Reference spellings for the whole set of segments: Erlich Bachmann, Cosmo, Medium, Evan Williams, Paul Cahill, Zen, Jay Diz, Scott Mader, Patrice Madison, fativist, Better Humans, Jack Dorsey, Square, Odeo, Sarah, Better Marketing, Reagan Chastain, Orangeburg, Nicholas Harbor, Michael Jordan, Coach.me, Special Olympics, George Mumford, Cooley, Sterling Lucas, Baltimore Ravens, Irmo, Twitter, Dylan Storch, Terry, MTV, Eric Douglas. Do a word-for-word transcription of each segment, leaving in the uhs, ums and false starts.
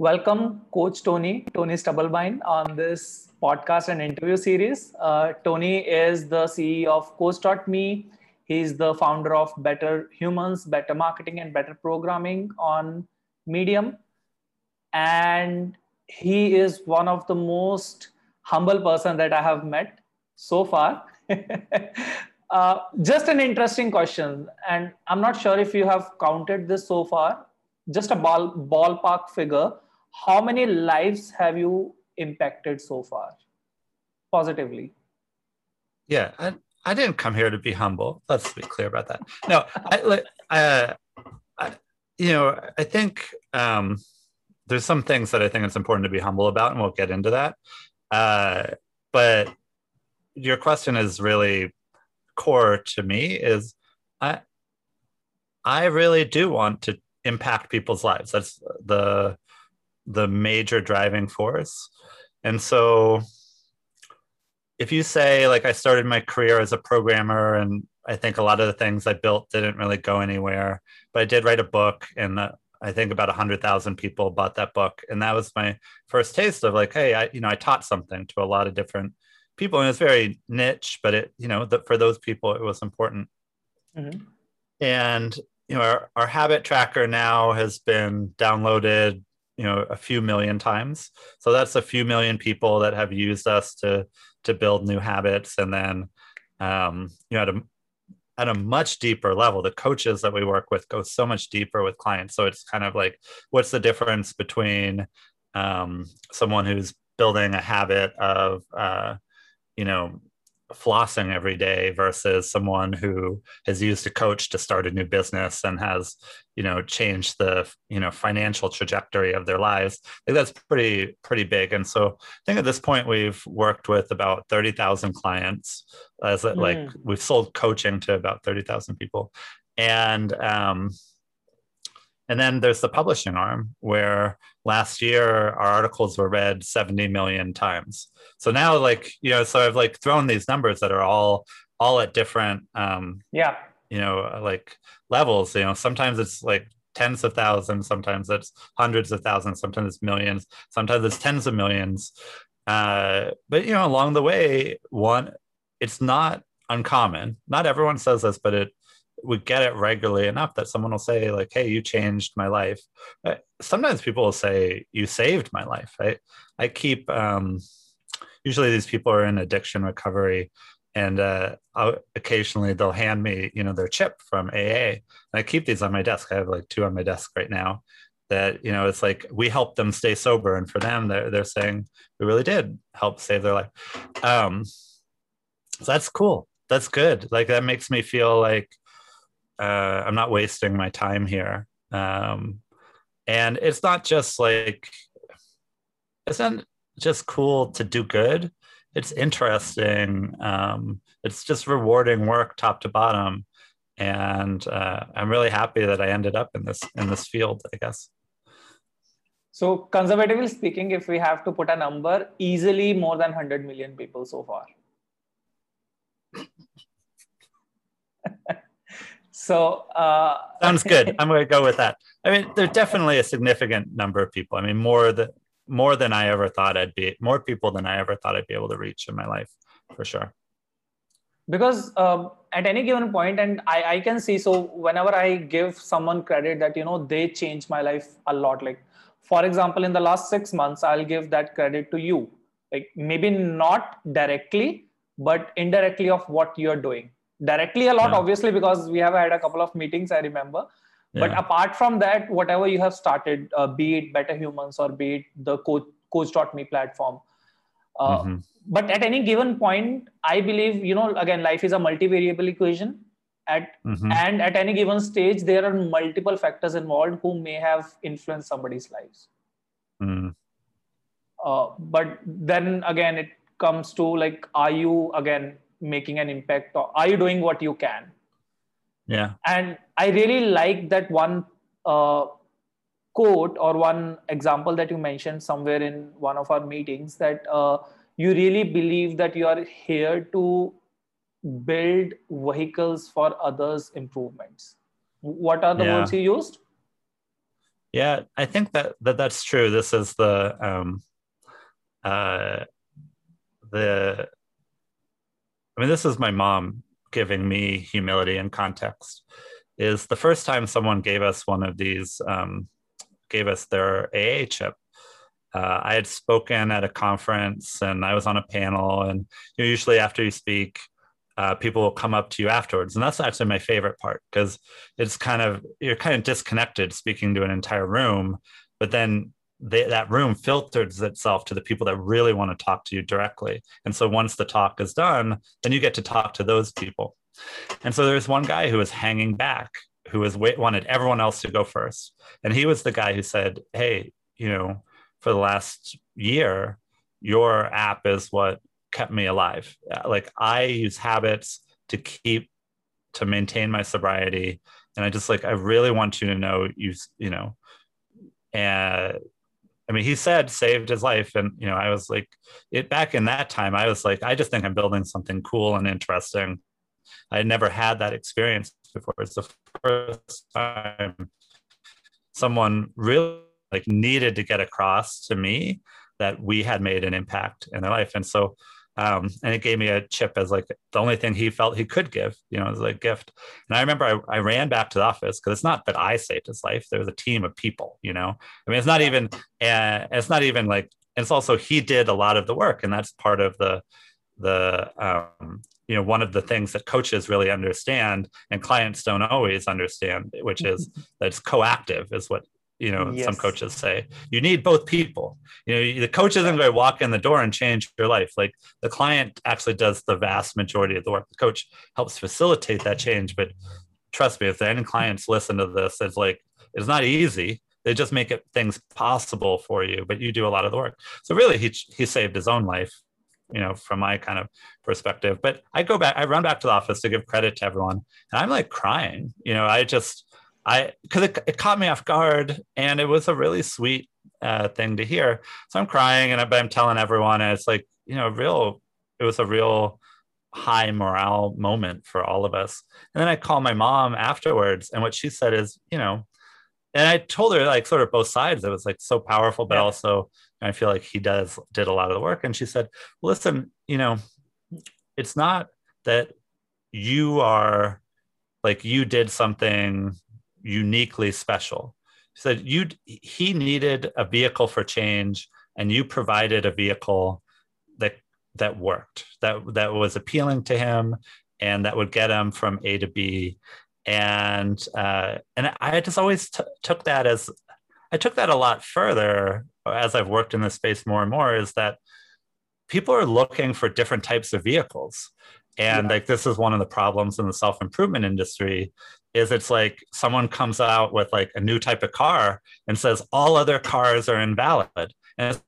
Welcome, Coach Tony, Tony Stubblebine, on this podcast and interview series. Uh, Tony is the C E O of Coach dot me. He's the founder of Better Humans, Better Marketing, and Better Programming on Medium. And he is one of the most humble person that I have met so far. uh, just an interesting question. And I'm not sure if you have counted this so far, just a ball, ballpark figure. How many lives have you impacted so far, positively? Yeah, I, I didn't come here to be humble. Let's be clear about that. No, I, I, I you know, I think um, there's some things that I think it's important to be humble about, and we'll get into that. Uh, but your question is really core to me. Is I, I really do want to impact people's lives. That's the the major driving force. And so if you say, like, I started my career as a programmer and I think a lot of the things I built didn't really go anywhere, but I did write a book, and uh, I think about one hundred thousand people bought that book. And that was my first taste of, like, hey, I, you know, I taught something to a lot of different people, and it's very niche, but it, you know, the, for those people, it was important. Mm-hmm. And you know, our, our habit tracker now has been downloaded, you know, a few million times. So that's a few million people that have used us to to build new habits. And then, um, you know, at a, at a much deeper level, the coaches that we work with go so much deeper with clients. So it's kind of like, what's the difference between um, someone who's building a habit of, uh, you know, flossing every day versus someone who has used a coach to start a new business and has, you know, changed the, you know, financial trajectory of their lives. Like, that's pretty, pretty big. And so I think at this point we've worked with about thirty thousand clients, as it, mm. like we've sold coaching to about thirty thousand people. And, um, and then there's the publishing arm, where last year our articles were read seventy million times. So now, like, you know, so I've like thrown these numbers that are all, all at different, um, yeah, you know, like levels, you know, sometimes it's like tens of thousands, sometimes it's hundreds of thousands, sometimes it's millions, sometimes it's tens of millions. Uh, but, you know, along the way, one, it's not uncommon. Not everyone says this, but it, we get it regularly enough that someone will say, like, hey, you changed my life. Sometimes people will say, you saved my life. I, I keep, um, usually these people are in addiction recovery, and uh, I'll, occasionally they'll hand me, you know, their chip from A A. And I keep these on my desk. I have like two on my desk right now that, you know, it's like, we helped them stay sober. And for them, they're, they're saying, we really did help save their life. Um, so that's cool. That's good. Like, that makes me feel like, Uh, I'm not wasting my time here. Um, and it's not just like, it's not just cool to do good. It's interesting. Um, it's just rewarding work top to bottom. And uh, I'm really happy that I ended up in this, in this field, I guess. So conservatively speaking, if we have to put a number, easily more than one hundred million people so far. So uh... sounds good. I'm going to go with that. I mean, there's definitely a significant number of people. I mean, more than more than I ever thought I'd be, more people than I ever thought I'd be able to reach in my life, for sure. Because uh, at any given point, and I, I can see, so whenever I give someone credit that, you know, they changed my life a lot. Like, for example, in the last six months, I'll give that credit to you. Like, maybe not directly, but indirectly of what you're doing. Directly a lot, yeah. Obviously, because we have had a couple of meetings, I remember. Yeah. But apart from that, whatever you have started, uh, be it Better Humans or be it the Coach dot me platform. Uh, mm-hmm. But at any given point, I believe, you know, again, life is a multivariable equation. At mm-hmm. And at any given stage, there are multiple factors involved who may have influenced somebody's lives. Mm. Uh, but then again, it comes to, like, are you, again, making an impact, or are you doing what you can? Yeah. And I really like that one uh, quote or one example that you mentioned somewhere in one of our meetings, that uh, you really believe that you are here to build vehicles for others' improvements. What are the yeah. words you used? Yeah, I think that, that that's true. This is the um, uh, the. I mean, this is my mom giving me humility and context. Is the first time someone gave us one of these, um, gave us their A A chip. Uh, I had spoken at a conference and I was on a panel, and you know, usually after you speak, uh, people will come up to you afterwards. And that's actually my favorite part, because it's kind of, you're kind of disconnected speaking to an entire room, but then they, that room filters itself to the people that really want to talk to you directly. And so once the talk is done, then you get to talk to those people. And so there's one guy who was hanging back, who was wait, wanted everyone else to go first. And he was the guy who said, hey, you know, for the last year, your app is what kept me alive. Like, I use habits to keep, to maintain my sobriety. And I just like, I really want you to know, you, you know, and I mean, he said saved his life. And, you know, I was like, it back in that time, I was like, I just think I'm building something cool and interesting. I had never had that experience before. It's the first time someone really like needed to get across to me that we had made an impact in their life. And so, um, and it gave me a chip as like the only thing he felt he could give, you know, as a gift. And I remember I, I ran back to the office, because it's not that I saved his life. There was a team of people, you know, I mean, it's not even, uh, it's not even like, it's also, he did a lot of the work, and that's part of the, the, um, you know, one of the things that coaches really understand and clients don't always understand, which is that it's coactive is what, you know, yes. Some coaches say you need both people. You know, the coach isn't going to walk in the door and change your life. Like, the client actually does the vast majority of the work. The coach helps facilitate that change. But trust me, if the end clients listen to this, it's like, it's not easy. They just make it things possible for you, but you do a lot of the work. So really, he he saved his own life, you know, from my kind of perspective. But I go back, I run back to the office to give credit to everyone. And I'm like crying, you know, I just, I, cause it, it caught me off guard, and it was a really sweet uh, thing to hear. So I'm crying, and I, but I'm telling everyone, and it's like, you know, real, it was a real high morale moment for all of us. And then I call my mom afterwards, and what she said is, you know, and I told her like sort of both sides. It was like so powerful, but yeah. Also, I feel like he does did a lot of the work. And she said, listen, you know, it's not that you are like, you did something uniquely special. She said, you, he needed a vehicle for change, and you provided a vehicle that, that worked, that, that was appealing to him, and that would get him from A to B. And, uh, and I just always t- took that as, I took that a lot further as I've worked in this space more and more, is that people are looking for different types of vehicles. And yeah. Like, this is one of the problems in the self-improvement industry, is it's like someone comes out with like a new type of car and says all other cars are invalid. And it's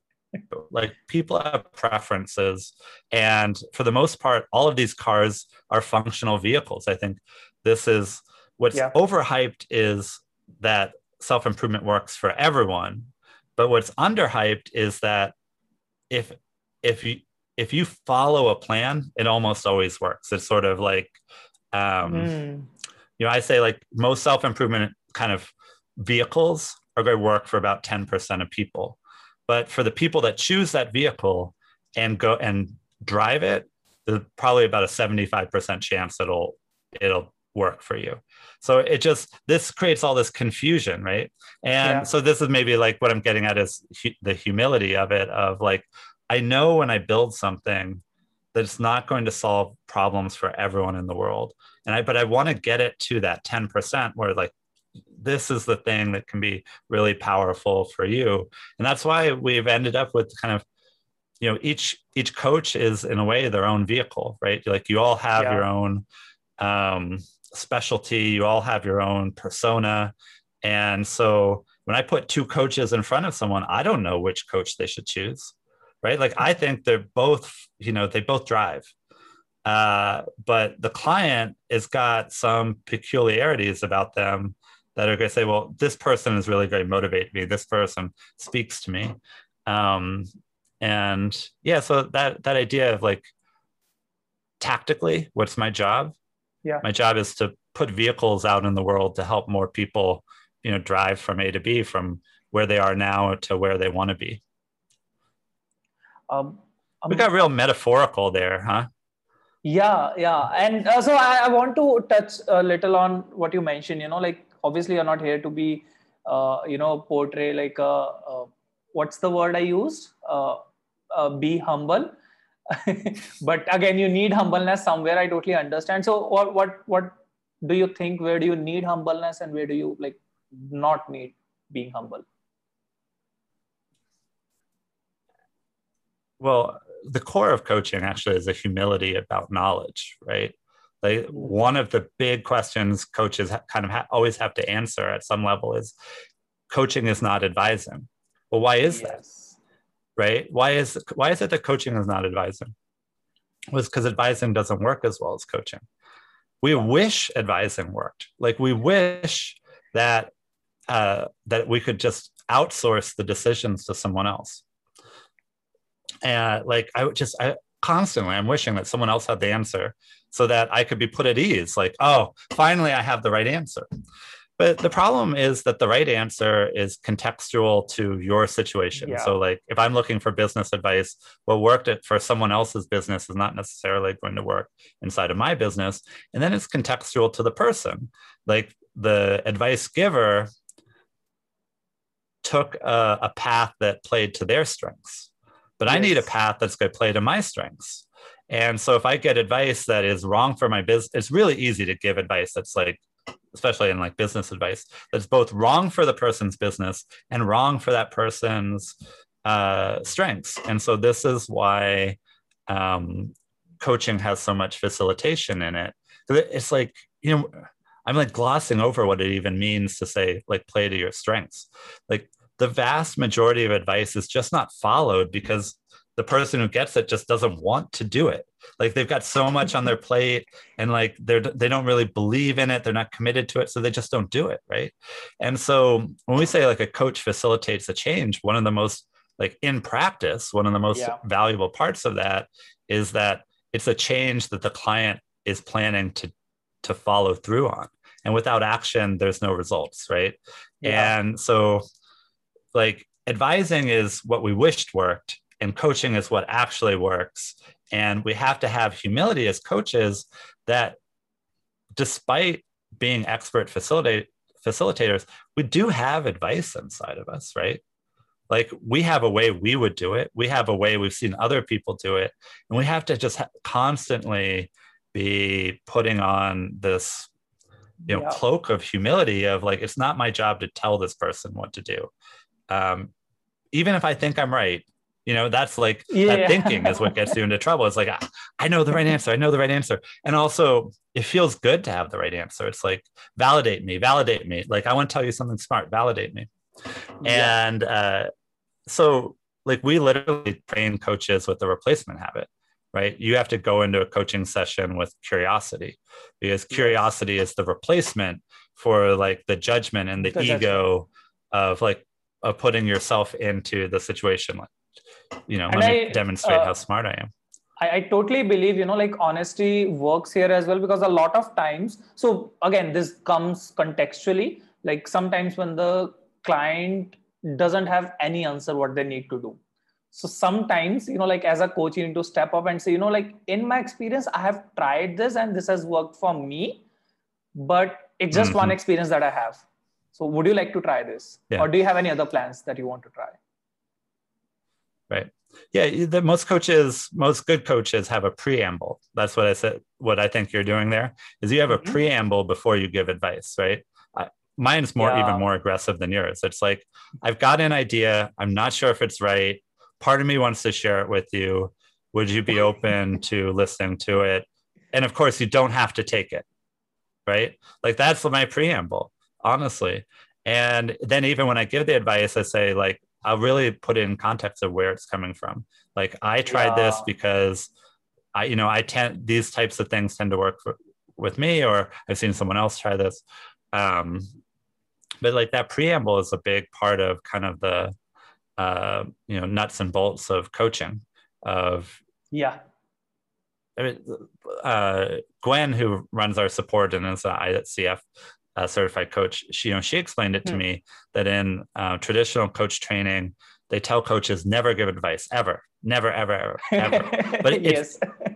like, people have preferences. And for the most part, all of these cars are functional vehicles. I think this is what's yeah. overhyped, is that self-improvement works for everyone. But what's underhyped is that if if you if you follow a plan, it almost always works. It's sort of like, um, mm. you know, I say like most self-improvement kind of vehicles are going to work for about ten percent of people. But for the people that choose that vehicle and go and drive it, there's probably about a seventy-five percent chance it'll it'll work for you. So it just, this creates all this confusion, right? And yeah. So this is maybe like what I'm getting at, is hu- the humility of it, of like, I know when I build something that it's not going to solve problems for everyone in the world. And I, but I want to get it to that ten percent where like, this is the thing that can be really powerful for you. And that's why we've ended up with kind of, you know, each, each coach is in a way their own vehicle, right? Like, you all have yeah. your own, um, specialty, you all have your own persona. And so when I put two coaches in front of someone, I don't know which coach they should choose, right? Like, I think they're both, you know, they both drive. Uh, but the client has got some peculiarities about them that are going to say, well, this person is really going to motivate me. This person speaks to me. Um, and yeah, so that, that idea of like, tactically, what's my job? Yeah. My job is to put vehicles out in the world to help more people you know, drive from A to B, from where they are now to where they want to be. Um, um, we got real metaphorical there, huh? Yeah, yeah. And uh, so I, I want to touch a little on what you mentioned, you know, like, obviously you're not here to be, uh, you know, portray like, a, a, what's the word I used? Uh, uh, be humble. But again, you need humbleness somewhere. I totally understand. So what, what, what do you think? Where do you need humbleness and where do you like not need being humble? Well, the core of coaching actually is a humility about knowledge, right? Like one of the big questions coaches kind of ha- always have to answer at some level is coaching is not advising. Well, why is yes. that, right? Why is, why is it that coaching is not advising? Well, it's because advising doesn't work as well as coaching. We wish advising worked. Like we wish that, uh, that we could just outsource the decisions to someone else. And like, I would just, I constantly, I'm wishing that someone else had the answer so that I could be put at ease. Like, oh, finally I have the right answer. But the problem is that the right answer is contextual to your situation. Yeah. So like, if I'm looking for business advice, what worked for someone else's business is not necessarily going to work inside of my business. And then it's contextual to the person. Like the advice giver took a, a path that played to their strengths. But yes. I need a path that's going to play to my strengths. And so if I get advice that is wrong for my business, it's really easy to give advice that's like, especially in like business advice, that's both wrong for the person's business and wrong for that person's uh, strengths. And so this is why um, coaching has so much facilitation in it. It's like, you know, I'm like glossing over what it even means to say like play to your strengths. Like, the vast majority of advice is just not followed because the person who gets it just doesn't want to do it. Like they've got so much on their plate and like they're, they don't really believe in it. They're not committed to it. So they just don't do it. Right. And so when we say like a coach facilitates a change, one of the most like in practice, one of the most yeah. valuable parts of that is that it's a change that the client is planning to, to follow through on. And without action, there's no results. Right. Yeah. And so like advising is what we wished worked and coaching is what actually works. And we have to have humility as coaches that despite being expert facilitate, facilitators, we do have advice inside of us, right? Like we have a way we would do it. We have a way we've seen other people do it. And we have to just ha- constantly be putting on this you know, yeah. cloak of humility of like, it's not my job to tell this person what to do. Um, even if I think I'm right, you know, that's like yeah. that thinking is what gets you into trouble. It's like, I, I know the right answer. I know the right answer. And also it feels good to have the right answer. It's like, validate me, validate me. Like, I want to tell you something smart, validate me. Yeah. And, uh, so like we literally train coaches with the replacement habit, right? You have to go into a coaching session with curiosity because curiosity is the replacement for like the judgment and the, the ego judgment. of like, of putting yourself into the situation. Like, you know, and let I, me demonstrate uh, how smart I am. I, I totally believe, you know, like honesty works here as well, because a lot of times, so again, this comes contextually, like sometimes when the client doesn't have any answer what they need to do. So sometimes, you know, like as a coach, you need to step up and say, you know, like in my experience, I have tried this and this has worked for me, but it's just mm-hmm. one experience that I have. So would you like to try this? Yeah. Or do you have any other plans that you want to try? Right. Yeah. The most coaches, most good coaches have a preamble. That's what I said. What I think you're doing there is you have a mm-hmm. preamble before you give advice, right? I, mine's more, yeah. even more aggressive than yours. It's like, I've got an idea. I'm not sure if it's right. Part of me wants to share it with you. Would you be open to listening to it? And of course you don't have to take it, right? Like that's my preamble. Honestly. And then even when I give the advice, I say like, I'll really put it in context of where it's coming from. Like I tried yeah. this because I, you know, I tend, these types of things tend to work for, with me, or I've seen someone else try this. Um, but like that preamble is a big part of kind of the, uh, you know, nuts and bolts of coaching of, yeah. I mean, uh, Gwen, who runs our support and is at I C F, a certified coach, she, you know, she explained it mm-hmm. to me that in uh, traditional coach training, they tell coaches never give advice, ever, never, ever, ever, ever. But it's, yes.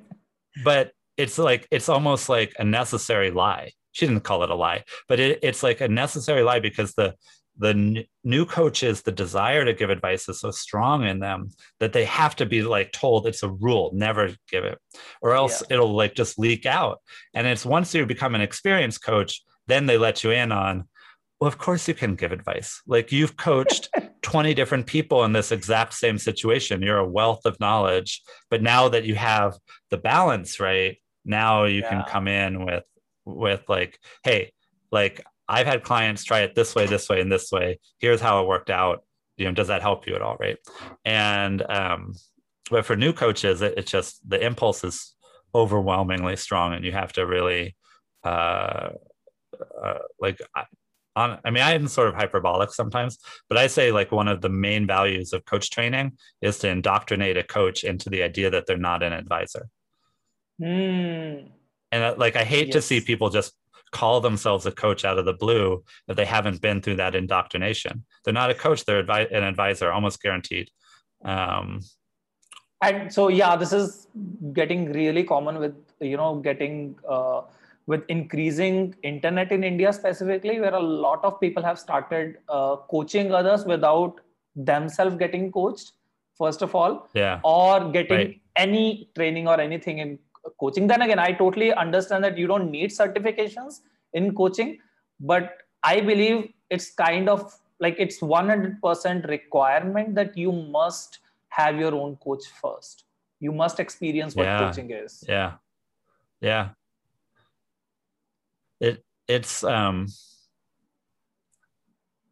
but it's like, it's almost like a necessary lie. She didn't call it a lie, but it, it's like a necessary lie because the, the n- new coaches, the desire to give advice is so strong in them that they have to be like told it's a rule, never give it, or else yeah. it'll like just leak out. And it's once you become an experienced coach, then they let you in on, well, of course you can give advice. Like you've coached twenty different people in this exact same situation. You're a wealth of knowledge, but now that you have the balance, right, now you yeah. can come in with, with like, hey, like I've had clients try it this way, this way, and this way. Here's how it worked out. You know, does that help you at all? Right. And, um, but for new coaches, it, it's just, the impulse is overwhelmingly strong and you have to really, uh, uh like, I, on, I mean, I am sort of hyperbolic sometimes, but I say like one of the main values of coach training is to indoctrinate a coach into the idea that they're not an advisor. Mm. And uh, like, I hate yes. to see people just call themselves a coach out of the blue if they haven't been through that indoctrination. They're not a coach, they're advi- an advisor, almost guaranteed. Um, and so, yeah, this is getting really common with, you know, getting uh, with increasing internet in India specifically, where a lot of people have started uh, coaching others without themselves getting coached, first of all, yeah. or getting right. any training or anything in coaching. Then again, I totally understand that you don't need certifications in coaching, but I believe it's kind of like it's one hundred percent requirement that you must have your own coach first. You must experience what yeah. coaching is. Yeah. Yeah. It, it's, um,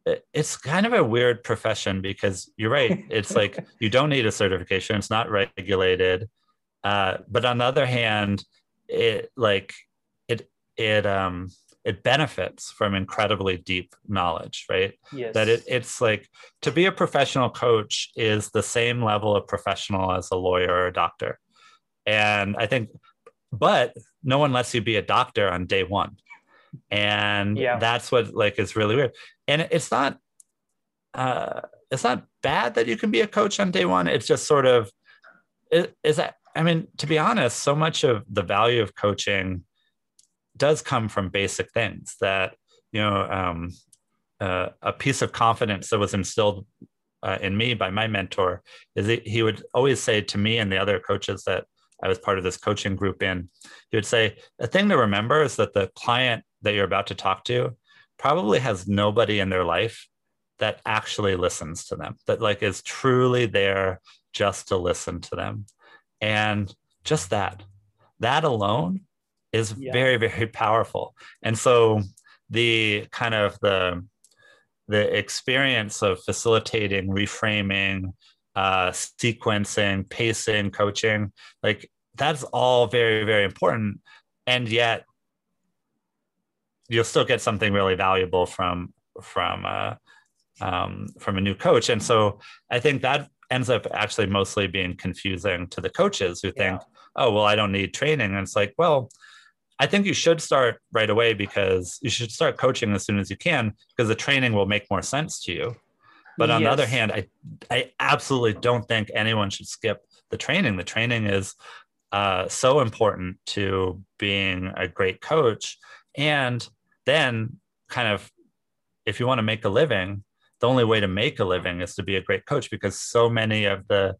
it, it's kind of a weird profession because you're right. It's like, you don't need a certification. It's not regulated. Uh, but on the other hand, it like it it um it benefits from incredibly deep knowledge, right? Yes. That it it's like to be a professional coach is the same level of professional as a lawyer or a doctor, and I think, but no one lets you be a doctor on day one, and yeah. that's what like is really weird. And it's not uh, it's not bad that you can be a coach on day one. It's just sort of it, is that. I mean, to be honest, so much of the value of coaching does come from basic things that, you know, um, uh, a piece of confidence that was instilled uh, in me by my mentor is that he would always say to me and the other coaches that I was part of this coaching group in, he would say, a thing to remember is that the client that you're about to talk to probably has nobody in their life that actually listens to them, that like is truly there just to listen to them. And just that, that alone is yeah. very, very powerful. And so the kind of the, the experience of facilitating, reframing, uh, sequencing, pacing, coaching, like that's all very, very important. And yet you'll still get something really valuable from, from, uh, um, from a new coach. And so I think that ends up actually mostly being confusing to the coaches who think, yeah. oh, well, I don't need training. And it's like, well, I think you should start right away because you should start coaching as soon as you can because the training will make more sense to you. But on yes. the other hand, I, I absolutely don't think anyone should skip the training. The training is uh, so important to being a great coach. And then kind of, if you want to make a living, the only way to make a living is to be a great coach because so many of the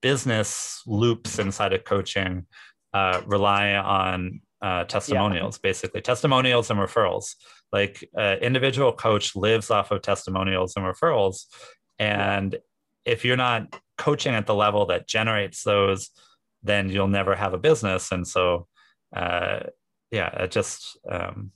business loops inside of coaching uh, rely on uh, testimonials, yeah. basically testimonials and referrals. Like uh, individual coach lives off of testimonials and referrals. And yeah. if you're not coaching at the level that generates those, then you'll never have a business. And so, uh, yeah, it just, um,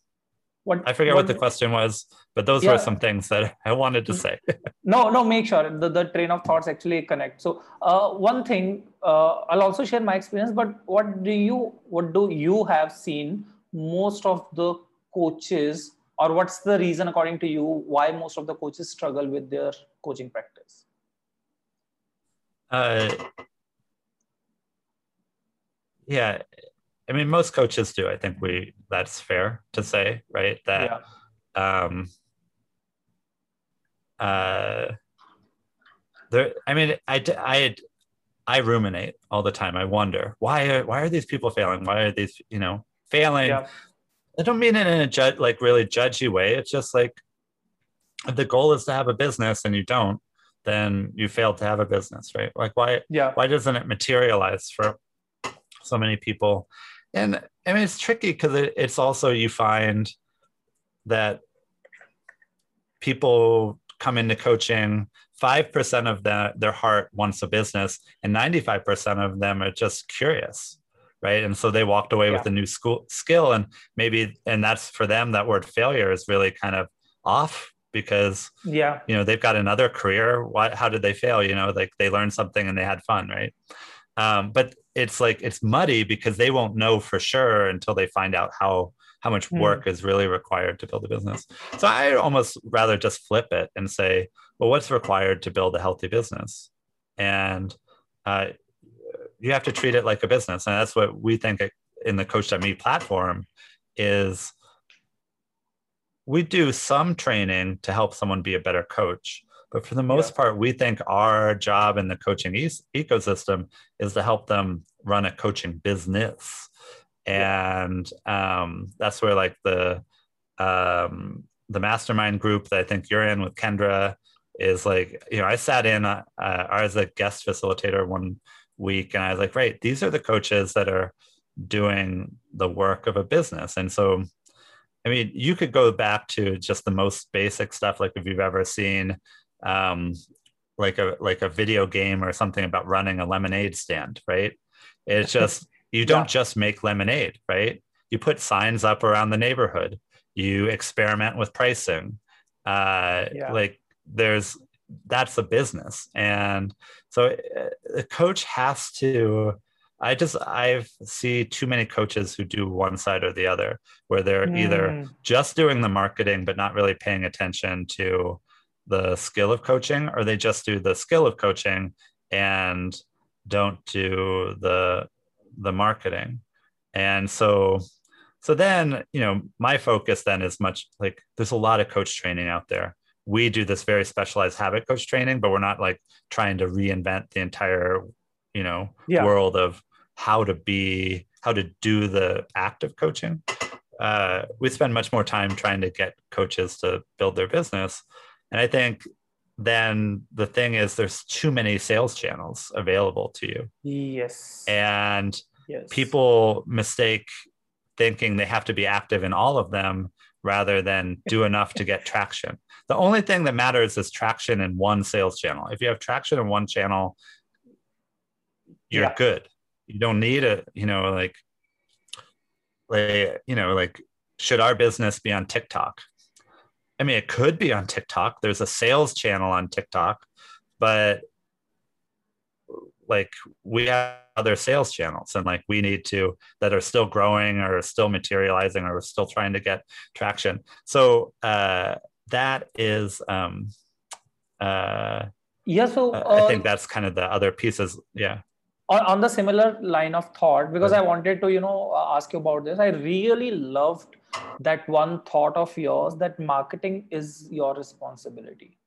What, I forget what, what the question was, but those yeah. were some things that I wanted to say. no, no, make sure the, the train of thoughts actually connect. So uh, one thing, uh, I'll also share my experience, but what do you, what do you have seen most of the coaches, or what's the reason according to you, why most of the coaches struggle with their coaching practice? Uh, yeah, I mean, most coaches do. I think we, that's fair to say, right? That, yeah. um, uh, there, I mean, I, I, I ruminate all the time. I wonder why, are, why are these people failing? Why are these, you know, failing? Yeah. I don't mean it in a ju- like really judgy way. It's just like, if the goal is to have a business and you don't, then you failed to have a business, right? Like why, yeah. why doesn't it materialize for so many people? And I mean, it's tricky because it, it's also, you find that people come into coaching, five percent of the, their heart wants a business, and ninety-five percent of them are just curious, right? And so they walked away yeah. with a new school skill, and maybe, and that's for them, that word failure is really kind of off because, yeah, you know, they've got another career. Why, how did they fail? You know, like they learned something and they had fun, right? Um, but it's like, it's muddy because they won't know for sure until they find out how, how much work mm. is really required to build a business. So I almost rather just flip it and say, well, what's required to build a healthy business? And uh, you have to treat it like a business. And that's what we think in the Coach dot me platform is, we do some training to help someone be a better coach. But for the most yeah. part, we think our job in the coaching e- ecosystem is to help them run a coaching business. And um, that's where like the um, the mastermind group that I think you're in with Kendra is like, you know, I sat in uh, uh, as a guest facilitator one week and I was like, right, these are the coaches that are doing the work of a business. And so, I mean, you could go back to just the most basic stuff. Like if you've ever seen um, like a like a video game or something about running a lemonade stand, right? It's just, you don't yeah. just make lemonade, right? You put signs up around the neighborhood. You experiment with pricing. Uh, yeah. Like there's, that's a business. And so the coach has to, I just, I see too many coaches who do one side or the other, where they're mm. either just doing the marketing, but not really paying attention to the skill of coaching, or they just do the skill of coaching and don't do the the marketing. And so, so then, you know, my focus then is much like, there's a lot of coach training out there. We do this very specialized habit coach training, but we're not like trying to reinvent the entire, you know, yeah. world of how to be, how to do the act of coaching. Uh, we spend much more time trying to get coaches to build their business. And I think then the thing is, there's too many sales channels available to you. Yes. And yes. people mistake thinking they have to be active in all of them rather than do enough to get traction. The only thing that matters is traction in one sales channel. If you have traction in one channel, you're yeah. good. You don't need a, you know, like, like, you know, like, should our business be on TikTok? I mean, it could be on TikTok. There's a sales channel on TikTok, but like we have other sales channels and like we need to, that are still growing or still materializing or still trying to get traction. So uh, that is, um, uh, yeah, so, uh, I think that's kind of the other pieces. Yeah. On the similar line of thought, because I wanted to, you know, ask you about this. I really loved that one thought of yours, that marketing is your responsibility.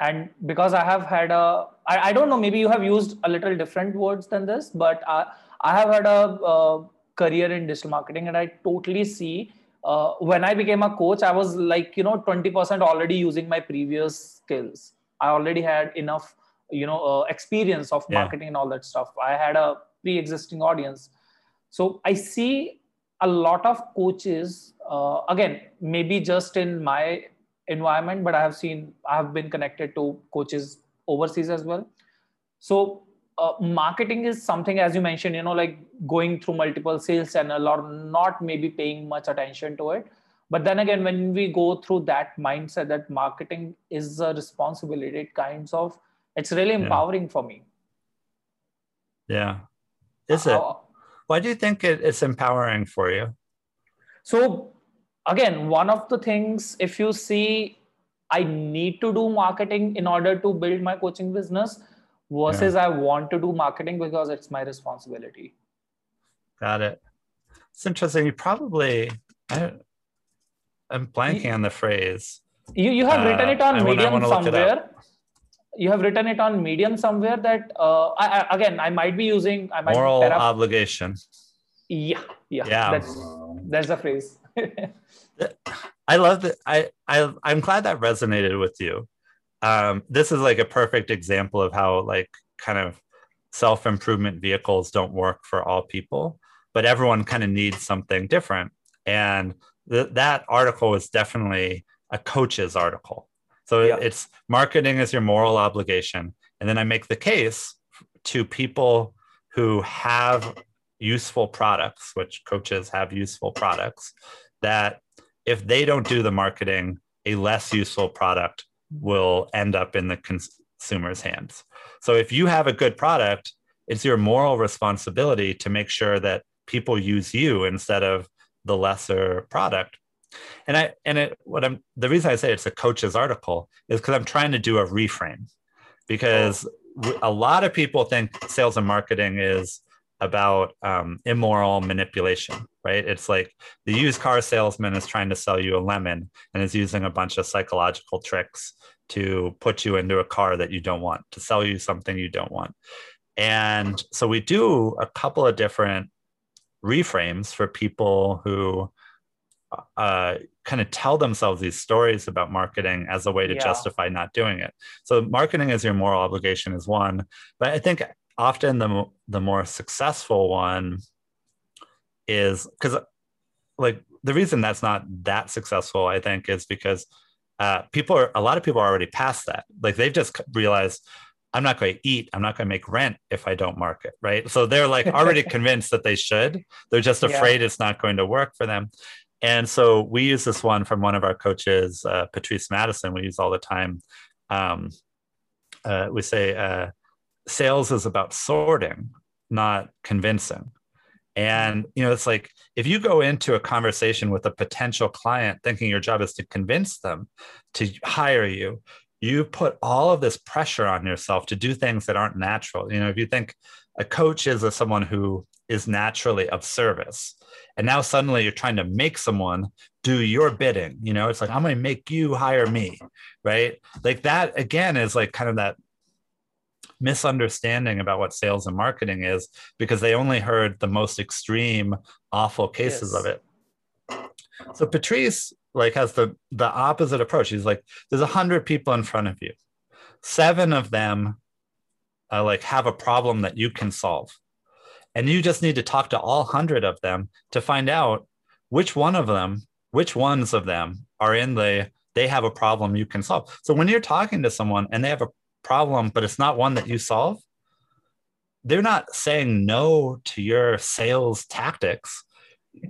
And because I have had a, I, I don't know, maybe you have used a little different words than this, but I, I have had a, a career in digital marketing, and I totally see uh, when I became a coach, I was like, you know, twenty percent already using my previous skills. I already had enough, you know, uh, experience of marketing yeah. and all that stuff. I had a pre-existing audience. So I see a lot of coaches, uh, again, maybe just in my environment, but I have seen, I have been connected to coaches overseas as well. So uh, marketing is something, as you mentioned, you know, like going through multiple sales channels or not maybe paying much attention to it. But then again, when we go through that mindset that marketing is a responsibility, it kinds of, it's really empowering yeah. for me. Yeah. Is it? Uh, Why do you think it, it's empowering for you? So again, one of the things, if you see, I need to do marketing in order to build my coaching business versus yeah. I want to do marketing because it's my responsibility. Got it. It's interesting. You probably, I, I'm blanking you, on the phrase. You you have uh, written it on I Medium wanna, wanna somewhere. You have written it on Medium somewhere that, uh, I, I, again, I might be using. I might Moral terap- obligation. Yeah, yeah, yeah. That's, that's the phrase. I love that. I, I, I'm glad that resonated with you. Um, this is like a perfect example of how like kind of self-improvement vehicles don't work for all people, but everyone kind of needs something different. And th- that article was definitely a coach's article. So yeah. It's marketing is your moral obligation. And then I make the case to people who have useful products, which coaches have useful products, that if they don't do the marketing, a less useful product will end up in the consumer's hands. So if you have a good product, it's your moral responsibility to make sure that people use you instead of the lesser product. And I and it what I'm the reason I say it's a coach's article is because I'm trying to do a reframe, because a lot of people think sales and marketing is about um, immoral manipulation, right? It's like the used car salesman is trying to sell you a lemon and is using a bunch of psychological tricks to put you into a car that you don't want, to sell you something you don't want. And so we do a couple of different reframes for people who uh, kind of tell themselves these stories about marketing as a way to yeah. justify not doing it. So marketing as your moral obligation is one, but I think often the the more successful one is because, like, the reason that's not that successful, I think, is because uh, people are a lot of people are already past that. Like, they've just realized I'm not going to eat, I'm not going to make rent if I don't market, right? So they're like already convinced that they should. They're just afraid yeah. it's not going to work for them. And so we use this one from one of our coaches, uh, Patrice Madison. We use all the time. Um, uh, we say. Uh, Sales is about sorting, not convincing. And, you know, it's like, if you go into a conversation with a potential client thinking your job is to convince them to hire you, you put all of this pressure on yourself to do things that aren't natural. You know, if you think a coach is a, someone who is naturally of service, and now suddenly you're trying to make someone do your bidding, you know, it's like, I'm going to make you hire me, right? Like that, again, is like kind of that misunderstanding about what sales and marketing is, because they only heard the most extreme, awful cases yes. of it. So Patrice like has the, the opposite approach. He's like, there's a hundred people in front of you. Seven of them uh, like have a problem that you can solve. And you just need to talk to all hundred of them to find out which one of them, which ones of them are in the, they have a problem you can solve. So when you're talking to someone and they have a problem, but it's not one that you solve, they're not saying no to your sales tactics.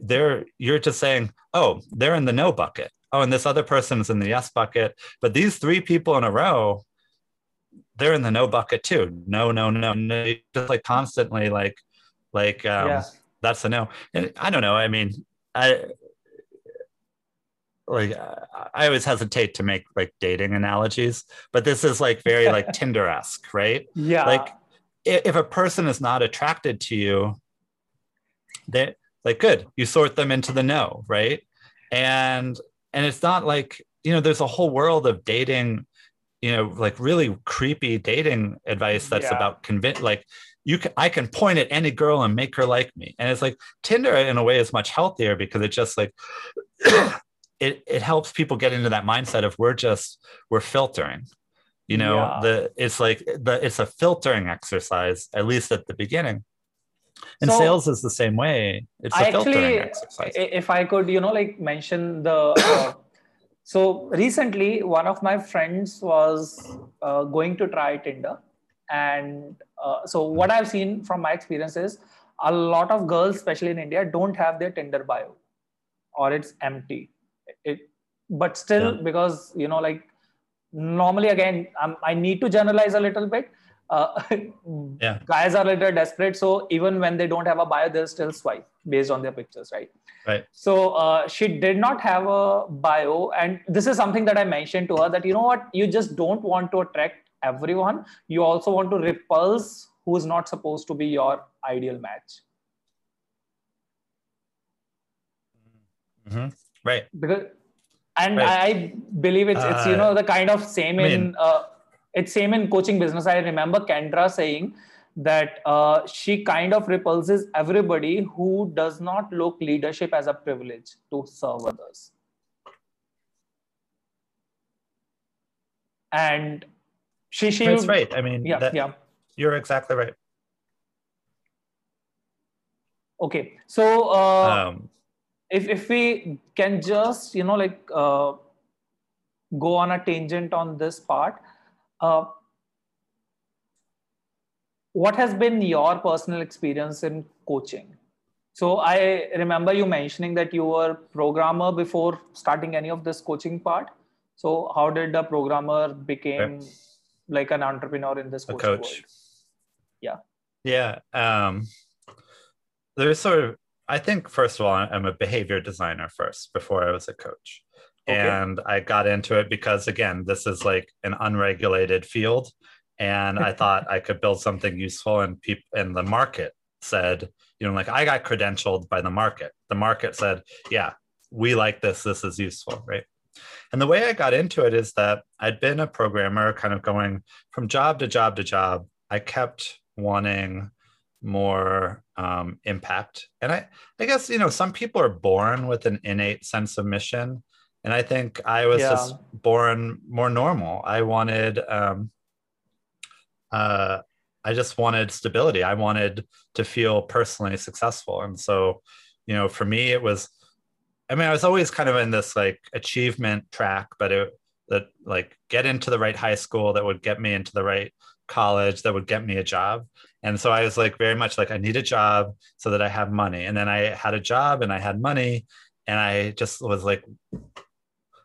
They're you're just saying, oh, they're in the no bucket. Oh, and this other person's in the yes bucket. But these three people in a row, they're in the no bucket too. No, no, no, no. Just like constantly, like, like um, yeah. that's a no. And I don't know. I mean, I. Like I always hesitate to make like dating analogies, but this is like very like Tinder-esque, right? Yeah. Like if a person is not attracted to you, they like good, you sort them into the no, right? And and it's not like, you know, there's a whole world of dating, you know, like really creepy dating advice that's yeah. about convince like you can I can point at any girl and make her like me. And it's like Tinder in a way is much healthier because it's just like It it helps people get into that mindset of we're just we're filtering, you know, yeah. the it's like the it's a filtering exercise, at least at the beginning. And so sales is the same way. It's I a filtering actually, exercise. If I could, you know, like mention the. Uh, so recently, one of my friends was uh, going to try Tinder, and uh, so what I've seen from my experience is a lot of girls, especially in India, don't have their Tinder bio, or it's empty. It, but still, yeah. because, you know, like normally, again, I'm, I need to generalize a little bit. Uh, yeah. Guys are a little desperate. So even when they don't have a bio, they'll still swipe based on their pictures, right? Right. So uh, she did not have a bio. And this is something that I mentioned to her that, you know what, you just don't want to attract everyone. You also want to repulse who's not supposed to be your ideal match. Mm-hmm. Right. Because, and right. I believe it's, it's, you know, the kind of same I mean, in, uh, it's same in coaching business. I remember Kendra saying that uh, she kind of repulses everybody who does not look leadership as a privilege to serve others. And she, she, that's right. I mean, yeah, that, yeah, you're exactly right. Okay. So, uh, um, if, if we can just, you know, like, uh, go on a tangent on this part, uh, what has been your personal experience in coaching? So I remember you mentioning that you were a programmer before starting any of this coaching part. So how did the programmer became okay. like an entrepreneur in this coach? coach. Yeah. Yeah. Um, there's sort of, I think, first of all, I'm a behavior designer first before I was a coach. Okay. And I got into it because, again, this is like an unregulated field. And I thought I could build something useful. And people in the market said, you know, like I got credentialed by the market. The market said, yeah, we like this. This is useful. Right. And the way I got into it is that I'd been a programmer kind of going from job to job to job. I kept wanting more um, impact. And I, I guess, you know, some people are born with an innate sense of mission. And I think I was yeah. just born more normal. I wanted, um, uh, I just wanted stability. I wanted to feel personally successful. And so, you know, for me, it was, I mean, I was always kind of in this like achievement track, but it that like get into the right high school that would get me into the right college that would get me a job. And so I was like very much like I need a job so that I have money. And then I had a job and I had money, and I just was like,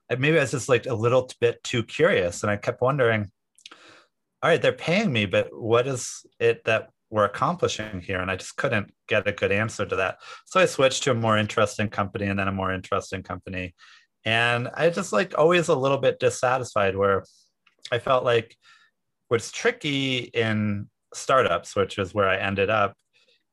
maybe I was just like a little bit too curious, and I kept wondering, all right, they're paying me, but what is it that we're accomplishing here? And I just couldn't get a good answer to that. So I switched to a more interesting company and then a more interesting company. And I just like always a little bit dissatisfied, where I felt like what's tricky in startups, which is where I ended up,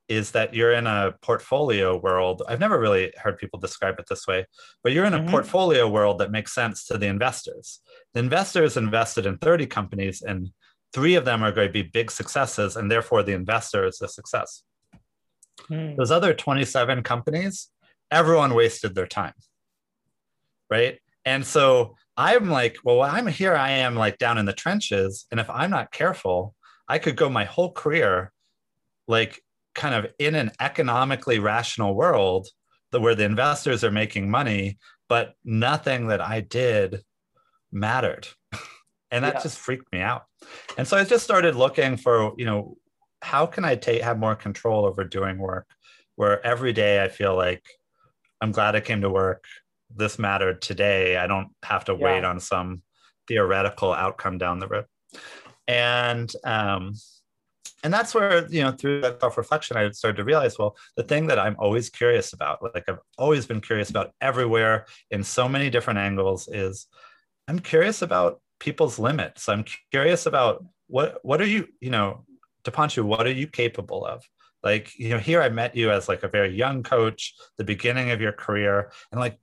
is that you're in a portfolio world. I've never really heard people describe it this way, but you're in a mm-hmm. portfolio world that makes sense to the investors. The investors invested in thirty companies, and three of them are going to be big successes, and therefore the investor is a success. Hmm. Those other twenty-seven companies, everyone wasted their time, right? And so I'm like, well, I'm here, I am like down in the trenches, and if I'm not careful, I could go my whole career like kind of in an economically rational world where the investors are making money, but nothing that I did mattered. And that yeah. just freaked me out. And so I just started looking for, you know, how can I take have more control over doing work where every day I feel like I'm glad I came to work. This mattered today. I don't have to yeah. wait on some theoretical outcome down the road. And um, and that's where, you know, through that self-reflection, I started to realize, well, the thing that I'm always curious about, like I've always been curious about everywhere in so many different angles, is I'm curious about people's limits. I'm curious about what, what are you, you know, Dipanshu, what are you capable of? Like, you know, here I met you as like a very young coach, the beginning of your career. And like,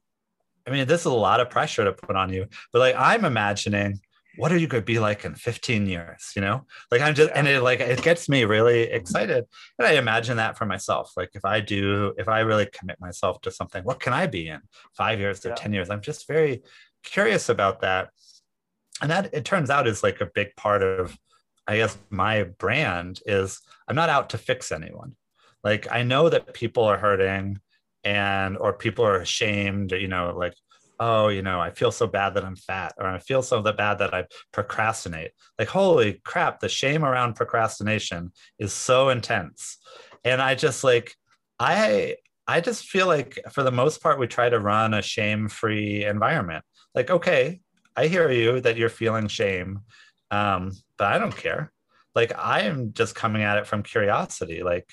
I mean, this is a lot of pressure to put on you, but like, I'm imagining, what are you going to be like in fifteen years? You know, like I'm just, and it like, it gets me really excited. And I imagine that for myself. Like if I do, if I really commit myself to something, what can I be in five years or yeah. ten years? I'm just very curious about that. And that, it turns out, is like a big part of, I guess, my brand is I'm not out to fix anyone. Like I know that people are hurting and, or people are ashamed, you know, like, oh, you know, I feel so bad that I'm fat, or I feel so bad that I procrastinate. Like, holy crap, the shame around procrastination is so intense. And I just like, I, I just feel like for the most part, we try to run a shame-free environment. Like, okay, I hear you that you're feeling shame, um, but I don't care. Like I am just coming at it from curiosity. Like,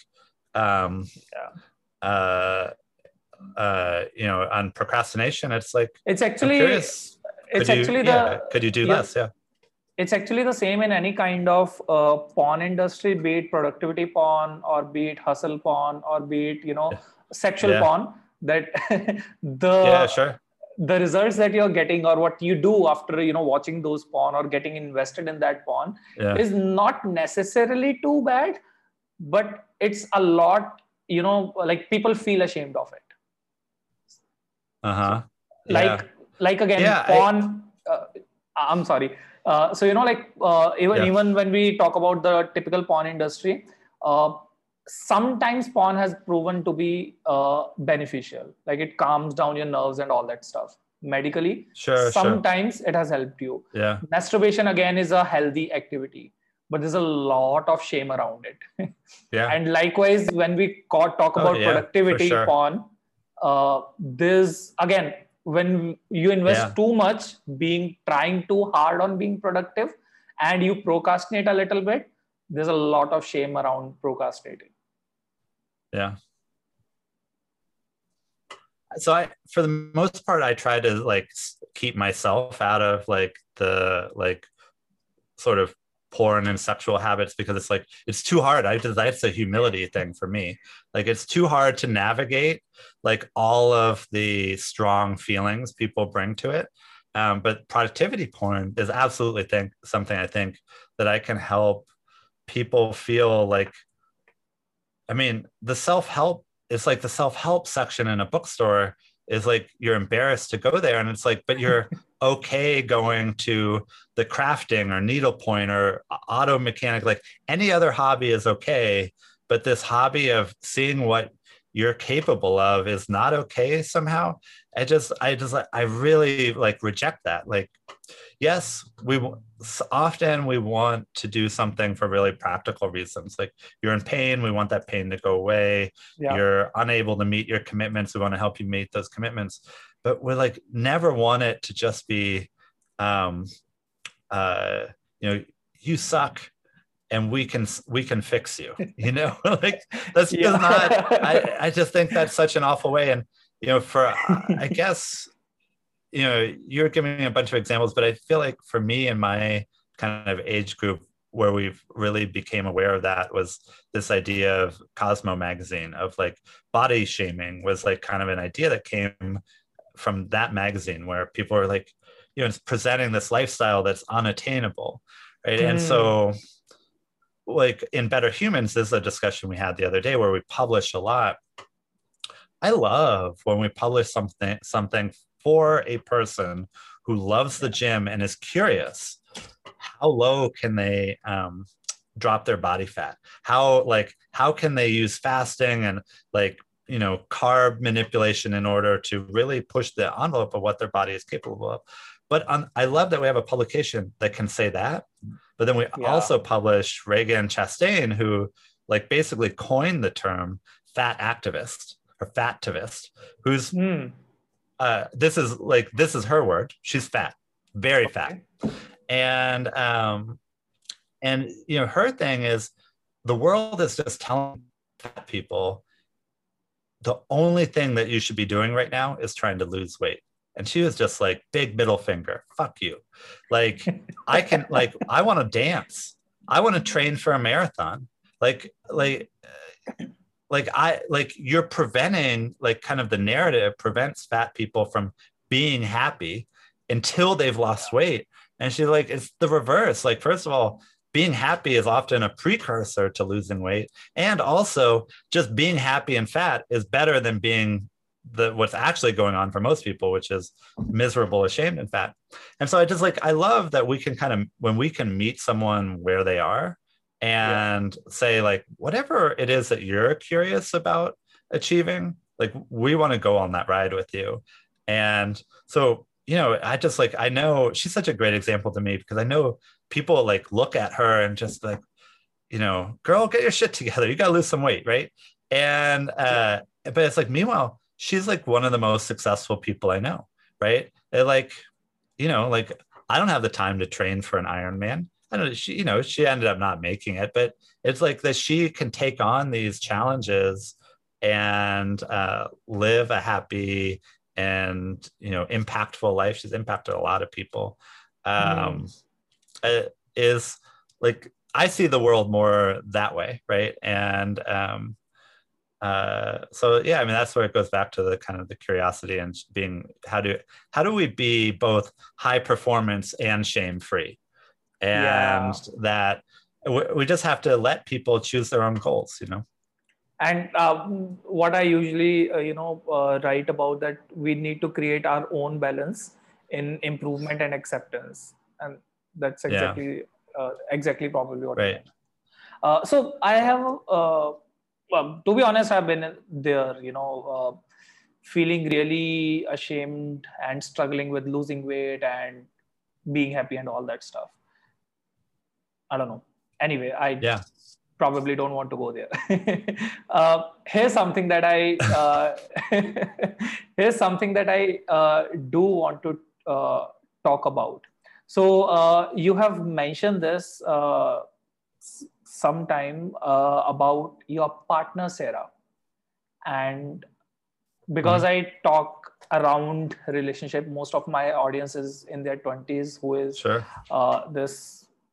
um, yeah. uh, uh, you know, on procrastination, it's like it's actually it's could actually you, the yeah, could you do yeah, less? Yeah, it's actually the same in any kind of uh, porn industry, be it productivity porn or be it hustle porn or be it you know yeah. sexual yeah. porn. that the yeah, sure. the results that you're getting, or what you do after, you know, watching those porn or getting invested in that porn yeah. is not necessarily too bad, but it's a lot, you know, like people feel ashamed of it. Uh-huh. Yeah. Like, like again, yeah, porn, I... uh, I'm sorry. Uh, so, you know, like uh, even, yeah. even when we talk about the typical porn industry, uh, sometimes porn has proven to be uh, beneficial. Like it calms down your nerves and all that stuff medically. Sure. Sometimes sure. it has helped you. Yeah. Masturbation again is a healthy activity, but there's a lot of shame around it. yeah. And likewise, when we talk about oh, yeah, productivity sure. porn, uh, there's again, when you invest yeah. too much being trying too hard on being productive and you procrastinate a little bit, there's a lot of shame around procrastinating. Yeah. So I, for the most part, I try to like keep myself out of like the, like sort of porn and sexual habits, because it's like, it's too hard. I just, that's a humility thing for me. Like it's too hard to navigate like all of the strong feelings people bring to it. Um, but productivity porn is absolutely think, something I think that I can help people feel like, I mean, the self-help, it's like the self-help section in a bookstore is like, you're embarrassed to go there. And it's like, but you're okay going to the crafting or needlepoint or auto mechanic, like any other hobby is okay. But this hobby of seeing what you're capable of is not okay somehow. I just, I just, I really like reject that. Like, yes, we often we want to do something for really practical reasons. Like you're in pain, we want that pain to go away. Yeah. You're unable to meet your commitments, we want to help you meet those commitments. But we're like, never want it to just be, um, uh, you know, you suck and we can, we can fix you, you know, like that's yeah. just not, I, I just think that's such an awful way. And, you know, for, I guess, you know, you're giving me a bunch of examples, but I feel like for me and my kind of age group where we've really became aware of that was this idea of Cosmo magazine of like body shaming was like kind of an idea that came from that magazine where people are like, you know, it's presenting this lifestyle that's unattainable. Right. Mm. And so like in Better Humans, this is a discussion we had the other day where we publish a lot. I love when we publish something, something for a person who loves the gym and is curious, how low can they um, drop their body fat? How, like, how can they use fasting and like, you know, carb manipulation in order to really push the envelope of what their body is capable of? But on, I love that we have a publication that can say that, but then we yeah. also publish Reagan Chastain, who like basically coined the term fat activist or fativist, who's, mm. uh, this is like, this is her word. She's fat, very fat. And, um, and, you know, her thing is the world is just telling fat people the only thing that you should be doing right now is trying to lose weight. And she was just like, big middle finger, fuck you. Like, I can, like, I want to dance. I want to train for a marathon. Like, like, like I, like you're preventing, like kind of the narrative prevents fat people from being happy until they've lost weight. And she's like, it's the reverse. Like, first of all, being happy is often a precursor to losing weight. And also just being happy and fat is better than being the what's actually going on for most people, which is miserable, ashamed, and fat. And so I just like, I love that we can kind of, when we can meet someone where they are and yeah. say like, whatever it is that you're curious about achieving, like we want to go on that ride with you. And so, you know, I just like, I know she's such a great example to me because I know people like look at her and just like, you know, girl, get your shit together. You got to lose some weight. Right. And, uh, but it's like, meanwhile, she's like one of the most successful people I know. Right. They're like, you know, like I don't have the time to train for an Ironman. I don't know. She, you know, she ended up not making it, but it's like that she can take on these challenges and uh, live a happy and, you know, impactful life. She's impacted a lot of people. Um, mm. Uh, is like I see the world more that way, right? And um, Uh, so yeah, I mean, that's where it goes back to the kind of the curiosity and being, how do, how do we be both high performance and shame free? And yeah. that w- we just have to let people choose their own goals, you know? And uh, what I usually, uh, you know, uh, write about, that we need to create our own balance in improvement and acceptance. And that's exactly, yeah. uh, exactly probably what right. I mean. Uh, so I have, uh, Well, to be honest, I've been there, you know, uh, feeling really ashamed and struggling with losing weight and being happy and all that stuff. I don't know. Anyway, I yeah. probably don't want to go there. uh, here's something that I, uh, here's something that I uh, do want to uh, talk about. So uh, you have mentioned this uh, sometime uh, about your partner, Sarah. And because mm-hmm. I talk around relationship, most of my audience is in their twenties, who is sure. uh, this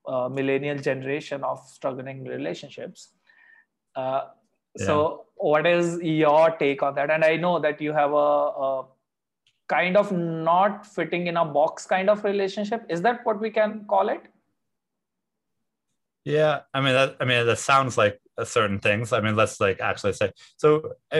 uh, millennial generation of struggling relationships. Uh, yeah. So what is your take on that? And I know that you have a, a kind of not fitting in a box kind of relationship. Is that what we can call it? Yeah, I mean, that, I mean, that sounds like certain things. I mean, let's like actually say, so I,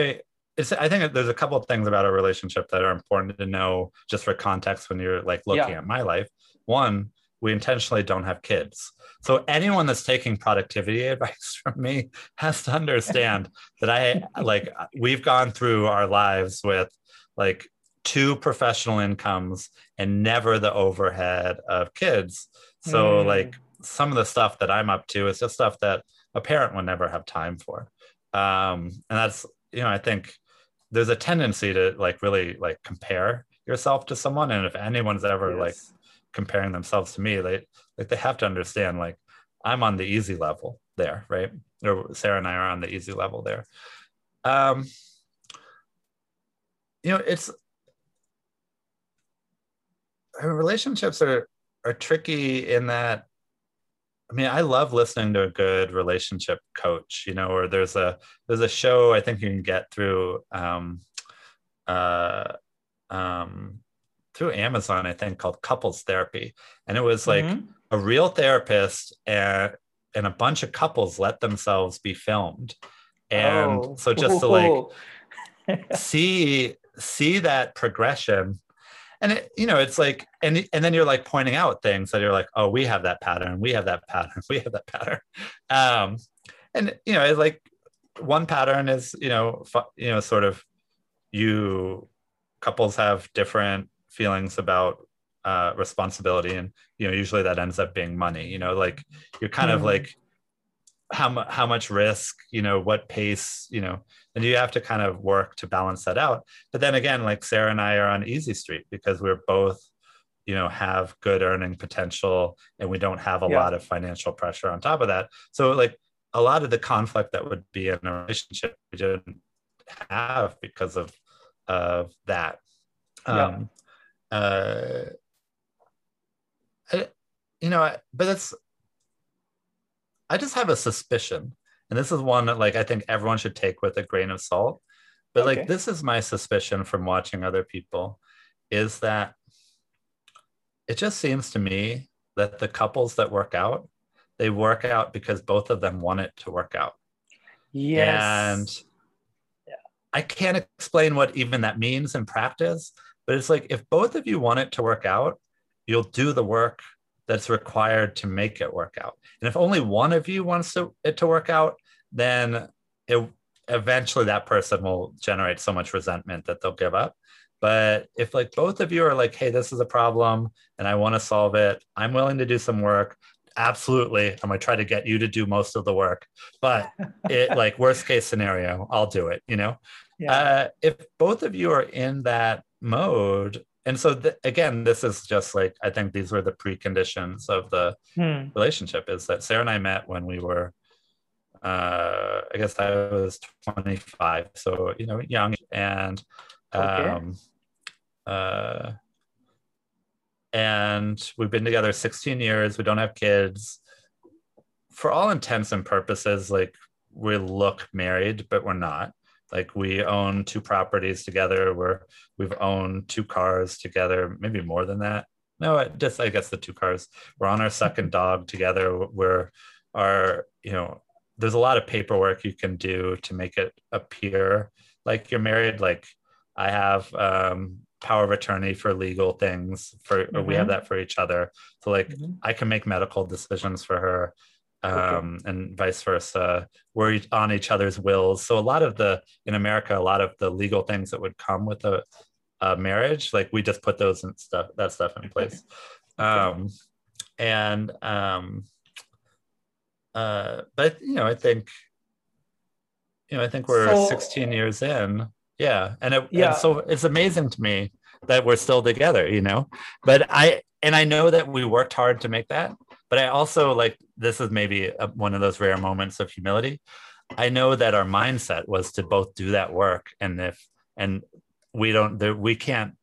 it's, I think there's a couple of things about a relationship that are important to know just for context when you're like looking yeah. at my life. One, we intentionally don't have kids. So anyone that's taking productivity advice from me has to understand that I like, we've gone through our lives with like two professional incomes and never the overhead of kids. So mm. like, some of the stuff that I'm up to is just stuff that a parent would never have time for. Um, and that's, you know, I think there's a tendency to like really like compare yourself to someone. And if anyone's ever yes. like comparing themselves to me, they like they have to understand, like, I'm on the easy level there, right? Or Sarah and I are on the easy level there. Um, you know, it's, relationships are are tricky in that, I mean, I love listening to a good relationship coach, you know, or there's a there's a show I think you can get through um, uh, um, through Amazon, I think, called Couples Therapy. And it was like mm-hmm. a real therapist and, and a bunch of couples let themselves be filmed. And oh. so just Ooh. to like see see that progression. And, it, you know, it's like, and and then you're like pointing out things that you're like, oh, we have that pattern. We have that pattern. We have that pattern. Um, and, you know, it's like one pattern is, you know, fu- you know, sort of you couples have different feelings about uh, responsibility. And, you know, usually that ends up being money, you know, like you're kind mm-hmm. of like how, mu- how much risk, you know, what pace, you know, and you have to kind of work to balance that out. But then again, like Sarah and I are on easy street because we're both, you know, have good earning potential and we don't have a yeah. lot of financial pressure on top of that. So like a lot of the conflict that would be in a relationship we didn't have because of, of that. Yeah. Um, uh, I, you know, I, but that's, I just have a suspicion. And this is one that like, I think everyone should take with a grain of salt, but okay. like, this is my suspicion from watching other people, is that it just seems to me that the couples that work out, they work out because both of them want it to work out. Yes. And yeah. I can't explain what even that means in practice, but it's like, if both of you want it to work out, you'll do the work that's required to make it work out. And if only one of you wants to, it to work out, then it, eventually that person will generate so much resentment that they'll give up. But if like both of you are like, hey, this is a problem and I want to solve it, I'm willing to do some work. Absolutely. I'm going to try to get you to do most of the work, but it like worst case scenario, I'll do it. You know, yeah. uh, if both of you are in that mode. And so, th- again, this is just like, I think these were the preconditions of the hmm. relationship, is that Sarah and I met when we were, uh, I guess I was twenty-five. So, you know, young and, um, okay. uh, and we've been together sixteen years. We don't have kids. For all intents and purposes, like we look married, but we're not. Like we own two properties together. We're we've owned two cars together, maybe more than that. No, just I guess the two cars. We're on our second dog together. We're our you know there's a lot of paperwork you can do to make it appear like you're married. Like I have um, power of attorney for legal things. For mm-hmm. we have that for each other. So like mm-hmm. I can make medical decisions for her. Um, okay. And vice versa. We're on each other's wills. So a lot of the, in America, a lot of the legal things that would come with a, a marriage, like we just put those and stuff, that stuff in place. Okay. Um, and, um, uh, but, you know, I think, you know, I think we're so, sixteen years in. Yeah. And, it, yeah. and so it's amazing to me that we're still together, you know, but I, and I know that we worked hard to make that. But I also like, this is maybe a, one of those rare moments of humility. I know that our mindset was to both do that work. And if, and we don't, there, we can't,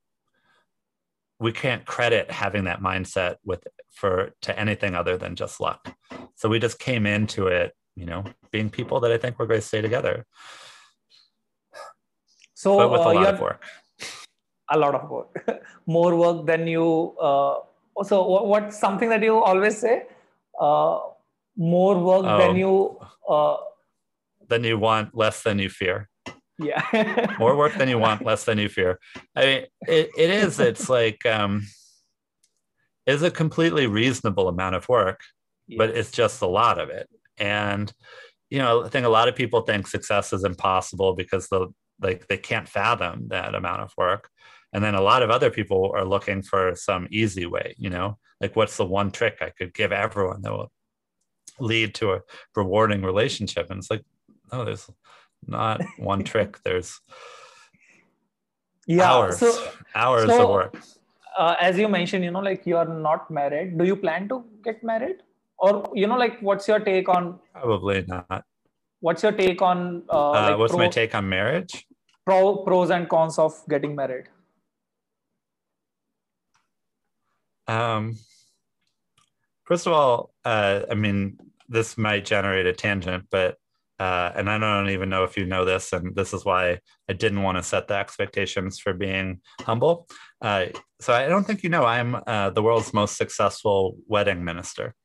we can't credit having that mindset with, for, to anything other than just luck. So we just came into it, you know, being people that I think we're going to stay together. So but with uh, a lot of work. A lot of work, more work than you, uh, so what's something that you always say? Uh, more work oh, than you... Uh, than you want, less than you fear. Yeah. More work than you want, less than you fear. I mean, it, it is, it's like, um, it's a completely reasonable amount of work, yes. but it's just a lot of it. And, you know, I think a lot of people think success is impossible because they'll, like, they can't fathom that amount of work. And then a lot of other people are looking for some easy way, you know, like what's the one trick I could give everyone that will lead to a rewarding relationship? And it's like, no, there's not one trick. There's yeah, hours, so, hours so, of work. Uh, as you mentioned, you know, like you are not married. Do you plan to get married? Or, you know, like what's your take on? Probably not. What's your take on? Uh, uh, like what's pro, my take on marriage? Pro, pros and cons of getting married. Um, first of all, uh, I mean, this might generate a tangent, but, uh, and I don't even know if you know this, and this is why I didn't want to set the expectations for being humble. Uh, so I don't think, you know, I'm, uh, the world's most successful wedding minister.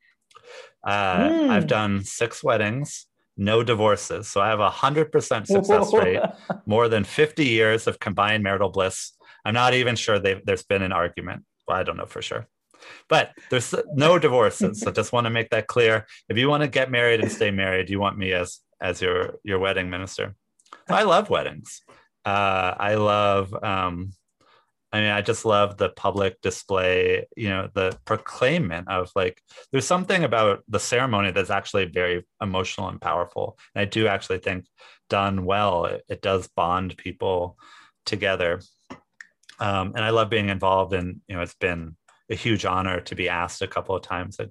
Uh, mm. I've done six weddings, no divorces. So I have a hundred percent success Whoa. rate, more than fifty years of combined marital bliss. I'm not even sure there's been an argument. Well, I don't know for sure, but there's no divorces. So just want to make that clear. If you want to get married and stay married, you want me as, as your, your wedding minister. So I love weddings. Uh, I love, um, I mean, I just love the public display, you know, the proclaimment of like, there's something about the ceremony that's actually very emotional and powerful. And I do actually think done well, it, it does bond people together. Um, and I love being involved in, you know, it's been a huge honor to be asked a couple of times. I,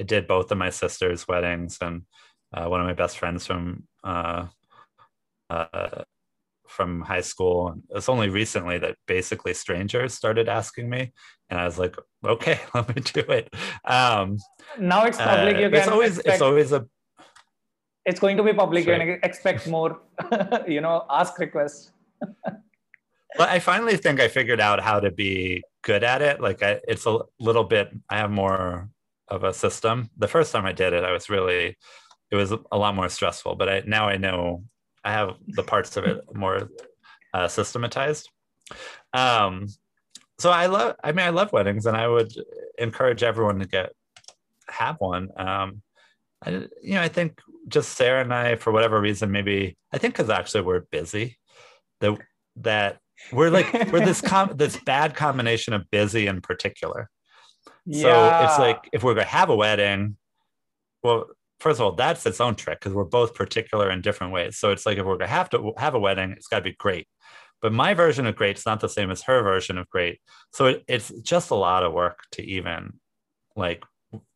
I did both of my sister's weddings and uh, one of my best friends from uh, uh, from high school. And it's only recently that basically strangers started asking me. And I was like, okay, let me do it. Um, now it's public. Uh, you it's, can always, expect, it's always a... It's going to be public. Sorry. You can expect more, you know, ask requests. But I finally think I figured out how to be good at it. Like I, it's a little bit, I have more of a system. The first time I did it, I was really, it was a lot more stressful, but I, now I know I have the parts of it more uh, systematized. Um, so I love, I mean, I love weddings and I would encourage everyone to get, have one. Um, I, you know, I think just Sarah and I, for whatever reason, maybe, I think because actually we're busy, that, that we're like we're this com- this bad combination of busy and particular. Yeah. So it's like if we're gonna have a wedding, well, first of all, that's its own trick because we're both particular in different ways. So it's like if we're gonna have to have a wedding, it's got to be great. But my version of great is not the same as her version of great. So it, it's just a lot of work to even like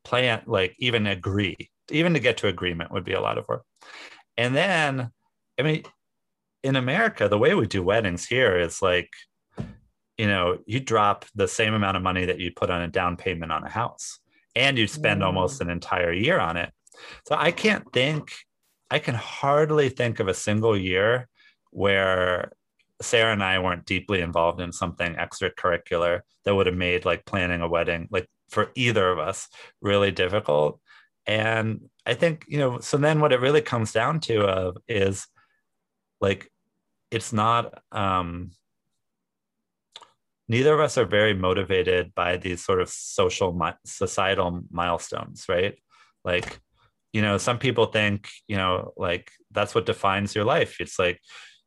plan, like even agree, even to get to agreement would be a lot of work. And then, I mean. In America, the way we do weddings here is like, you know, you drop the same amount of money that you put on a down payment on a house and you spend mm. almost an entire year on it. So I can't think, I can hardly think of a single year where Sarah and I weren't deeply involved in something extracurricular that would have made like planning a wedding, like for either of us, really difficult. And I think, you know, so then what it really comes down to of uh, is like, it's not, um, neither of us are very motivated by these sort of social mi- societal milestones, right? Like, you know, some people think, you know, like that's what defines your life. It's like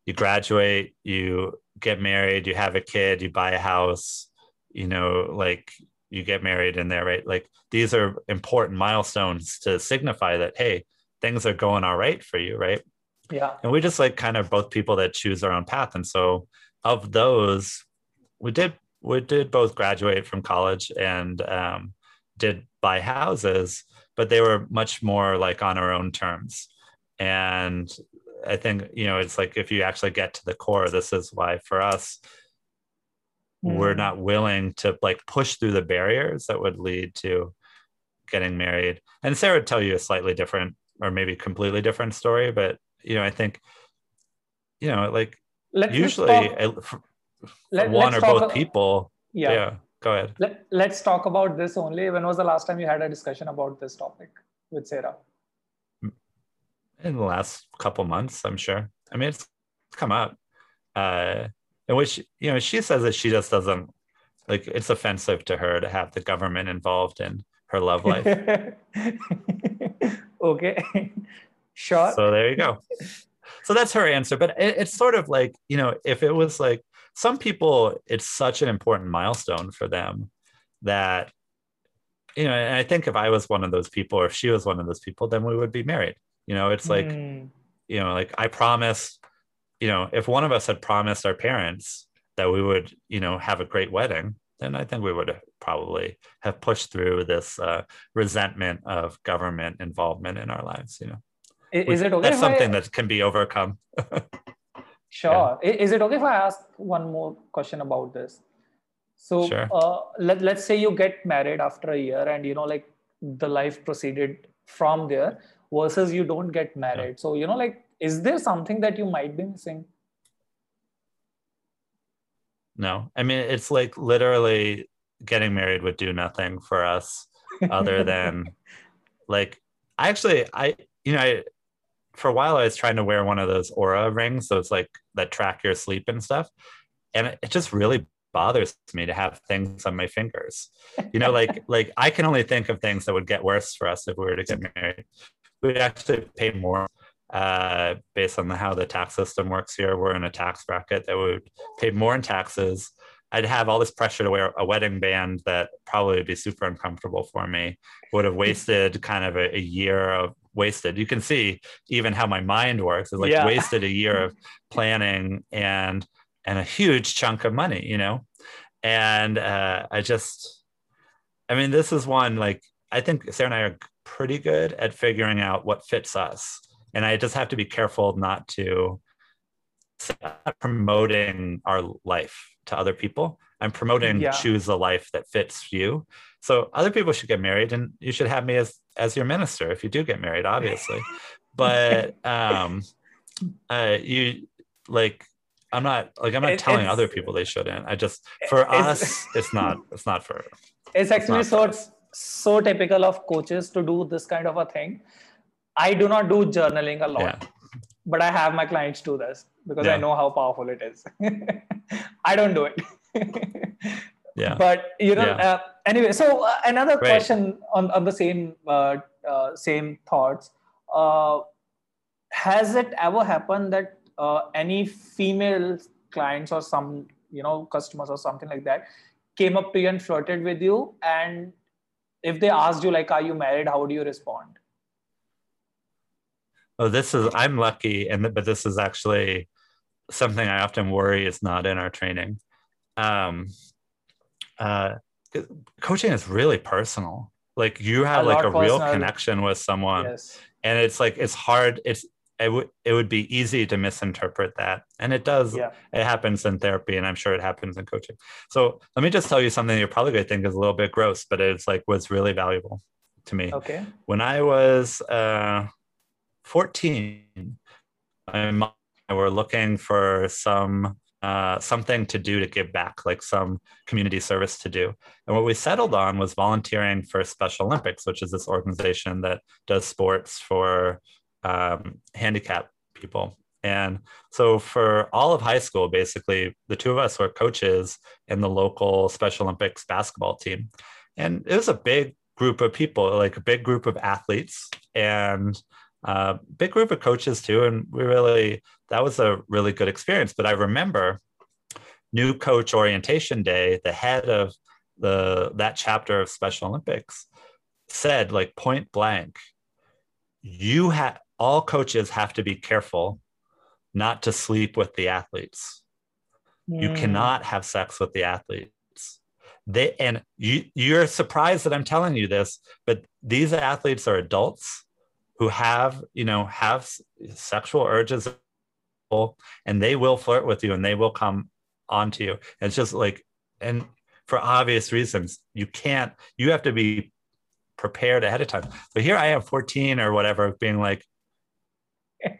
you graduate, you get married, you have a kid, you buy a house, you know, like you get married in there, right? Like these are important milestones to signify that, hey, things are going all right for you, right? Yeah. And we just like kind of both people that choose our own path. And so of those, we did, we did both graduate from college and um, did buy houses, but they were much more like on our own terms. And I think, you know, it's like, if you actually get to the core, this is why for us, mm. we're not willing to like push through the barriers that would lead to getting married. And Sarah would tell you a slightly different or maybe completely different story. But, you know, I think, you know, like let's, usually let's talk, I, one let's or both about, people. Yeah. yeah. Go ahead. Let, let's talk about this only. When was the last time you had a discussion about this topic with Sarah? In the last couple months, I'm sure. I mean, it's come up. Uh, in which, you know, she says that she just doesn't, like, it's offensive to her to have the government involved in her love life. Okay. Sure. So there you go. So that's her answer. But it, it's sort of like, you know, if it was like, some people, it's such an important milestone for them that, you know, and I think if I was one of those people, or if she was one of those people, then we would be married. You know, it's like, mm. you know, like I promised, you know, if one of us had promised our parents that we would, you know, have a great wedding, then I think we would probably have pushed through this uh, resentment of government involvement in our lives, you know. Is, we, is it okay? That's something I... that can be overcome. Sure. Yeah. Is it okay if I ask one more question about this? So sure. uh, let, let's say you get married after a year and, you know, like the life proceeded from there versus you don't get married. Yeah. So, you know, like, is there something that you might be missing? No. I mean, it's like literally getting married would do nothing for us other than like, I actually, I, you know, I, for a while I was trying to wear one of those aura rings. So it's like that track your sleep and stuff. And it, it just really bothers me to have things on my fingers, you know, like, like I can only think of things that would get worse for us if we were to get married. We'd actually pay more uh, based on the, how the tax system works here. We're in a tax bracket that would pay more in taxes. I'd have all this pressure to wear a wedding band that probably would be super uncomfortable for me. Would have wasted kind of a, a year of wasted. You can see even how my mind works. It's like yeah. wasted a year of planning and and a huge chunk of money, you know? And uh, I just, I mean, this is one, like, I think Sarah and I are pretty good at figuring out what fits us. And I just have to be careful not to stop promoting our life to other people. I'm promoting yeah. choose a life that fits you. So other people should get married and you should have me as, as your minister if you do get married, obviously. But um, uh, you like, I'm not like, I'm not it, telling other people they shouldn't. I just, for it's, us, it's not, it's not for, it's actually it's not so, so typical of coaches to do this kind of a thing. I do not do journaling a lot, yeah. but I have my clients do this because yeah. I know how powerful it is. I don't do it. yeah. But you know, yeah. uh, anyway, so uh, another right. question on, on the same, uh, uh, same thoughts, uh, has it ever happened that uh, any female clients or some, you know, customers or something like that came up to you and flirted with you? And if they asked you like, are you married? How do you respond? Oh, this is, I'm lucky. And, but this is actually something I often worry is not in our training. Um, uh, coaching is really personal. Like you have a like a real personal connection with someone yes. and it's like, it's hard. It's, it would, it would be easy to misinterpret that. And it does, yeah. it happens in therapy and I'm sure it happens in coaching. So let me just tell you something you're probably going to think is a little bit gross, but it's like, was really valuable to me. Okay. When I was, uh, fourteen, my mom and we're looking for some uh, something to do to give back, like some community service to do. And what we settled on was volunteering for Special Olympics, which is this organization that does sports for um, handicapped people. And so for all of high school, basically, the two of us were coaches in the local Special Olympics basketball team. And it was a big group of people, like a big group of athletes and a big group of coaches too. And we really, that was a really good experience. But I remember new coach orientation day, the head of the that chapter of Special Olympics said, like, point blank, you have, all coaches have to be careful not to sleep with the athletes. Yeah. You cannot have sex with the athletes. They, and you, you're surprised that I'm telling you this, but these athletes are adults who have, you know, have sexual urges, and they will flirt with you and they will come onto you. And it's just like, and for obvious reasons, you can't, you have to be prepared ahead of time. But here I am, fourteen or whatever, being like,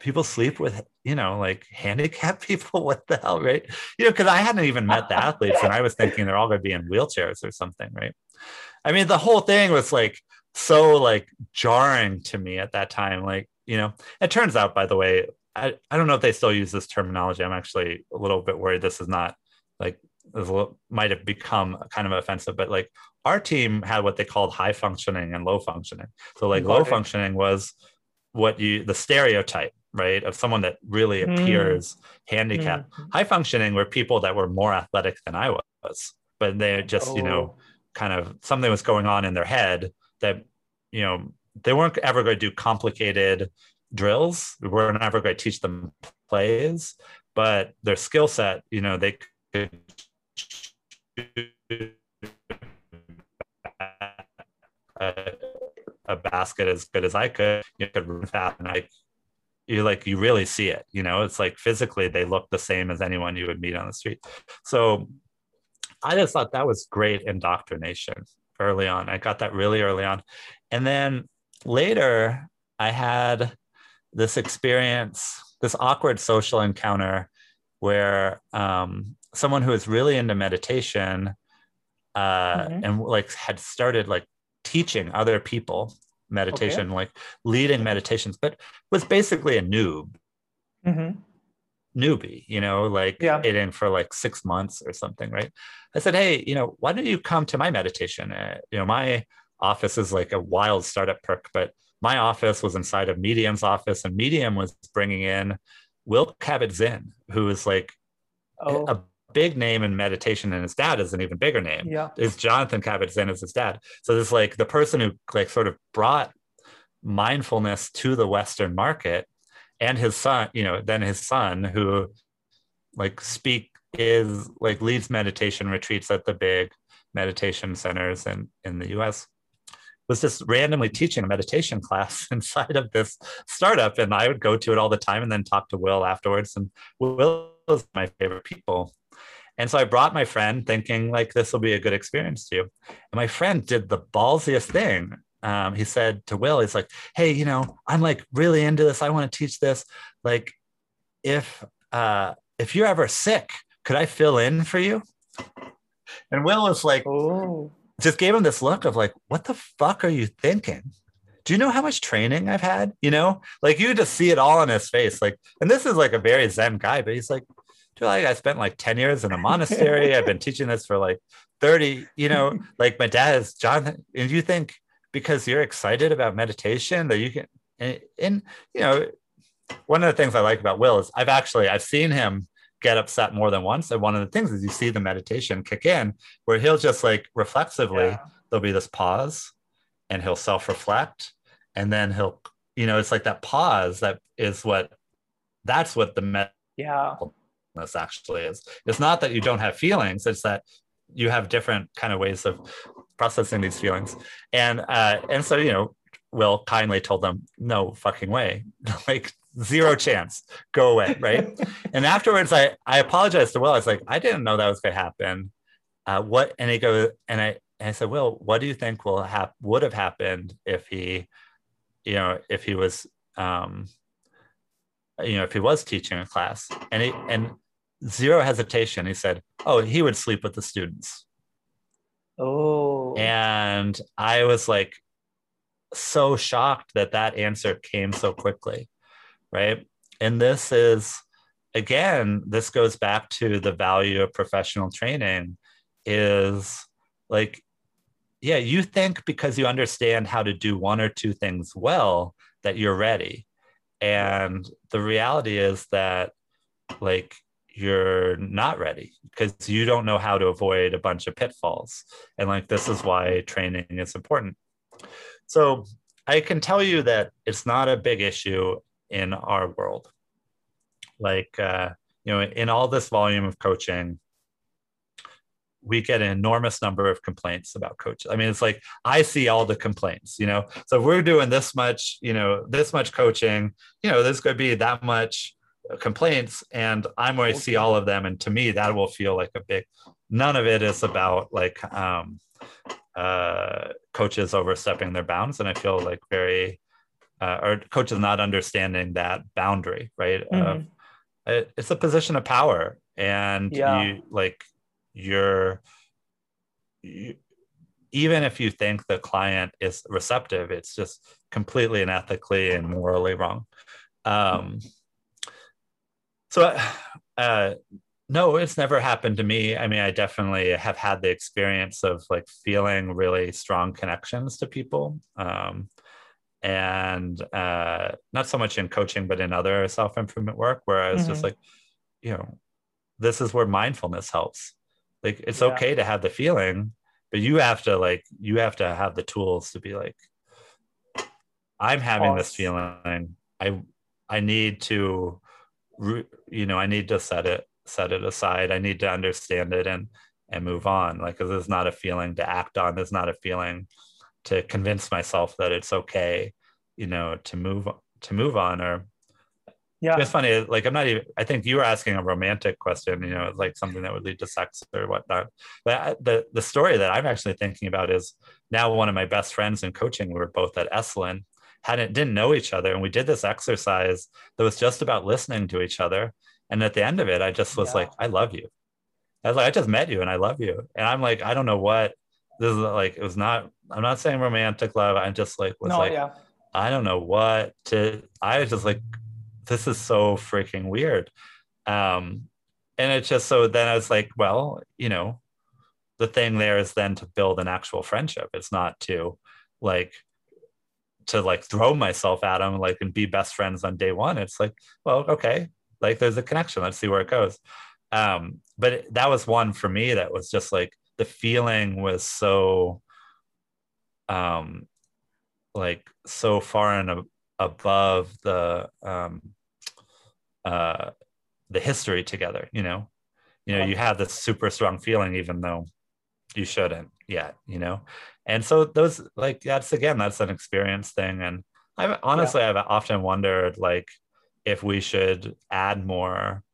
people sleep with, you know, like handicapped people, what the hell, right? You know, because I hadn't even met the athletes and I was thinking they're all going to be in wheelchairs or something, right? I mean, the whole thing was like, so like jarring to me at that time. Like, you know, it turns out, by the way, I, I don't know if they still use this terminology. I'm actually a little bit worried this is not like, this might have become kind of offensive, but like our team had what they called high functioning and low functioning. So like low functioning was what you, the stereotype, right, of someone that really appears mm. handicapped. Mm. High functioning were people that were more athletic than I was, but they just, oh. you know, kind of something was going on in their head that, you know, they weren't ever going to do complicated drills. We weren't ever going to teach them plays, but their skill set, you know, they could shoot a, a basket as good as I could. You could run fast, and I you like you really see it, you know, it's like physically they look the same as anyone you would meet on the street. So I just thought that was great indoctrination early on. I got that really early on. And then later I had this experience, this awkward social encounter where um, someone who was really into meditation uh, mm-hmm. and like had started like teaching other people meditation, okay. like leading meditations, but was basically a noob, mm-hmm. newbie, you know, like yeah. it in for like six months or something, right? I said, hey, you know, why don't you come to my meditation? Uh, you know, my office is like a wild startup perk, but my office was inside of Medium's office, and Medium was bringing in Will Kabat-Zinn, who is like oh. a big name in meditation, and his dad is an even bigger name. Yeah, is Jonathan Kabat-Zinn is his dad. So this like the person who like sort of brought mindfulness to the Western market, and his son, you know, then his son who like speak is like leads meditation retreats at the big meditation centers in in the U S was just randomly teaching a meditation class inside of this startup, and I would go to it all the time and then talk to Will afterwards. And Will is my favorite people. And so I brought my friend thinking like, this will be a good experience to you. And my friend did the ballsiest thing. Um, he said to Will, he's like, hey, you know, I'm like really into this. I want to teach this. Like if, uh, if you're ever sick, could I fill in for you? And Will was like, oh. just gave him this look of like, what the fuck are you thinking? Do you know how much training I've had? You know, like you just see it all in his face. Like, and this is like a very Zen guy, but he's like, dude, like I spent like ten years in a monastery. I've been teaching this for like thirty, you know, like my dad is Jonathan. And you think because you're excited about meditation that you can, and, and, you know, one of the things I like about Will is I've actually, I've seen him get upset more than once. And one of the things is you see the meditation kick in where he'll just like reflexively, yeah. there'll be this pause and he'll self-reflect. And then he'll, you know, it's like that pause that is what, that's what the med- yeah. this actually is. It's not that you don't have feelings, it's that you have different kind of ways of processing these feelings. And uh and so, you know, Will kindly told them, no fucking way, like zero chance, go away, right? And afterwards I I apologized to Will. I was like, I didn't know that was gonna happen. Uh what and he goes and I and I said, Will, what do you think will hap would have happened if he, you know, if he was um you know, if he was teaching a class, and he, and zero hesitation, he said, oh, he would sleep with the students. Oh. And I was like, so shocked that that answer came so quickly. Right. And this is, again, this goes back to the value of professional training is like, yeah, you think because you understand how to do one or two things well that you're ready. And the reality is that like you're not ready because you don't know how to avoid a bunch of pitfalls. And like, this is why training is important. So I can tell you that it's not a big issue in our world. Like, uh, you know, in all this volume of coaching, we get an enormous number of complaints about coaches. I mean, it's like, I see all the complaints, you know, so if we're doing this much, you know, this much coaching, you know, there's going to be that much complaints, and I'm going to see all of them. And to me, that will feel like a big, none of it is about like um, uh, coaches overstepping their bounds. And I feel like very, uh, or coaches not understanding that boundary, right? Mm-hmm. uh, it, it's a position of power, and yeah. you like, You're you, even if you think the client is receptive, it's just completely unethically and morally wrong. Um, so, uh, no, it's never happened to me. I mean, I definitely have had the experience of like feeling really strong connections to people, um, and uh, not so much in coaching, but in other self-improvement work, where I was mm-hmm. just like, you know, this is where mindfulness helps. Like, it's yeah. okay to have the feeling, but you have to like, you have to have the tools to be like, I'm having awesome. This feeling. I, I need to, you know, I need to set it, set it aside. I need to understand it and, and move on. Like, cause it's not a feeling to act on. It's not a feeling to convince myself that it's okay, you know, to move, to move on or, yeah. It's funny, like I'm not even, I think you were asking a romantic question, you know, like something that would lead to sex or whatnot. But I, the, the story that I'm actually thinking about is now one of my best friends in coaching, we were both at Esalen, hadn't, didn't know each other. And we did this exercise that was just about listening to each other. And at the end of it, I just was yeah. like, I love you. I was like, I just met you and I love you. And I'm like, I don't know what, this is like, it was not, I'm not saying romantic love. I'm just like, was no, like, yeah. I don't know what to, I was just like, this is so freaking weird. Um, and it's just, so then I was like, well, you know, the thing there is then to build an actual friendship. It's not to like, to like throw myself at him, like, and be best friends on day one. It's like, well, okay. Like there's a connection. Let's see where it goes. Um, but it, that was one for me that was just like, the feeling was so, um, like so far in a, above the um uh the history together, you know you know you have this super strong feeling even though you shouldn't yet, you know and so those, like, that's again that's an experience thing. And I've honestly yeah. I've often wondered like if we should add more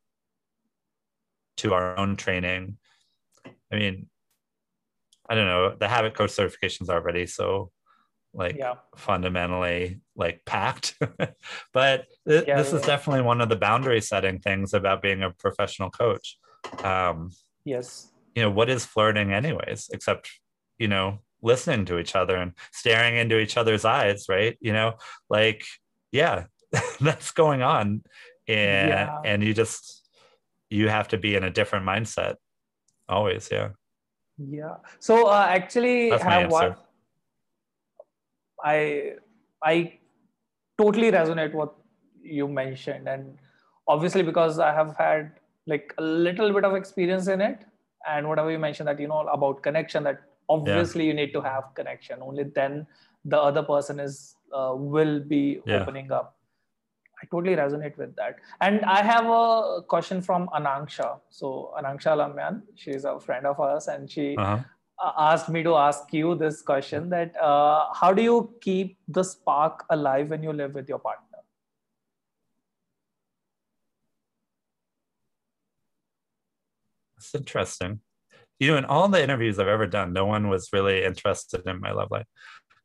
to our own training. I mean, I don't know, the habit coach certification's already so like yeah. fundamentally like packed, but th- yeah, this yeah, is yeah. definitely one of the boundary setting things about being a professional coach. Um, yes. You know, what is flirting anyways, except, you know, listening to each other and staring into each other's eyes. Right. You know, like, yeah, that's going on. And, yeah. and you just, you have to be in a different mindset always. Yeah. Yeah. So uh, actually that's my have one. I I totally resonate what you mentioned, and obviously because I have had like a little bit of experience in it, and whatever you mentioned that you know about connection, that obviously yeah. you need to have connection, only then the other person is uh, will be yeah. opening up. I totally resonate with that. And I have a question from Ananksha. So Ananksha Lamyan, she is a friend of ours, and she uh-huh. asked me to ask you this question, that uh, how do you keep the spark alive when you live with your partner? That's interesting. You know, in all the interviews I've ever done, no one was really interested in my love life.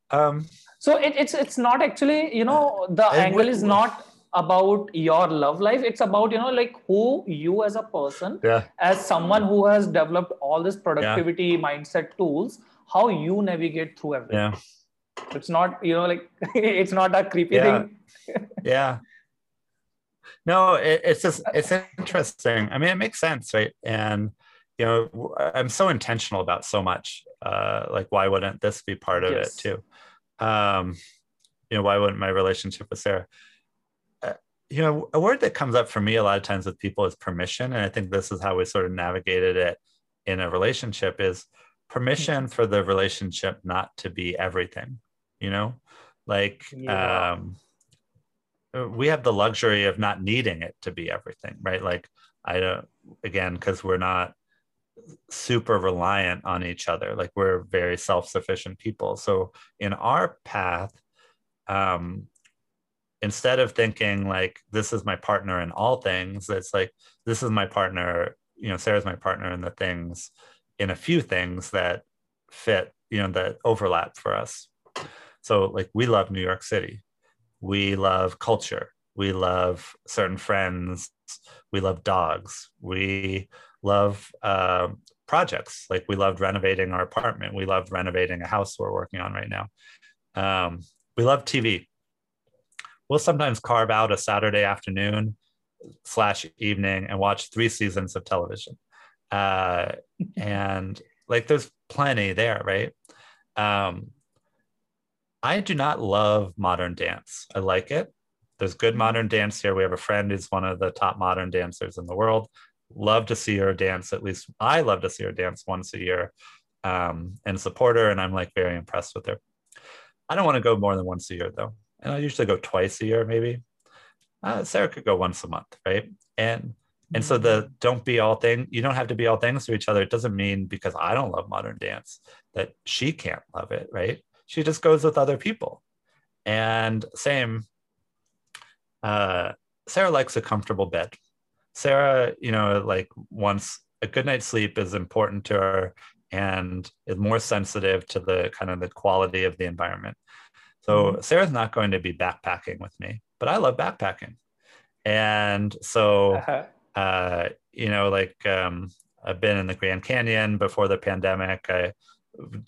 Um, so it, it's it's not actually, you know, the angle would, is not about your love life. It's about, you know, like who you as a person, yeah. as someone who has developed all this productivity yeah. mindset tools, how you navigate through everything. Yeah. It's not, you know, like it's not a creepy yeah. thing. yeah. No, it, it's just, it's interesting. I mean, it makes sense, right? And, you know, I'm so intentional about so much. Uh, like, why wouldn't this be part of yes. it too? Um, you know, why wouldn't my relationship with Sarah? Uh, you know, a word that comes up for me a lot of times with people is permission. And I think this is how we sort of navigated it in a relationship, is permission for the relationship not to be everything, you know, like, yeah. um, we have the luxury of not needing it to be everything, right? Like I don't, again, because we're not super reliant on each other. Like we're very self-sufficient people. So in our path, um, instead of thinking like, this is my partner in all things, it's like, this is my partner, you know, Sarah's my partner in the things, in a few things that fit, you know, that overlap for us. So like we love New York City. We love culture. We love certain friends. We love dogs. We love uh, projects. Like we loved renovating our apartment. We loved renovating a house we're working on right now. Um, we love T V. We'll sometimes carve out a Saturday afternoon slash evening and watch three seasons of television. Uh, and like, there's plenty there, right? Um, I do not love modern dance. I like it. There's good modern dance here. We have a friend who's one of the top modern dancers in the world. Love to see her dance. At least I love to see her dance once a year um, and support her. And I'm like very impressed with her. I don't want to go more than once a year though. And I usually go twice a year, maybe. Uh, Sarah could go once a month, right? And and so the don't be all thing, you don't have to be all things to each other. It doesn't mean because I don't love modern dance that she can't love it, right? She just goes with other people. And same, uh, Sarah likes a comfortable bed. Sarah, you know, like wants a good night's sleep is important to her and is more sensitive to the kind of the quality of the environment. So Sarah's not going to be backpacking with me, but I love backpacking. And so, uh-huh. uh, you know, like um, I've been in the Grand Canyon before the pandemic. I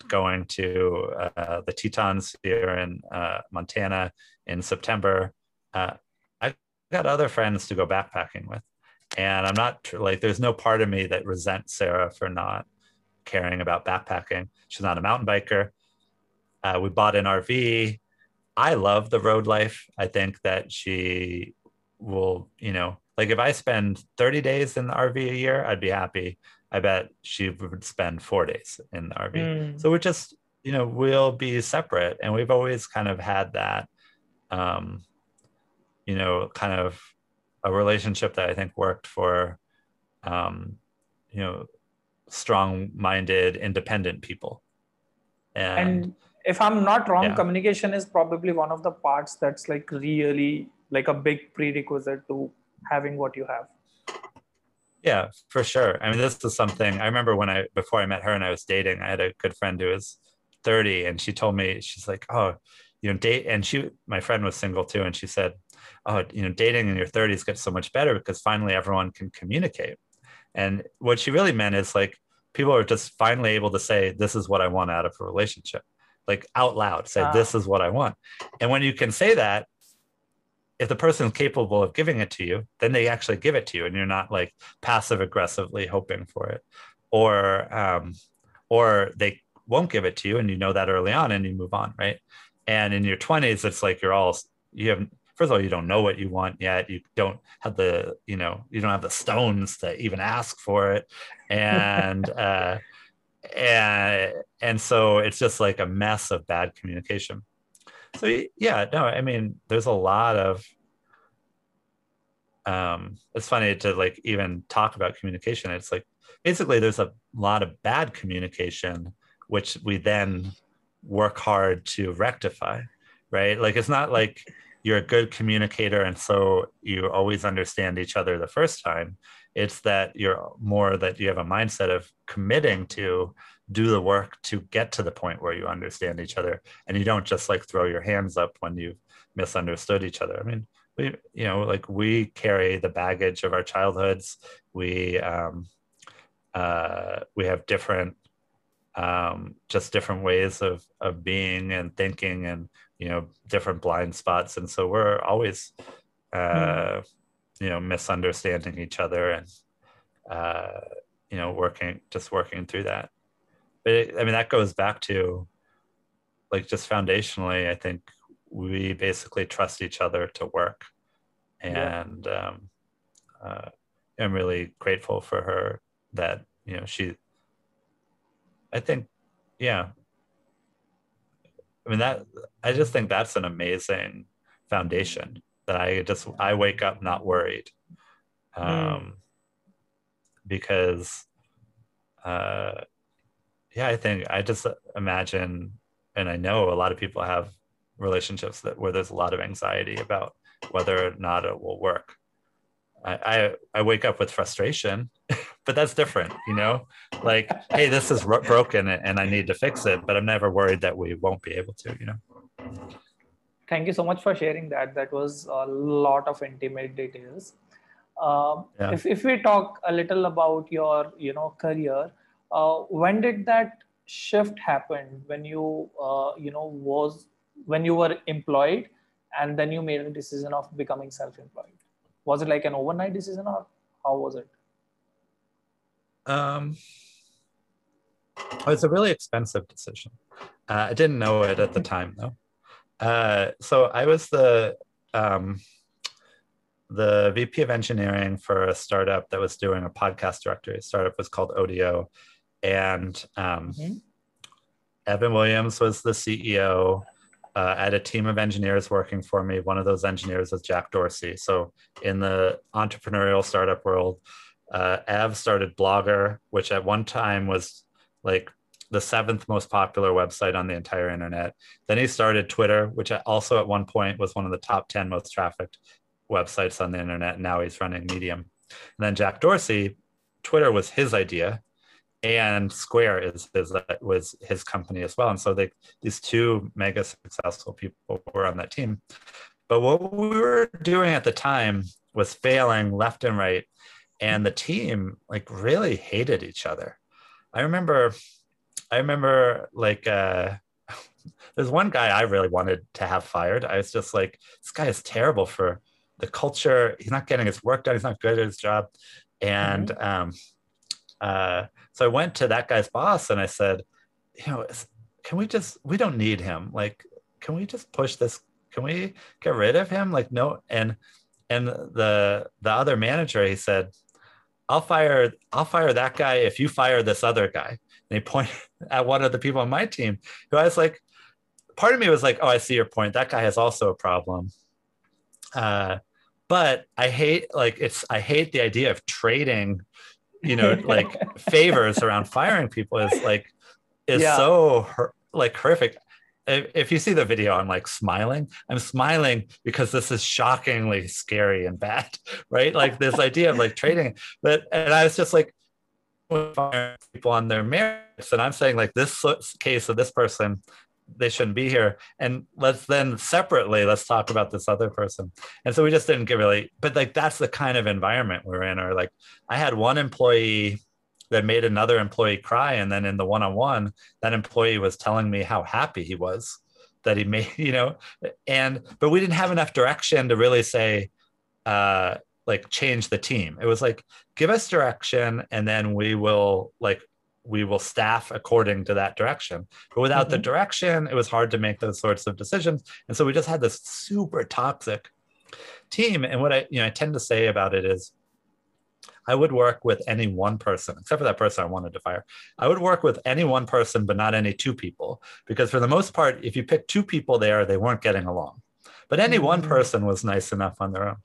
going to uh, the Tetons here in uh, Montana in September. Uh, I've got other friends to go backpacking with. And I'm not like, there's no part of me that resents Sarah for not caring about backpacking. She's not a mountain biker. Uh, we bought an R V. I love the road life. I think that she will, you know, like if I spend thirty days in the R V a year, I'd be happy. I bet she would spend four days in the R V. Mm. So we're just, you know, we'll be separate. And we've always kind of had that, um, you know, kind of a relationship that I think worked for, um, you know, strong-minded, independent people. And, and if I'm not wrong, yeah. communication is probably one of the parts that's like really like a big prerequisite to having what you have. Yeah, for sure. I mean, this is something I remember when I, before I met her and I was dating, I had a good friend who was thirty and she told me, she's like, oh, you know, date. And she, my friend was single too. And she said, oh, you know, dating in your thirties gets so much better because finally everyone can communicate. And what she really meant is like, people are just finally able to say, this is what I want out of a relationship, like out loud, say, ah. this is what I want. And when you can say that, if the person is capable of giving it to you, then they actually give it to you and you're not like passive aggressively hoping for it, or, um, or they won't give it to you. And you know that early on and you move on. Right. And in your twenties, it's like, you're all, you have, first of all, you don't know what you want yet. You don't have the, you know, you don't have the stones to even ask for it. And, uh, and, and so it's just like a mess of bad communication. So yeah, no, I mean, there's a lot of, um, it's funny to like even talk about communication. It's like, basically there's a lot of bad communication, which we then work hard to rectify, right? Like, it's not like you're a good communicator and so you always understand each other the first time. It's that you're more that you have a mindset of committing to do the work to get to the point where you understand each other. And you don't just like throw your hands up when you've misunderstood each other. I mean, we, you know, like we carry the baggage of our childhoods. We, um, uh, we have different, um, just different ways of, of being and thinking and, you know, different blind spots. And so we're always, uh, you know, misunderstanding each other and, uh, you know, working, just working through that. But it, I mean, that goes back to like just foundationally, I think we basically trust each other to work, and yeah. um, uh, I'm really grateful for her that, you know, she, I think, yeah. I mean, that, I just think that's an amazing foundation that I just, I wake up not worried. Um, mm. Because, uh, yeah, I think I just imagine, and I know a lot of people have relationships that where there's a lot of anxiety about whether or not it will work. I, I, I wake up with frustration, but that's different, you know, like, hey, this is ro- broken and I need to fix it, but I'm never worried that we won't be able to, you know. Thank you so much for sharing that. That was a lot of intimate details. Um, yeah. if, if we talk a little about your, you know, career, uh, when did that shift happen? When you, uh, you know, was, when you were employed and then you made a decision of becoming self-employed? Was it like an overnight decision or how was it? Um, oh, it's a really expensive decision. Uh, I didn't know it at the time though. Uh, so I was the um, the V P of engineering for a startup that was doing a podcast directory. The startup was called Odeo, and um, mm-hmm. Evan Williams was the C E O. Uh, I had a team of engineers working for me. One of those engineers was Jack Dorsey. So in the entrepreneurial startup world, uh, Ev started Blogger, which at one time was like the seventh most popular website on the entire internet. Then he started Twitter, which also at one point was one of the top ten most trafficked websites on the internet. Now he's running Medium. And then Jack Dorsey, Twitter was his idea. And Square is, is was his company as well. And so they, these two mega successful people were on that team. But what we were doing at the time was failing left and right. And the team like really hated each other. I remember, I remember like, uh, there's one guy I really wanted to have fired. I was just like, this guy is terrible for the culture. He's not getting his work done. He's not good at his job. And, mm-hmm. um, uh, so I went to that guy's boss and I said, you know, can we just, we don't need him. Like, can we just push this? Can we get rid of him? Like, no. And, and the, the other manager, he said, I'll fire, I'll fire that guy if you fire this other guy. And he pointed at one of the people on my team who I was like, part of me was like, oh, I see your point. That guy has also a problem. Uh, but I hate, like, it's, I hate the idea of trading, you know, like favors around firing people is like, is yeah. so like horrific. If, if you see the video, I'm like smiling, I'm smiling because this is shockingly scary and bad, right? Like this idea of like trading, but, and I was just like, firing people on their merits. And I'm saying like this case of this person, they shouldn't be here. And let's then separately, let's talk about this other person. And so we just didn't get really, but like, that's the kind of environment we're in. Or like, I had one employee that made another employee cry. And then in the one-on-one, that employee was telling me how happy he was that he made, you know, and, but we didn't have enough direction to really say, uh, like change the team. It was like, give us direction. And then we will like, we will staff according to that direction. But without mm-hmm. the direction, it was hard to make those sorts of decisions. And so we just had this super toxic team. And what I, you know, I tend to say about it is I would work with any one person, except for that person I wanted to fire. I would work with any one person, but not any two people. Because for the most part, if you pick two people there, they weren't getting along. But any mm-hmm. one person was nice enough on their own.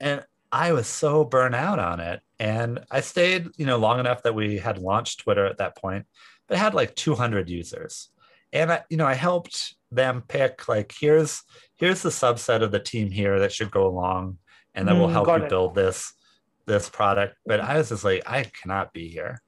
And I was so burnt out on it. And I stayed, you know, long enough that we had launched Twitter at that point, but it had like two hundred users. And I, you know, I helped them pick like, here's, here's the subset of the team here that should go along. And then mm, we'll help you it. build this, this product. But I was just like, I cannot be here.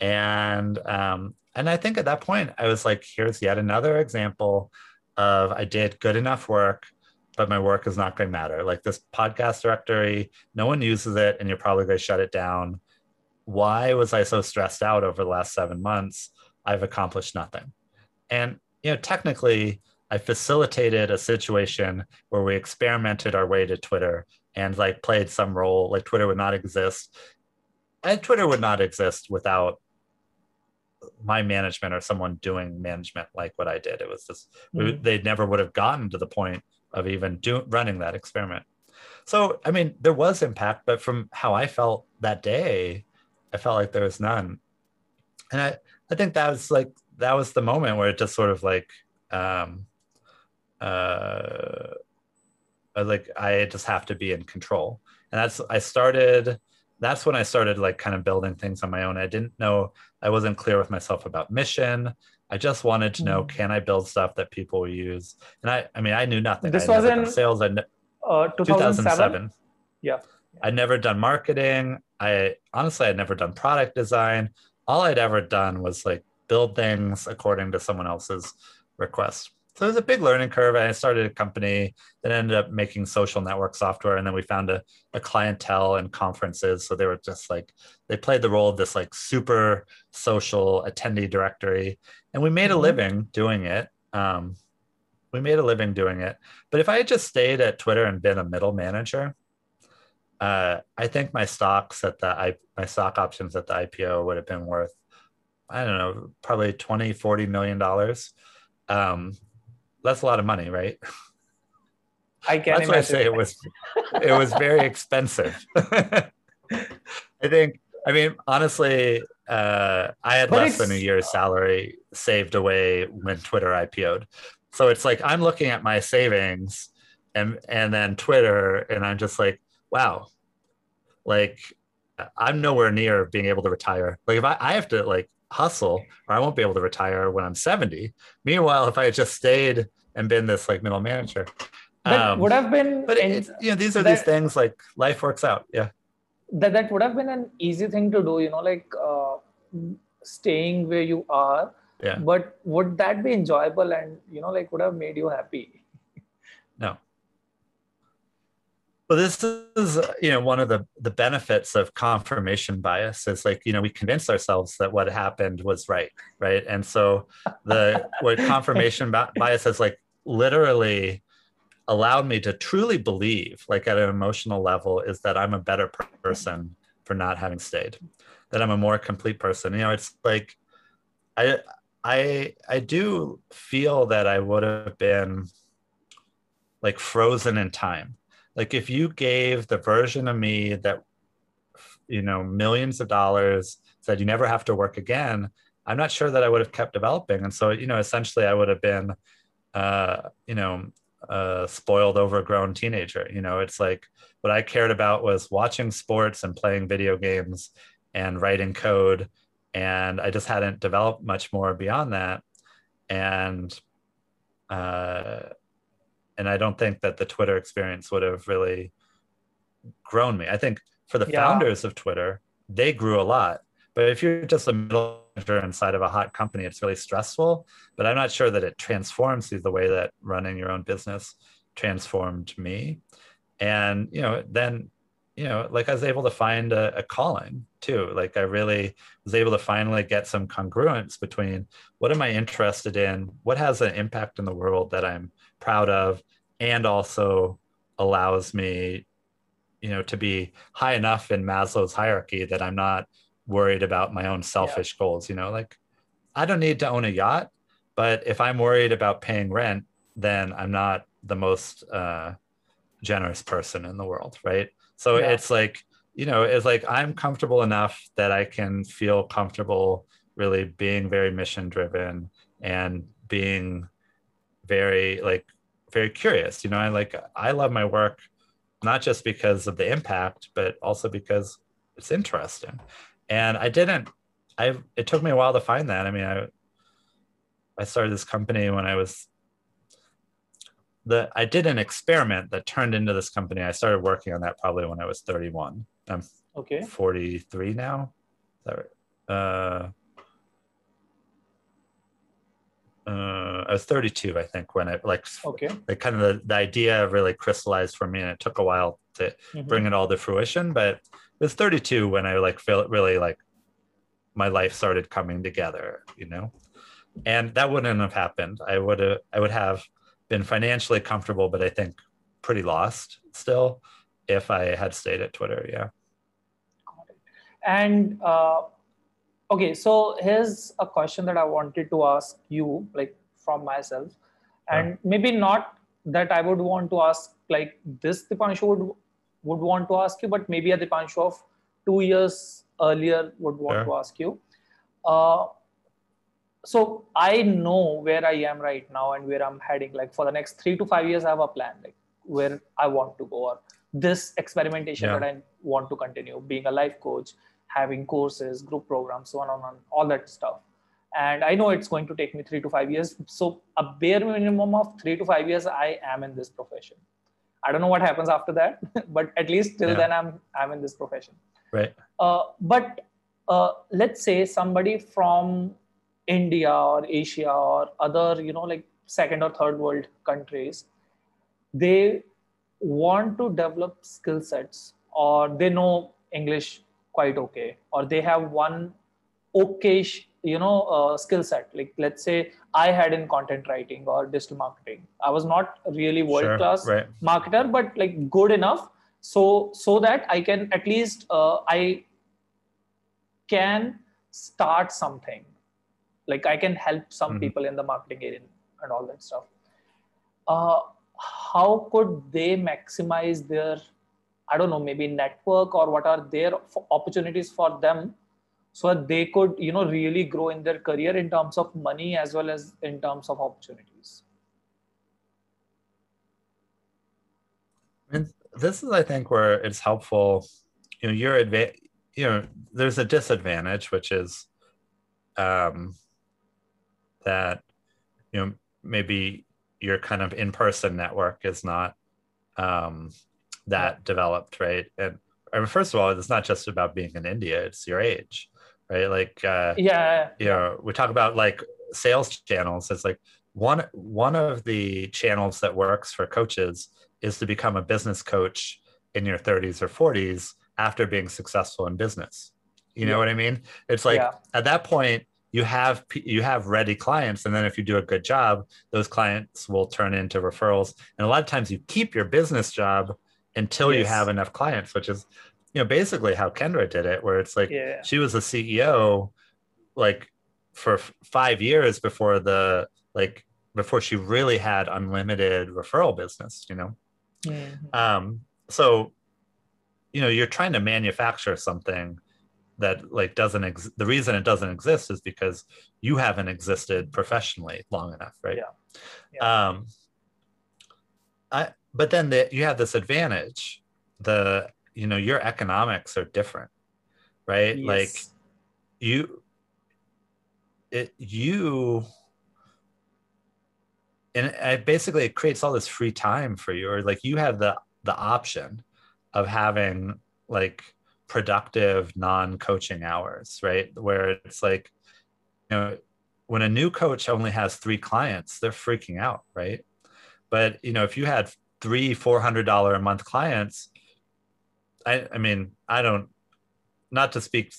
And, um, and I think at that point I was like, here's yet another example of I did good enough work. but my work is not going to matter. Like this podcast directory, no one uses it and you're probably going to shut it down. Why was I so stressed out over the last seven months? I've accomplished nothing. And, you know, technically I facilitated a situation where we experimented our way to Twitter and like played some role, like Twitter would not exist. And Twitter would not exist without my management or someone doing management like what I did. It was just, mm-hmm. we, they never would have gotten to the point of even do, running that experiment. So, I mean, there was impact, but from how I felt that day, I felt like there was none. And I, I think that was like, that was the moment where it just sort of like, um, uh, I like, I just have to be in control. And that's, I started, that's when I started like kind of building things on my own. I didn't know, I wasn't clear with myself about mission. I just wanted to know, can I build stuff that people will use? And I, I mean, I knew nothing. This was in sales. I ne- uh, two thousand seven. Yeah. I'd never done marketing. I honestly, I'd never done product design. All I'd ever done was like build things according to someone else's request. So it was a big learning curve. And I started a company that ended up making social network software. And then we found a, a clientele and conferences. So they were just like, they played the role of this like super social attendee directory. And we made a living doing it. Um, we made a living doing it. But if I had just stayed at Twitter and been a middle manager, uh, I think my stocks at the I, my stock options at the I P O would have been worth, I don't know, probably twenty, forty million dollars. Um, that's a lot of money, right? I can't that's imagine. Why I say it was, it was very expensive. I think, I mean, honestly, uh, I had but less than a year's salary saved away when Twitter I P O'd. So it's like, I'm looking at my savings and, and then Twitter, and I'm just like, wow, like I'm nowhere near being able to retire. Like if I, I have to like hustle or I won't be able to retire when I'm seventy. Meanwhile, if I had just stayed and been this like middle manager, that um, would have been, but it, you know, these are that, these things like life works out. Yeah. That, that would have been an easy thing to do, you know, like uh, staying where you are, yeah. But would that be enjoyable and, you know, like would have made you happy? No. Well, this is, you know, one of the, the benefits of confirmation bias is like, you know, we convinced ourselves that what happened was right. Right. And so the what confirmation bias has like literally allowed me to truly believe like at an emotional level is that I'm a better person for not having stayed, that I'm a more complete person. You know, it's like, I, I, I do feel that I would have been like frozen in time. Like if you gave the version of me that, you know, millions of dollars, said you never have to work again, I'm not sure that I would have kept developing. And so, you know, essentially I would have been, uh, you know, a spoiled, overgrown teenager. You know, it's like what I cared about was watching sports and playing video games and writing code. And I just hadn't developed much more beyond that. And, uh, And I don't think that the Twitter experience would have really grown me. I think for the yeah. founders of Twitter, they grew a lot. But if you're just a middle manager inside of a hot company, it's really stressful. But I'm not sure that it transforms you the way that running your own business transformed me. And, you know, then, you know, like I was able to find a, a calling too. Like I really was able to finally get some congruence between what am I interested in? What has an impact in the world that I'm proud of and also allows me, you know, to be high enough in Maslow's hierarchy that I'm not worried about my own selfish yeah. goals. You know, like I don't need to own a yacht, but if I'm worried about paying rent, then I'm not the most uh, generous person in the world, right? So yeah. it's like, you know, it's like I'm comfortable enough that I can feel comfortable really being very mission driven and being very like very curious. You know, I like I love my work, not just because of the impact, but also because it's interesting. And I didn't I it took me a while to find that. I mean, I I started this company when I was The, I did an experiment that turned into this company. I started working on that probably when I was thirty-one. I'm okay. forty-three now. Is that right? Uh, uh, I was thirty-two, I think, when it like, okay. like kind of the, the idea really crystallized for me, and it took a while to mm-hmm. bring it all to fruition. But it was thirty-two when I like feel it really like my life started coming together, you know, and that wouldn't have happened. I would have, I would have been financially comfortable, but I think pretty lost still if I had stayed at Twitter. Yeah. And, uh, okay, so here's a question that I wanted to ask you, like from myself, and yeah. maybe not that I would want to ask like this Dipanshu would, would want to ask you, but maybe a Dipanshu of two years earlier would want yeah. to ask you. Uh, so I know where I am right now and where I'm heading, like for the next three to five years, I have a plan, like where I want to go, or this experimentation yeah. that I want to continue, being a life coach, having courses, group programs, so on, on, on, all that stuff. And I know it's going to take me three to five years. So a bare minimum of three to five years, I am in this profession. I don't know what happens after that, but at least till yeah. then I'm, I'm in this profession. Right. Uh, but uh, let's say somebody from India or Asia or other, you know, like second or third world countries, they want to develop skill sets, or they know English quite okay, or they have one okay, you know, uh, skill set. Like let's say I had in content writing or digital marketing. I was not really world-class sure, right. marketer, but like good enough. So, so that I can at least, uh, I can start something. Like I can help some mm-hmm. people in the marketing area and all that stuff. Uh, how could they maximize their, I don't know, maybe network, or what are their opportunities for them so that they could, you know, really grow in their career in terms of money as well as in terms of opportunities? And this is, I think, where it's helpful. You know, your adva- you know, there's a disadvantage, which is um, that, you know, maybe your kind of in-person network is not um, that yeah. developed, right? And I mean, first of all, it's not just about being in India, it's your age, right? Like, uh, yeah, you know, we talk about like sales channels. It's like one, one of the channels that works for coaches is to become a business coach in your thirties or forties after being successful in business. You know yeah. what I mean? It's like yeah. at that point, You have you have ready clients, and then if you do a good job, those clients will turn into referrals. And a lot of times, you keep your business job until yes. you have enough clients, which is, you know, basically how Kendra did it, where it's like yeah. she was a C E O like for five years before the like before she really had unlimited referral business, you know. Mm-hmm. Um, so, you know, you're trying to manufacture something that like doesn't ex- the reason it doesn't exist is because you haven't existed professionally long enough, right? Yeah. yeah. Um, I but then the, you have this advantage, the you know your economics are different, right? Yes. Like you, it you, and it basically it creates all this free time for you, or like you have the the option of having like productive non-coaching hours, right? Where it's like, you know, when a new coach only has three clients, they're freaking out, right? But, you know, if you had three, four hundred dollars a month clients, I, I mean, I don't, not to speak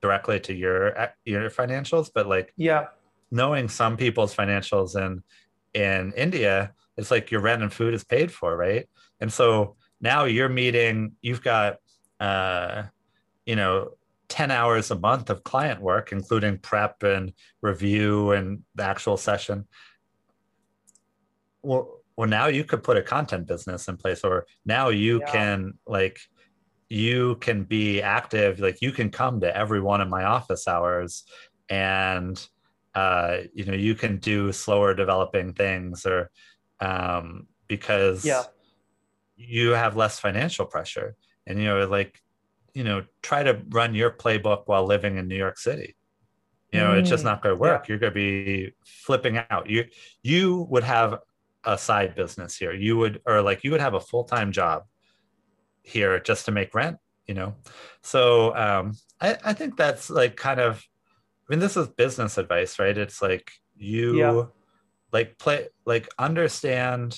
directly to your, your financials, but like, yeah, knowing some people's financials in, in India, it's like your rent and food is paid for, right? And so now you're meeting, you've got, uh, you know, ten hours a month of client work, including prep and review and the actual session. Well, well, now you could put a content business in place, or now you yeah. can like, you can be active. Like you can come to every one of my office hours, and, uh, you know, you can do slower developing things, or, um, because yeah. you have less financial pressure. And, you know, like, you know, try to run your playbook while living in New York City. You know, mm. it's just not going to work. Yeah. You're going to be flipping out. You you would have a side business here. You would, or like you would have a full-time job here just to make rent, you know? So um, I, I think that's like kind of, I mean, this is business advice, right? It's like you, yeah. like play, like understand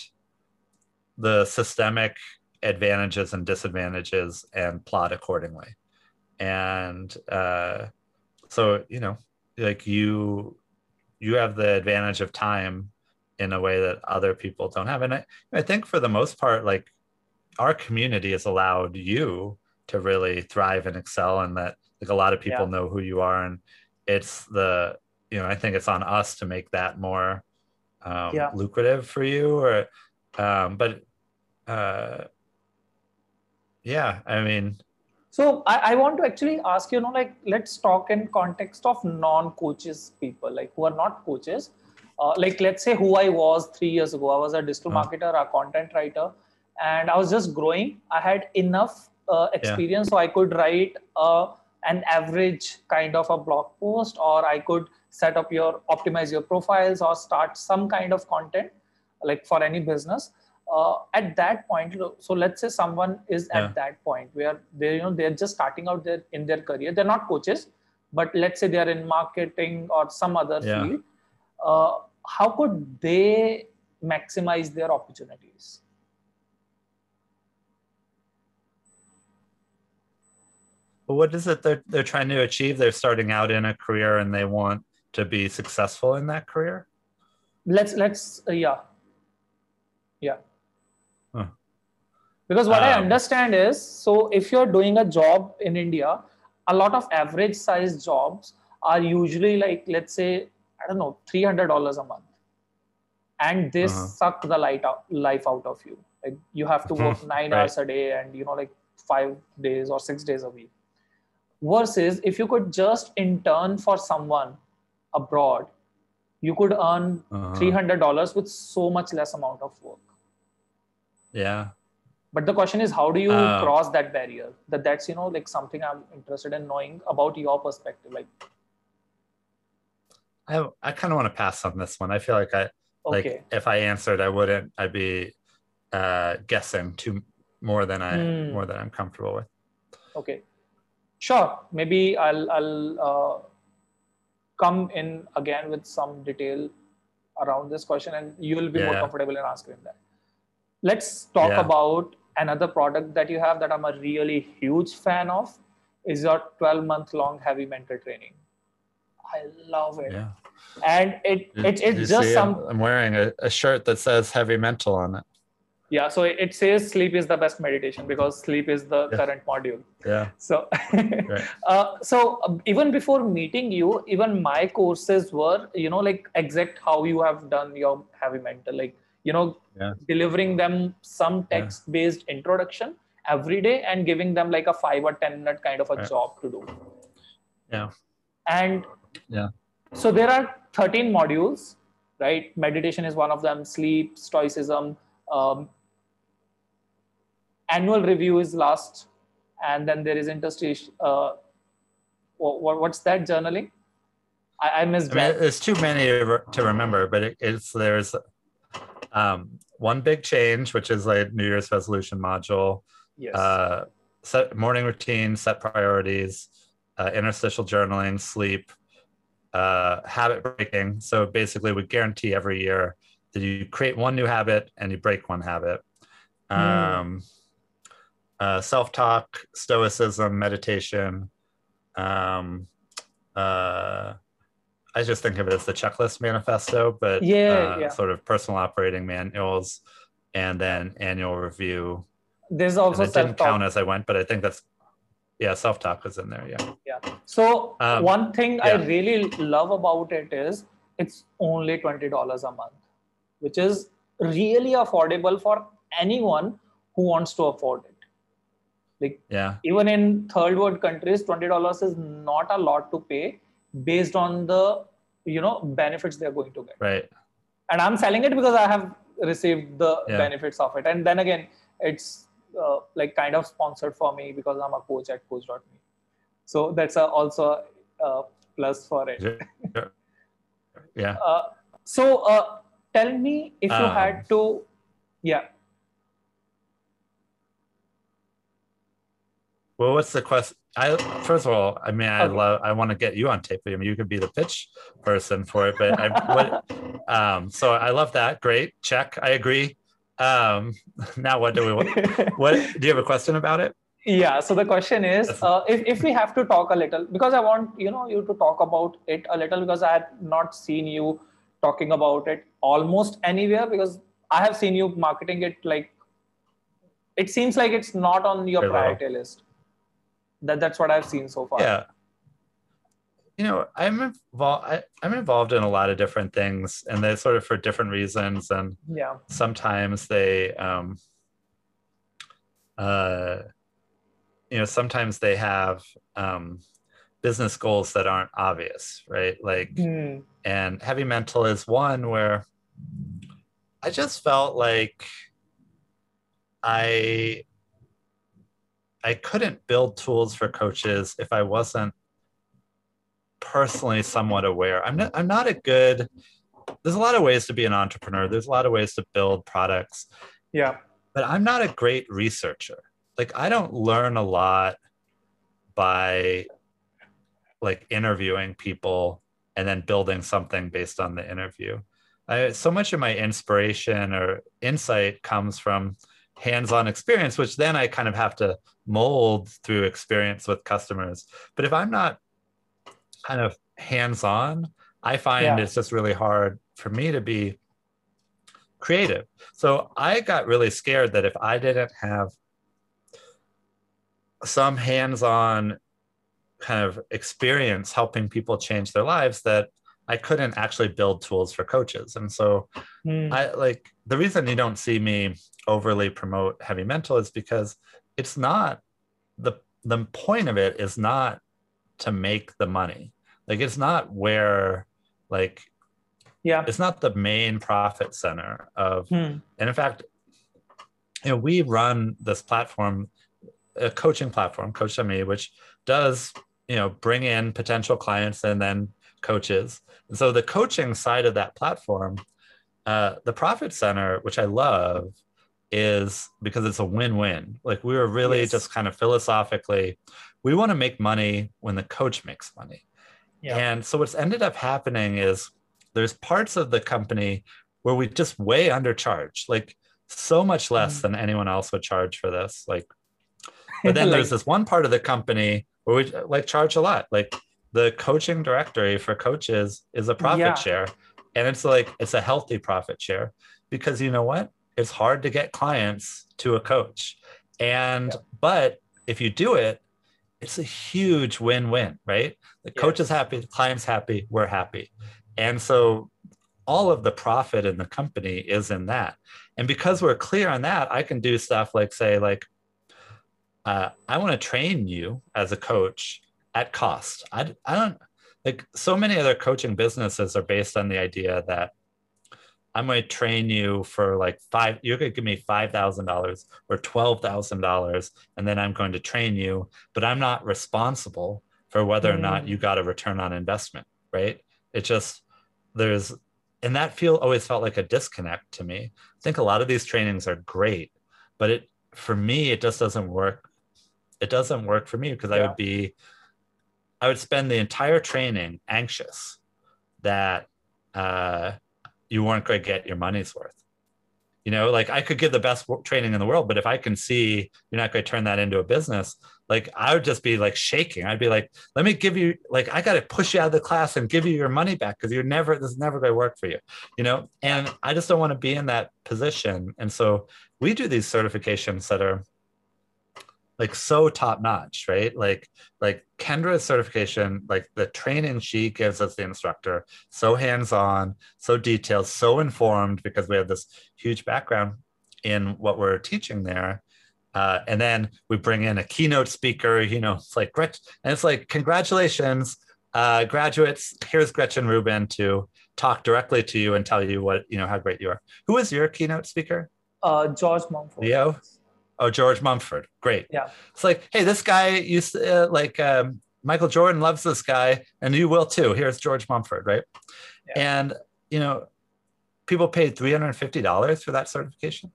the systemic advantages and disadvantages and plot accordingly. And uh, so, you know, like you, you have the advantage of time in a way that other people don't have. And I, I think for the most part, like our community has allowed you to really thrive and excel, and that like a lot of people yeah. know who you are. And it's the, you know, I think it's on us to make that more um, yeah. lucrative for you or, um, but uh, yeah, I mean. So I, I want to actually ask, you know, like, let's talk in context of non-coaches people, like who are not coaches. Uh, like, let's say who I was three years ago. I was a digital oh. marketer, a content writer, and I was just growing. I had enough uh, experience. Yeah. So I could write uh, an average kind of a blog post, or I could set up your, optimize your profiles, or start some kind of content, like for any business. Uh, at that point, so let's say someone is yeah. at that point where they, you know, they're just starting out their, in their career. They're not coaches, but let's say they're in marketing or some other yeah. field. Uh, how could they maximize their opportunities? Well, what is it they're, they're trying to achieve? They're starting out in a career and they want to be successful in that career? Let's, let's, uh, yeah. Yeah. Huh. Because what um, I understand is, so if you're doing a job in India, a lot of average size jobs are usually like, let's say, I don't know, three hundred dollars a month. And this uh-huh. suck the light out, life out of you. Like you have to work nine right. hours a day and, you know, like five days or six days a week. Versus if you could just intern for someone abroad, you could earn uh-huh. three hundred dollars with so much less amount of work. Yeah. But the question is, how do you um, cross that barrier? That that's, you know, like something I'm interested in knowing about your perspective. Like, I, I kind of want to pass on this one. I feel like I, okay. like if I answered, I wouldn't, I'd be uh, guessing too more than I, mm. more than I'm comfortable with. Okay, sure. Maybe I'll, I'll uh, come in again with some detail around this question, and you will be yeah. more comfortable in asking that. Let's talk yeah. about another product that you have that I'm a really huge fan of, is your twelve month long heavy mental training. I love it. Yeah. And it, it it's just see, some... I'm wearing a, a shirt that says heavy mental on it. Yeah. So it, it says sleep is the best meditation because sleep is the yeah. current module. Yeah. So, right. uh, so even before meeting you, even my courses were, you know, like exact how you have done your heavy mental, like, you know, yeah. delivering them some text-based yeah. introduction every day and giving them like a five or ten minute kind of a right. job to do. Yeah. And yeah. so there are thirteen modules, right? Meditation is one of them, sleep, stoicism, um, annual review is last, and then there is interstitial. Uh, what, what's that, journaling? I, I miss. I mean, there's too many to remember, but it, it's there's um, one big change, which is like New Year's resolution module. Yes. Uh, set morning routine, set priorities, uh, interstitial journaling, sleep. Uh, habit breaking. So basically we guarantee every year that you create one new habit and you break one habit. Um, mm. uh, self-talk, stoicism, meditation. Um, uh, I just think of it as the checklist manifesto, but yeah, uh, yeah. sort of personal operating manuals and then annual review. There's also and it self-talk. Didn't count as I went, but I think that's yeah, self-talk is in there, yeah. Yeah. So um, one thing yeah. I really love about it is it's only twenty dollars a month, which is really affordable for anyone who wants to afford it. Like yeah. even in third world countries, twenty dollars is not a lot to pay based on the, you know, benefits they're going to get. Right. And I'm selling it because I have received the yeah. benefits of it. And then again, it's Uh, like kind of sponsored for me because I'm a coach at coach dot me. So that's a, also a plus for it. yeah. Uh, so uh, tell me if um, you had to, yeah. Well, what's the question? I, first of all, I mean, I okay. love, I want to get you on tape. I mean, you could be the pitch person for it, but I, what, Um, so I love that. Great. Check. I agree. Um, now what do we want? What, do you have a question about it? Yeah. So the question is, uh, if, if we have to talk a little, because I want, you know, you to talk about it a little, because I had not seen you talking about it almost anywhere, because I have seen you marketing it. Like, it seems like it's not on your priority list. That that's what I've seen so far. Yeah. You know, I'm involved, I, I'm involved in a lot of different things, and they're sort of for different reasons. And yeah, sometimes they, um, uh, you know, sometimes they have, um, business goals that aren't obvious, right? Like, mm. and Heavy Mental is one where I just felt like I, I couldn't build tools for coaches if I wasn't personally somewhat aware. I'm not, I'm not a good, there's a lot of ways to be an entrepreneur. There's a lot of ways to build products. Yeah. But I'm not a great researcher. Like, I don't learn a lot by like interviewing people and then building something based on the interview. I, so much of my inspiration or insight comes from hands-on experience, which then I kind of have to mold through experience with customers. But if I'm not kind of hands-on, I find yeah. it's just really hard for me to be creative. So I got really scared that if I didn't have some hands-on kind of experience helping people change their lives, that I couldn't actually build tools for coaches. And so mm. I like, the reason you don't see me overly promote Heavy Mental is because it's not, the the point of it is not to make the money. Like, it's not where, like, yeah, it's not the main profit center of, mm. and in fact, you know, we run this platform, a coaching platform, Coach dot me, which does, you know, bring in potential clients and then coaches. And so the coaching side of that platform, uh, the profit center, which I love, is because it's a win-win. Like, we were really yes. just kind of philosophically, we want to make money when the coach makes money. Yeah. And so what's ended up happening is there's parts of the company where we just way undercharge, like so much less mm-hmm. than anyone else would charge for this. Like, but then like, there's this one part of the company where we like charge a lot. Like, the coaching directory for coaches is a profit yeah. share. And it's like, it's a healthy profit share, because you know what? It's hard to get clients to a coach. And, yeah. but if you do it, it's a huge win-win, right? The yeah. coach is happy, the client's happy, we're happy. And so all of the profit in the company is in that. And because we're clear on that, I can do stuff like say, like, uh, I want to train you as a coach at cost. I, I don't, like, so many other coaching businesses are based on the idea that I'm going to train you for like five, you're going to give me five thousand dollars or twelve thousand dollars, and then I'm going to train you, but I'm not responsible for whether mm. or not you got a return on investment, right? It just, there's, and that feel always felt like a disconnect to me. I think a lot of these trainings are great, but it, for me, it just doesn't work. It doesn't work for me because yeah. I would be, I would spend the entire training anxious that, uh, you weren't going to get your money's worth. You know, like, I could give the best training in the world, but if I can see you're not going to turn that into a business, like, I would just be like shaking. I'd be like, let me give you, like, I got to push you out of the class and give you your money back, because you're never, this is never going to work for you, you know? And I just don't want to be in that position. And so we do these certifications that are like so top notch, right? Like, like Kendra's certification, like the training she gives us, the instructor, so hands-on, so detailed, so informed, because we have this huge background in what we're teaching there. Uh, and then we bring in a keynote speaker, you know, it's like, Gretchen, and it's like, congratulations, uh, graduates, here's Gretchen Rubin to talk directly to you and tell you what, you know, how great you are. Who is your keynote speaker? Uh, George Mumford. Leo? Oh, George Mumford. Great. Yeah. It's like, hey, this guy used to, uh, like um, Michael Jordan loves this guy, and you will too. Here's George Mumford, right? Yeah. And, you know, people paid three hundred fifty dollars for that certification.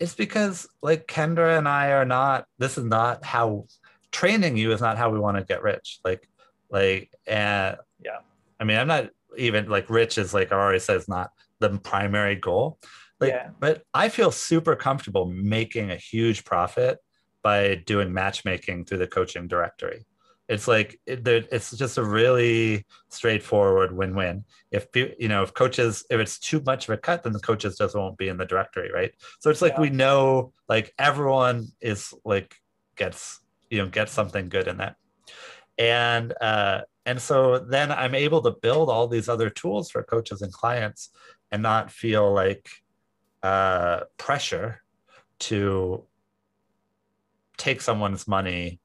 It's because, like, Kendra and I are not, this is not how, training you is not how we want to get rich. Like, like, uh, yeah. I mean, I'm not even like rich is like I already said, it's not the primary goal. Like, yeah. But I feel super comfortable making a huge profit by doing matchmaking through the coaching directory. It's like, it, it's just a really straightforward win-win. If, you know, if coaches, if it's too much of a cut, then the coaches just won't be in the directory. Right. So it's like, yeah. we know, like everyone is like, gets, you know, gets something good in that. And, uh, and so then I'm able to build all these other tools for coaches and clients and not feel like uh, pressure to take someone's money.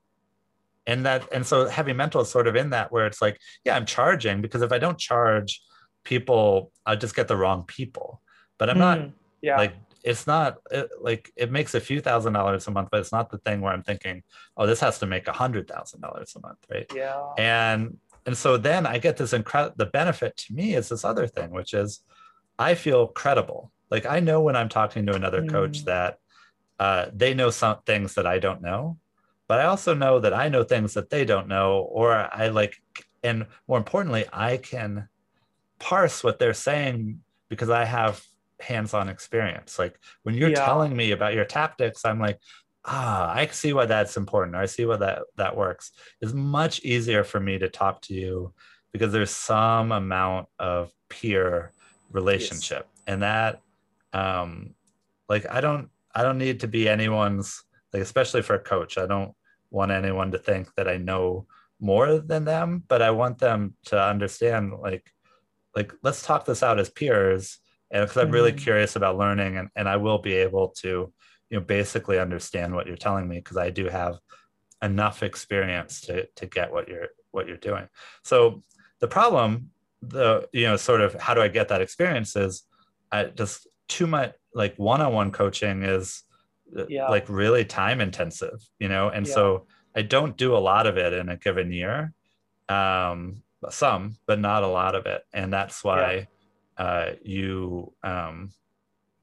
And that, and so heavy mental is sort of in that, where it's like, yeah, I'm charging, because if I don't charge people, I'll just get the wrong people. But I'm mm-hmm. not yeah. like, it's not it, like, it makes a few thousand dollars a month, but it's not the thing where I'm thinking, oh, this has to make a hundred thousand dollars a month. Right. Yeah. And, and so then I get this incredible, the benefit to me is this other thing, which is I feel credible. Like I know when I'm talking to another mm. coach that uh, they know some things that I don't know. But I also know that I know things that they don't know, or I like, and more importantly, I can parse what they're saying because I have hands-on experience. Like when you're yeah. telling me about your tactics, I'm like, ah, I see why that's important. Or I see why that, that works. It's much easier for me to talk to you because there's some amount of peer relationship. Yes. And that, um, like, I don't, I don't need to be anyone's, like, especially for a coach, I don't want anyone to think that I know more than them, but I want them to understand, like, like let's talk this out as peers, and because I'm really curious about learning, and, and I will be able to, you know, basically understand what you're telling me because I do have enough experience to to get what you're what you're doing. So the problem, the you know, sort of how do I get that experience is, I just too much like one-on-one coaching is. Yeah. Like really time intensive, you know, and yeah. so I don't do a lot of it in a given year, um, some, but not a lot of it. And that's why yeah. uh, you, um,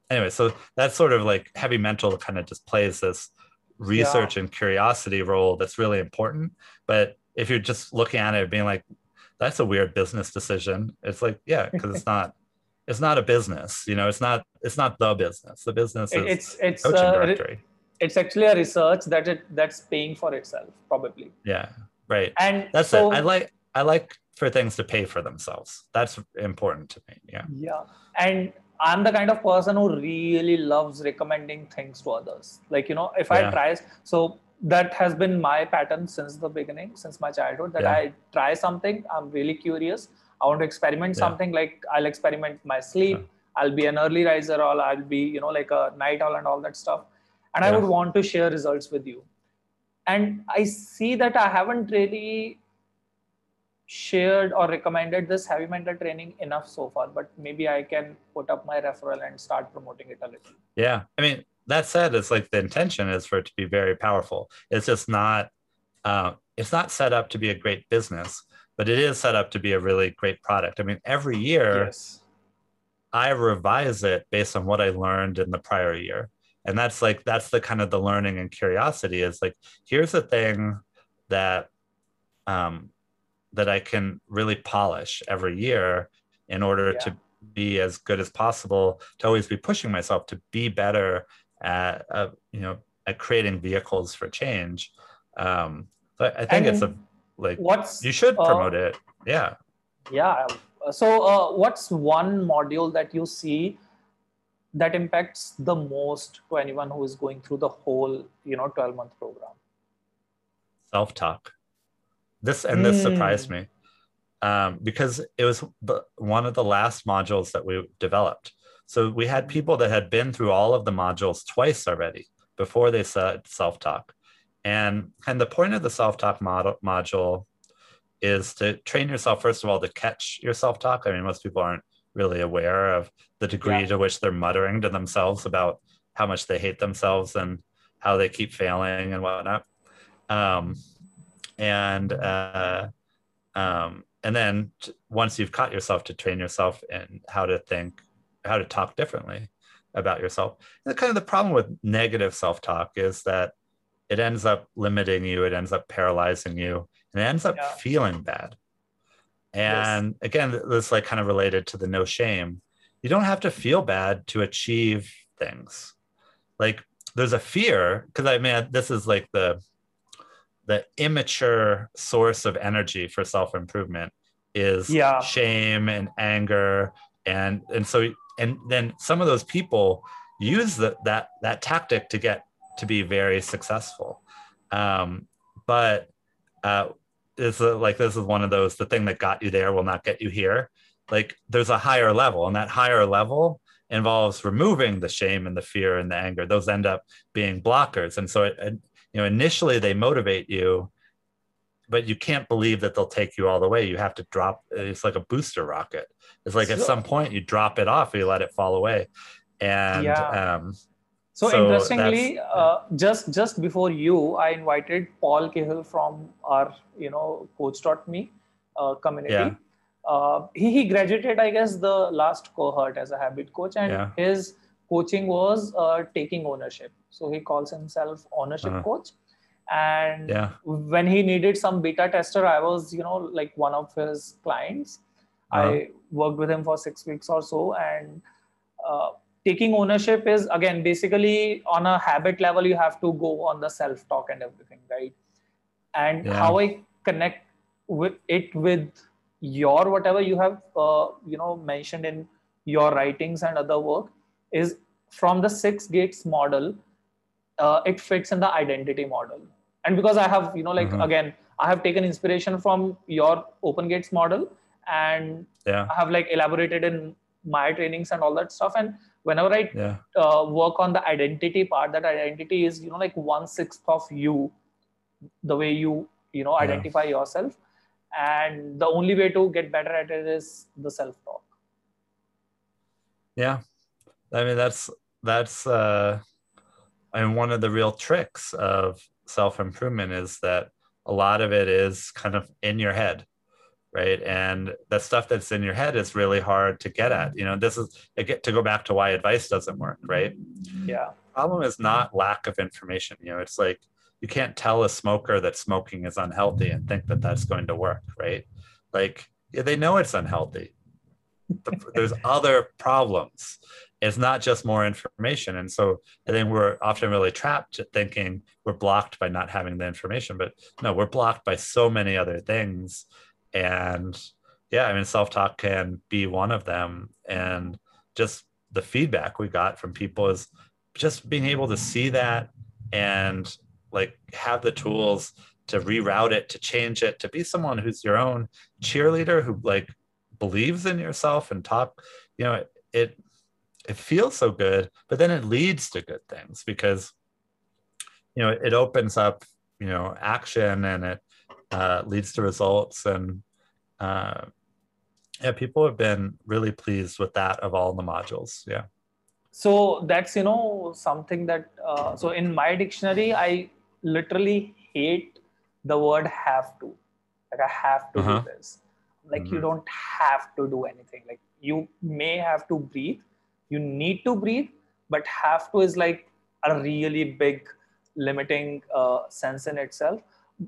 anyway, so that's sort of like heavy mental kind of just plays this research yeah. and curiosity role that's really important. But if you're just looking at it being like, that's a weird business decision. It's like, yeah, because it's not. It's not a business, you know, it's not, it's not the business. The business is it's, it's, coaching uh, directory. It's actually a research that it, that's paying for itself, probably. Yeah. Right. And that's so, it. I like, I like for things to pay for themselves. That's important to me. Yeah. Yeah. And I'm the kind of person who really loves recommending things to others. Like, you know, if yeah. I try, so that has been my pattern since the beginning, since my childhood, that yeah. I try something. I'm really curious. I want to experiment yeah. something, like I'll experiment my sleep. Yeah. I'll be an early riser, or I'll be, you know, like a night owl and all that stuff. And yeah. I would want to share results with you. And I see that I haven't really shared or recommended this heavy mental training enough so far, but maybe I can put up my referral and start promoting it a little. Yeah. I mean, that said, it's like the intention is for it to be very powerful. It's just not, uh, it's not set up to be a great business, but it is set up to be a really great product. I mean, every year yes. I revise it based on what I learned in the prior year. And that's like, that's the kind of the learning and curiosity is like, here's a thing that, um, that I can really polish every year in order yeah. to be as good as possible, to always be pushing myself to be better at, uh, you know, at creating vehicles for change. Um, but I think and- it's a, like what's you should promote uh, it yeah yeah so uh, what's one module that you see that impacts the most to anyone who is going through the whole, you know, twelve month program? Self-talk. This and this mm. surprised me um, because it was one of the last modules that we developed. So we had people that had been through all of the modules twice already before they said self-talk. And, and the point of the self-talk model, module is to train yourself, first of all, to catch your self-talk. I mean, most people aren't really aware of the degree yeah. to which they're muttering to themselves about how much they hate themselves and how they keep failing and whatnot. Um, and, uh, um, and then once you've caught yourself, to train yourself in how to think, how to talk differently about yourself. And kind of the problem with negative self-talk is that it ends up limiting you. It ends up paralyzing you, and it ends up yeah. feeling bad. And yes. again, that's like kind of related to the no shame. You don't have to feel bad to achieve things. Like there's a fear, because I mean, this is like the, the immature source of energy for self-improvement is yeah. shame and anger. And, and so, and then some of those people use the, that, that tactic to get to be very successful. Um, but uh, it's a, like, this is one of those, the thing that got you there will not get you here. Like there's a higher level, and that higher level involves removing the shame and the fear and the anger. Those end up being blockers. And so, it, it, you know, initially they motivate you, but you can't believe that they'll take you all the way. You have to drop, it's like a booster rocket. It's like so, at some point you drop it off, or you let it fall away. And yeah. um, so, so interestingly, uh, just, just before you, I invited Paul Cahill from our, you know, coach dot me uh, community. Yeah. Uh, he, he graduated, I guess, the last cohort as a habit coach, and yeah. his coaching was uh, taking ownership. So he calls himself ownership uh-huh. coach. And yeah. when he needed some beta tester, I was, you know, like one of his clients. Uh-huh. I worked with him for six weeks or so. And uh, taking ownership is, again, basically on a habit level, you have to go on the self-talk and everything, right? And yeah. how I connect with it with your whatever you have, uh, you know, mentioned in your writings and other work is from the six gates model. Uh, it fits in the identity model. And because I have, you know, like, mm-hmm. again, I have taken inspiration from your open gates model, and yeah. I have like elaborated in my trainings and all that stuff. And whenever I yeah. uh, work on the identity part, that identity is, you know, like one sixth of you, the way you, you know, identify yeah. yourself. And the only way to get better at it is the self-talk. Yeah. I mean, that's, that's, uh, I mean, one of the real tricks of self-improvement is that a lot of it is kind of in your head, right? And the stuff that's in your head is really hard to get at. You know, this is, again, to go back to why advice doesn't work, right? Yeah. The problem is not lack of information. You know, it's like, you can't tell a smoker that smoking is unhealthy and think that that's going to work, right? Like, yeah, they know it's unhealthy. There's other problems. It's not just more information. And so I think we're often really trapped thinking we're blocked by not having the information, but no, we're blocked by so many other things. And yeah, I mean, self-talk can be one of them. And just the feedback we got from people is just being able to see that and like have the tools to reroute it, to change it, to be someone who's your own cheerleader, who like believes in yourself and talk, you know, it, it, it feels so good, but then it leads to good things because, you know, it opens up, you know, action, and it uh, leads to results. And uh, yeah, people have been really pleased with that of all the modules. Yeah. So that's, you know, something that, uh, so in my dictionary, I literally hate the word have to. Like, I have to uh-huh. do this. Like, mm-hmm. you don't have to do anything. Like, you may have to breathe. You need to breathe, but have to is like a really big limiting uh, sense in itself.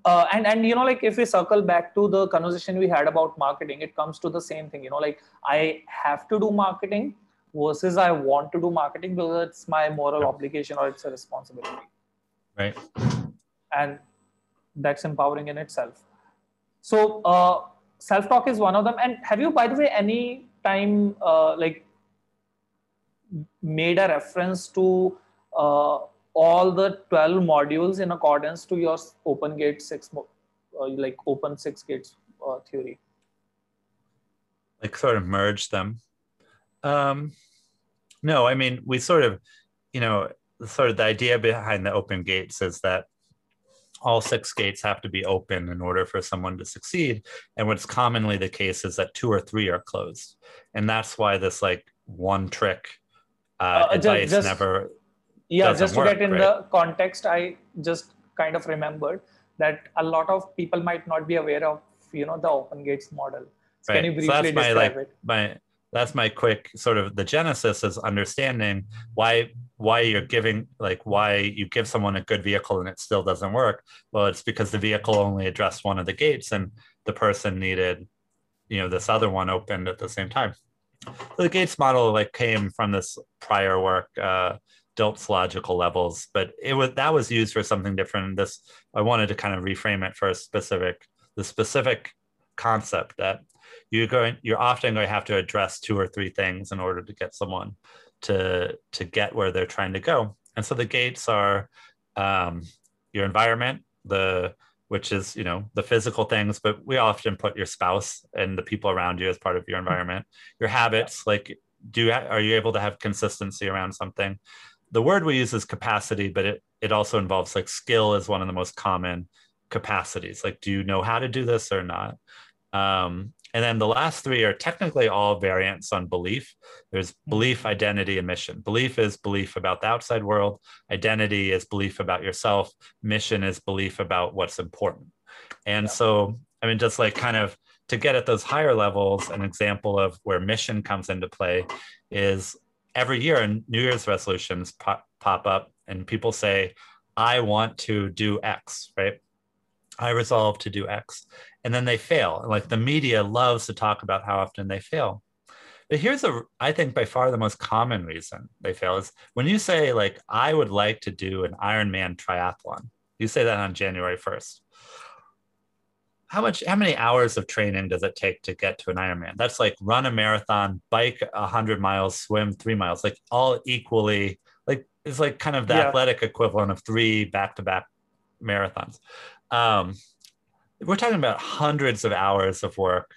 Uh, and, and, you know, like if we circle back to the conversation we had about marketing, it comes to the same thing, you know, like I have to do marketing versus I want to do marketing because it's my moral yeah. obligation or it's a responsibility. Right. And that's empowering in itself. So uh, self-talk is one of them. And have you, by the way, any time uh, like, made a reference to uh, all the twelve modules in accordance to your open gate six, uh, like open six gates uh, theory? Like sort of merge them. Um, no, I mean, we sort of, you know, sort of the idea behind the open gates is that all six gates have to be open in order for someone to succeed. And what's commonly the case is that two or three are closed. And that's why this like one trick Uh, uh, advice just, never yeah just to work, get in right? the context. I just kind of remembered that a lot of people might not be aware of, you know, the open gates model. So right. can you briefly so that's my, describe like, it? My, that's my quick sort of the genesis is understanding why why you're giving like why you give someone a good vehicle and it still doesn't work. Well, it's because the vehicle only addressed one of the gates and the person needed you know, this other one opened at the same time. So the Gates model like came from this prior work, uh, Dilt's logical levels, but it was, that was used for something different. This, I wanted to kind of reframe it for a specific, the specific concept that you're going, you're often going to have to address two or three things in order to get someone to, to get where they're trying to go. And so the gates are um, your environment, the, which is, you know, the physical things, but we often put your spouse and the people around you as part of your environment, your habits, like, do you, are you able to have consistency around something? The word we use is capacity, but it, it also involves like skill is one of the most common capacities. Like, do you know how to do this or not? Um, and then the last three are technically all variants on belief. There's belief, identity, and mission. Belief is belief about the outside world. Identity is belief about yourself. Mission is belief about what's important. And yeah. so, I mean, just like kind of to get at those higher levels, an example of where mission comes into play is every year New Year's resolutions pop, pop up and people say, I want to do X, right? I resolve to do X. And then they fail. Like the media loves to talk about how often they fail. But here's a, I think by far the most common reason they fail is when you say like, I would like to do an Ironman triathlon. You say that on January first. How much, how many hours of training does it take to get to an Ironman? That's like run a marathon, bike a hundred miles, swim three miles, like all equally, like it's like kind of the yeah. athletic equivalent of three back-to-back marathons. Um, we're talking about hundreds of hours of work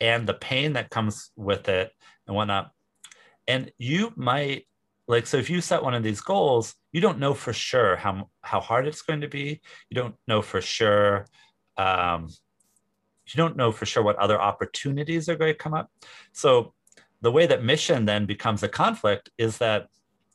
and the pain that comes with it and whatnot. And you might like, so if you set one of these goals, you don't know for sure how, how hard it's going to be. You don't know for sure. Um, you don't know for sure what other opportunities are going to come up. So the way that mission then becomes a conflict is that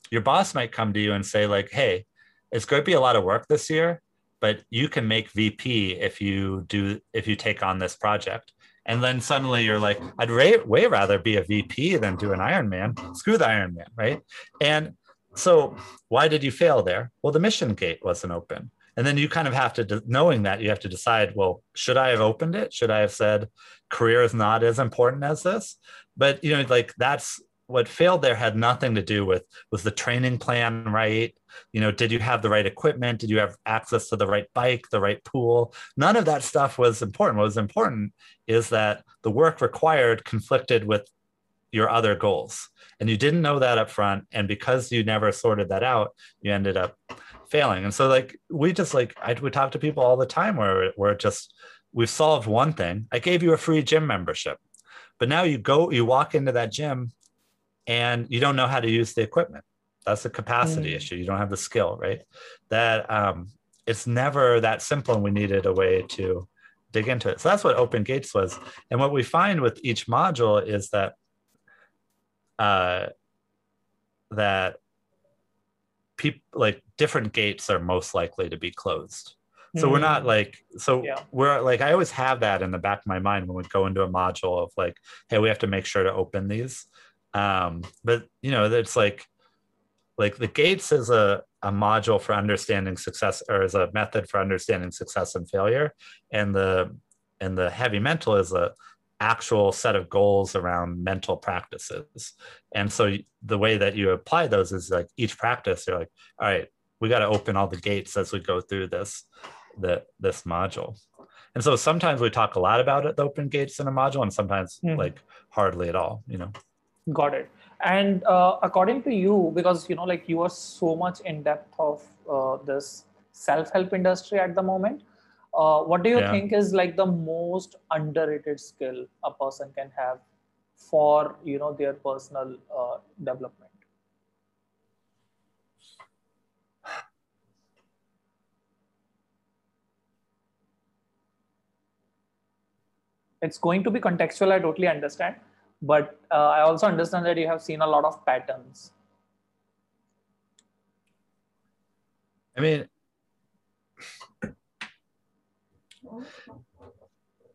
your boss might come to you and say like, hey, it's going to be a lot of work this year, but you can make V P if you do, if you take on this project. And then suddenly you're like, I'd ra- way rather be a V P than do an Ironman. Screw the Ironman, right? And so why did you fail there? Well, the mission gate wasn't open. And then you kind of have to, knowing that, you have to decide, well, should I have opened it? Should I have said career is not as important as this? But, you know, like that's what failed there had nothing to do with, was the training plan right? You know, did you have the right equipment? Did you have access to the right bike, the right pool? None of that stuff was important. What was important is that the work required conflicted with your other goals. And you didn't know that up front. And because you never sorted that out, you ended up failing. And so like, we just like, I we talk to people all the time where we're just, we've solved one thing. I gave you a free gym membership, but now you go, you walk into that gym and you don't know how to use the equipment. That's a capacity mm. issue. You don't have the skill, right? That um, it's never that simple, and we needed a way to dig into it. So that's what Open Gates was. And what we find with each module is that uh, that people like different gates are most likely to be closed. So we're not like, so yeah. we're like, I always have that in the back of my mind when we go into a module of like, hey, we have to make sure to open these. Um, but you know, it's like, like the gates is a, a module for understanding success, or is a method for understanding success and failure. And the, and the heavy mental is a actual set of goals around mental practices. And so the way that you apply those is like each practice, you're like, all right, we got to open all the gates as we go through this, the, this module. And so sometimes we talk a lot about it, the open gates in a module, and sometimes mm. like hardly at all, you know? Got it. And uh, according to you, because you know, like you are so much in depth of uh, this self-help industry at the moment, uh, what do you yeah. think is like the most underrated skill a person can have for, you know, their personal uh, development? It's going to be contextual, I totally understand. But uh, I also understand that you have seen a lot of patterns. I mean,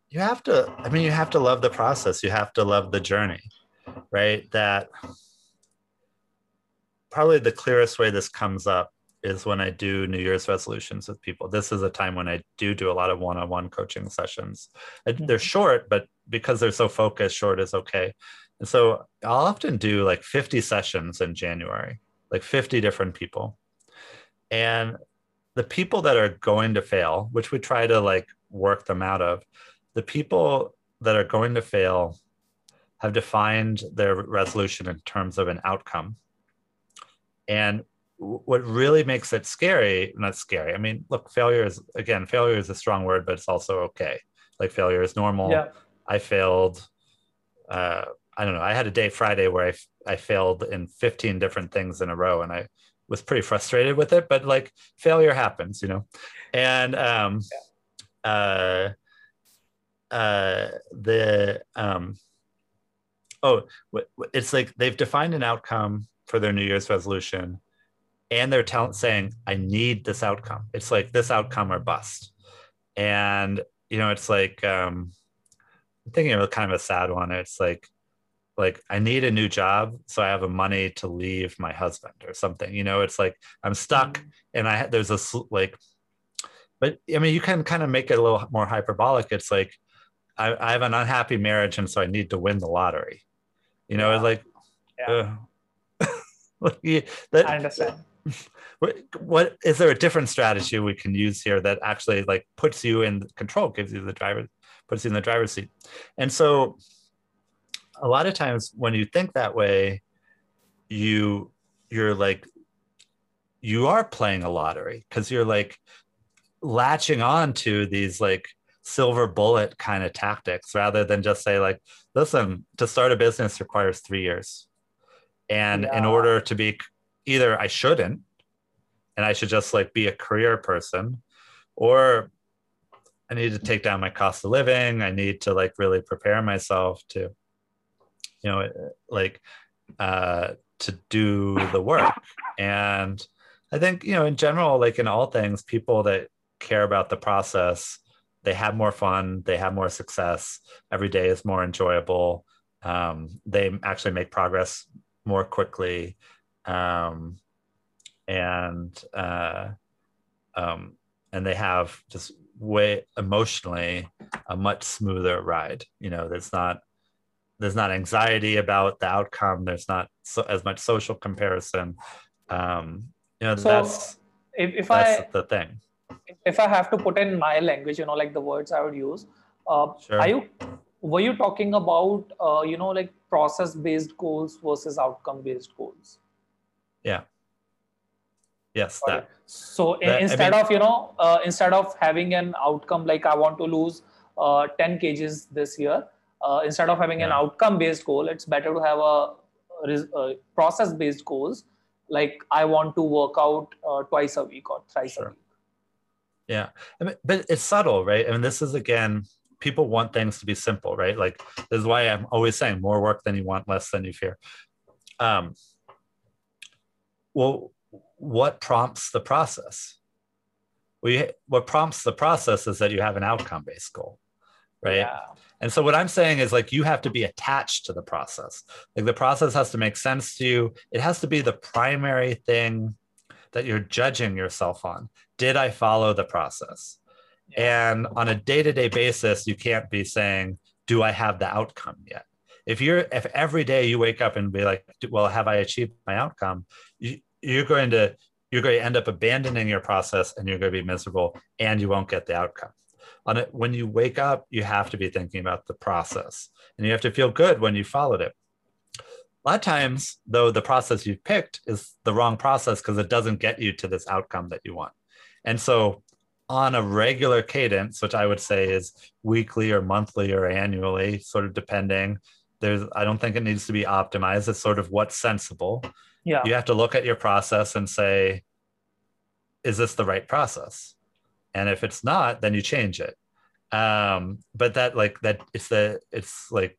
you have to, I mean, you have to love the process. You have to love the journey, right? That probably the clearest way this comes up is when I do New Year's resolutions with people. This is a time when I do do a lot of one-on-one coaching sessions. They're short, but because they're so focused, short is okay. And so I'll often do like fifty sessions in January, like fifty different people. And the people that are going to fail, which we try to like work them out of, the people that are going to fail have defined their resolution in terms of an outcome. And what really makes it scary, not scary. I mean, look, failure is, again, failure is a strong word, but it's also okay. Like failure is normal. Yeah. I failed, uh, I don't know. I had a day Friday where I, I failed in fifteen different things in a row, and I was pretty frustrated with it, but like failure happens, you know? And um, uh, uh, the, um, oh, it's like they've defined an outcome for their New Year's resolution, and their talent saying, I need this outcome. It's like this outcome or bust. And, you know, it's like, um, I'm thinking of kind of a sad one. It's like, like I need a new job, so I have the money to leave my husband or something, you know, it's like, I'm stuck. Mm-hmm. And I, there's a like, but I mean, you can kind of make it a little more hyperbolic. It's like, I, I have an unhappy marriage, and so I need to win the lottery, you know, yeah. It's like, yeah. uh, that, I understand. What, what is there a different strategy we can use here that actually like puts you in control, gives you the driver, puts you in the driver's seat? And so a lot of times when you think that way, you you're like you are playing a lottery, because you're like latching on to these like silver bullet kind of tactics, rather than just say like, listen, to start a business requires three years. And yeah. in order to be either I shouldn't, and I should just like be a career person, or I need to take down my cost of living. I need to like really prepare myself to, you know, like uh, to do the work. And I think, you know, in general, like in all things, people that care about the process, they have more fun, they have more success. Every day is more enjoyable. Um, they actually make progress more quickly. Um, and, uh, um, and they have just way emotionally a much smoother ride. You know, there's not, there's not anxiety about the outcome. There's not so, as much social comparison. Um, you know, so that's, if, if that's I, the thing. If I have to put in my language, you know, like the words I would use, uh, sure. are you, were you talking about, uh, you know, like process-based goals versus outcome-based goals? Yeah. Yes. That. So that, instead I mean, of, you know, uh, instead of having an outcome, like I want to lose uh, ten kgs this year, uh, instead of having yeah. an outcome-based goal, it's better to have a, a process-based goals. Like I want to work out uh, twice a week or thrice sure. a week. Yeah. I mean, but it's subtle, right? I mean, this is, again, people want things to be simple, right? Like this is why I'm always saying more work than you want, less than you fear. Um, Well, what prompts the process? Well, you, what prompts the process is that you have an outcome-based goal, right? Yeah. And so what I'm saying is like, you have to be attached to the process. Like the process has to make sense to you. It has to be the primary thing that you're judging yourself on. Did I follow the process? Yeah. And on a day-to-day basis, you can't be saying, do I have the outcome yet? If you're, if every day you wake up and be like, well, have I achieved my outcome? You, you're going to, you're going to end up abandoning your process, and you're going to be miserable, and you won't get the outcome. On it, when you wake up, you have to be thinking about the process, and you have to feel good when you followed it. A lot of times though, the process you've picked is the wrong process, because it doesn't get you to this outcome that you want. And so on a regular cadence, which I would say is weekly or monthly or annually, sort of depending, There's, I don't think it needs to be optimized. It's sort of what's sensible. Yeah. You have to look at your process and say, is this the right process? And if it's not, then you change it. Um, but that like that it's the it's like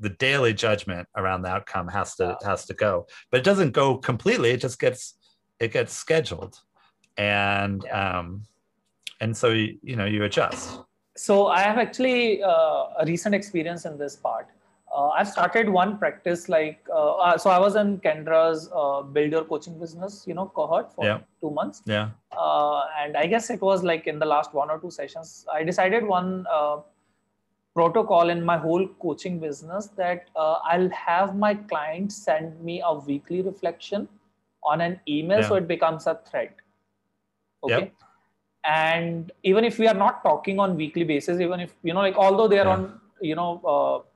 the daily judgment around the outcome has to yeah. has to go. But it doesn't go completely. It just gets it gets scheduled, and yeah. um, and so you, you know you adjust. So I have actually uh, a recent experience in this part. Uh, I've started one practice like, uh, so I was in Kendra's uh, builder coaching business, you know, cohort for yeah. two months. Yeah. Uh, and I guess it was like in the last one or two sessions, I decided one uh, protocol in my whole coaching business that uh, I'll have my clients send me a weekly reflection on an email. Yeah. So it becomes a thread. Okay. Yep. And even if we are not talking on weekly basis, even if, you know, like, although they are yeah. on, you know, uh,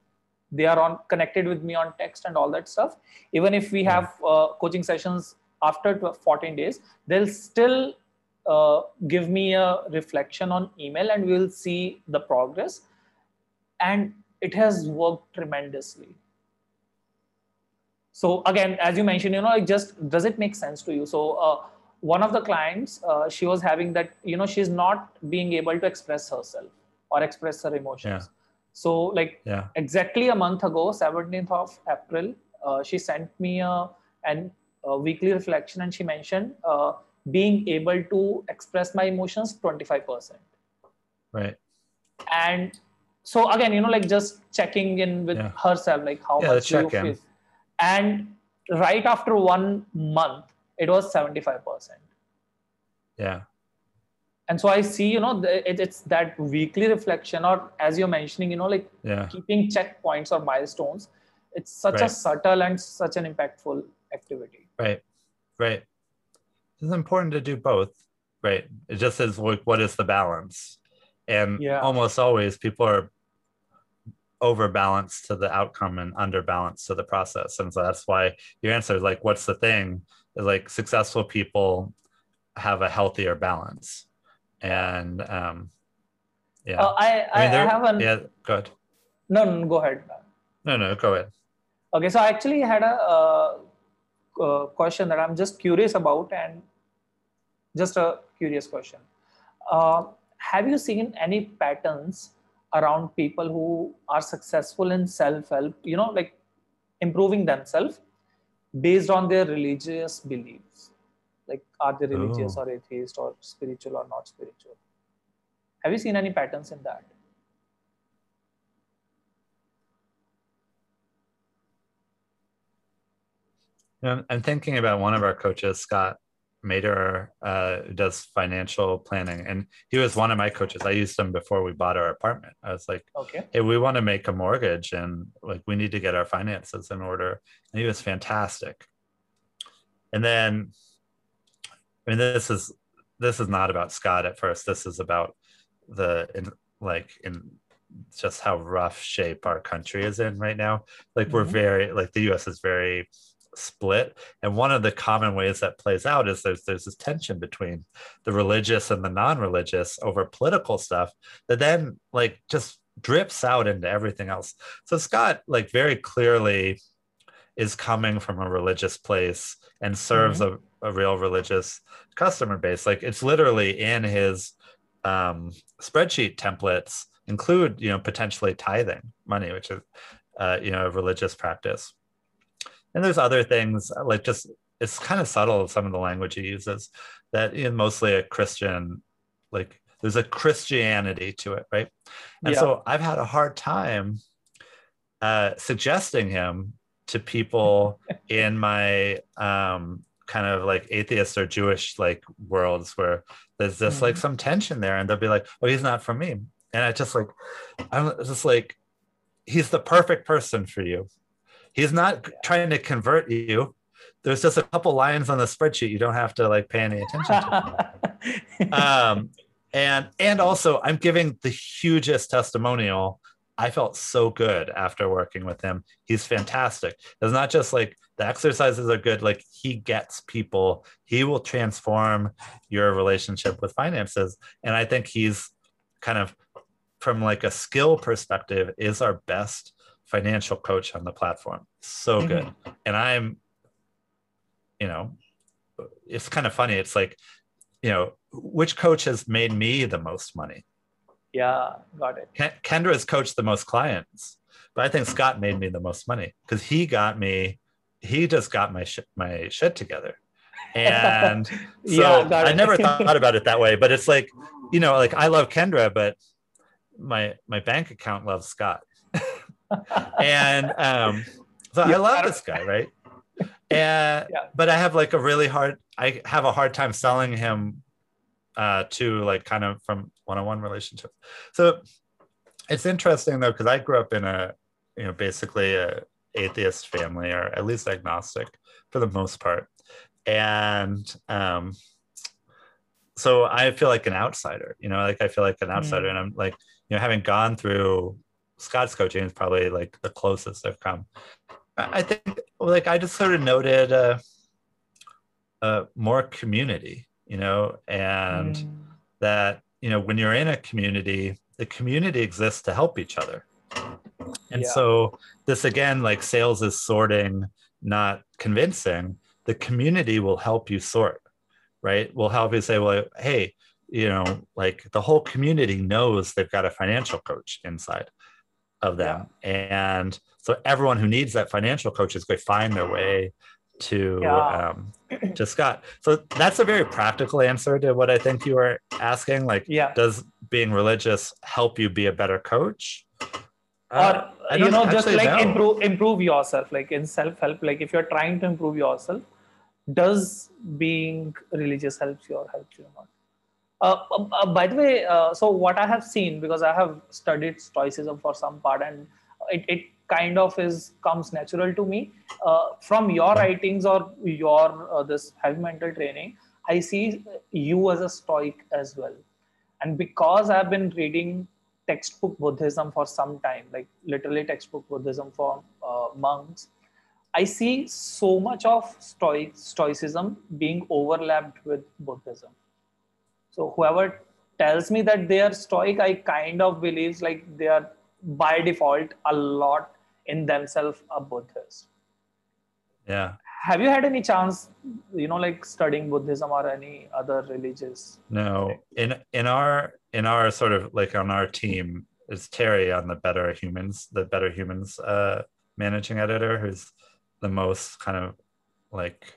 they are on connected with me on text and all that stuff. Even if we have uh, coaching sessions after twelve, fourteen days, they'll still uh, give me a reflection on email and we'll see the progress. And it has worked tremendously. So again, as you mentioned, you know, it just, does it make sense to you? So uh, one of the clients, uh, she was having that, you know, she's not being able to express herself or express her emotions. Yeah. So like yeah. exactly a month ago, seventeenth of April, uh, she sent me a, an, a weekly reflection and she mentioned uh, being able to express my emotions twenty-five percent. Right. And so again, you know, like just checking in with yeah. herself, like how yeah, much do you feel. And right after one month, it was seventy-five percent. Yeah. And so I see, you know, it, it's that weekly reflection or as you're mentioning, you know, like yeah. keeping checkpoints or milestones. It's such right. a subtle and such an impactful activity. Right, right. It's important to do both, right? It just is like, what is the balance? And yeah. almost always people are overbalanced to the outcome and underbalanced to the process. And so that's why your answer is like, what's the thing? Is like successful people have a healthier balance. And um yeah uh, i i, I, mean, there, I have an yeah go ahead no, no go ahead no no go ahead okay so I actually had a uh, uh, question that I'm just curious about, and just a curious question. Uh, have you seen any patterns around people who are successful in self-help, you know, like improving themselves based on their religious beliefs? Like, are they religious Ooh. Or atheist or spiritual or not spiritual? Have you seen any patterns in that? Yeah, I'm thinking about one of our coaches, Scott Mader, uh, who does financial planning. And he was one of my coaches. I used him before we bought our apartment. I was like, okay, hey, we want to make a mortgage and like we need to get our finances in order. And he was fantastic. And then... I mean, this is this is not about Scott at first. This is about the in, like in just how rough shape our country is in right now. Like we're mm-hmm. very like the U S is very split, and one of the common ways that plays out is there's there's this tension between the religious and the non-religious over political stuff that then like just drips out into everything else. So Scott like very clearly is coming from a religious place and serves mm-hmm. a, a real religious customer base. Like it's literally in his um, spreadsheet templates include, you know, potentially tithing money, which is, uh, you know, a religious practice. And there's other things like just, it's kind of subtle, some of the language he uses that in mostly a Christian, like there's a Christianity to it, right? And yeah. so I've had a hard time uh, suggesting him to people in my um, kind of like atheist or Jewish like worlds where there's just mm-hmm. like some tension there, and they'll be like, "Oh, he's not for me," and I just like, I'm just like, he's the perfect person for you. He's not trying to convert you. There's just a couple lines on the spreadsheet you don't have to like pay any attention to. um, and and also, I'm giving the hugest testimonial. I felt so good after working with him. He's fantastic. It's not just like the exercises are good. Like he gets people, he will transform your relationship with finances. And I think he's kind of from like a skill perspective is our best financial coach on the platform. So good. Mm-hmm. And I'm, you know, it's kind of funny. It's like, you know, which coach has made me the most money? Yeah, got it. Kendra has coached the most clients, but I think Scott made me the most money because he got me, he just got my shit, my shit together. And so yeah, I never thought about it that way, but it's like, you know, like I love Kendra, but my, my bank account loves Scott. And um, so yeah, I love I this guy, right? And yeah. But I have like a really hard, I have a hard time selling him uh, to like kind of from one-on-one relationships. So it's interesting though, because I grew up in a, you know, basically a atheist family, or at least agnostic for the most part. And um, so I feel like an outsider, you know, like I feel like an outsider mm. and I'm like, you know, having gone through Scott's coaching is probably like the closest I've come. I think like I just sort of noted uh, uh, more community, you know, and mm. that, you know, when you're in a community, the community exists to help each other. And yeah. so this, again, like sales is sorting, not convincing. The community will help you sort, right? Will help you say, well, hey, you know, like the whole community knows they've got a financial coach inside of them. Yeah. And so everyone who needs that financial coach is going to find their way to, yeah. um, to Scott. So that's a very practical answer to what I think you were asking. Like, yeah. does being religious help you be a better coach? Uh, or, you know, just like know. improve improve yourself, like in self-help, like if you're trying to improve yourself, does being religious helps you or helps you or not? Uh, uh, by the way, uh, so what I have seen, because I have studied Stoicism for some part, and it, it kind of is comes natural to me. Uh, from your writings or your uh, this heavy mental training, I see you as a Stoic as well. And because I've been reading textbook Buddhism for some time, like literally textbook Buddhism for uh, monks, I see so much of Stoic, Stoicism being overlapped with Buddhism. So whoever tells me that they are Stoic, I kind of believes like they are by default a lot in themselves a Buddhist. Yeah. Have you had any chance, you know, like studying Buddhism or any other religious? No, in in our in our sort of like on our team is Terry on the Better Humans, the Better Humans uh, managing editor, who's the most kind of like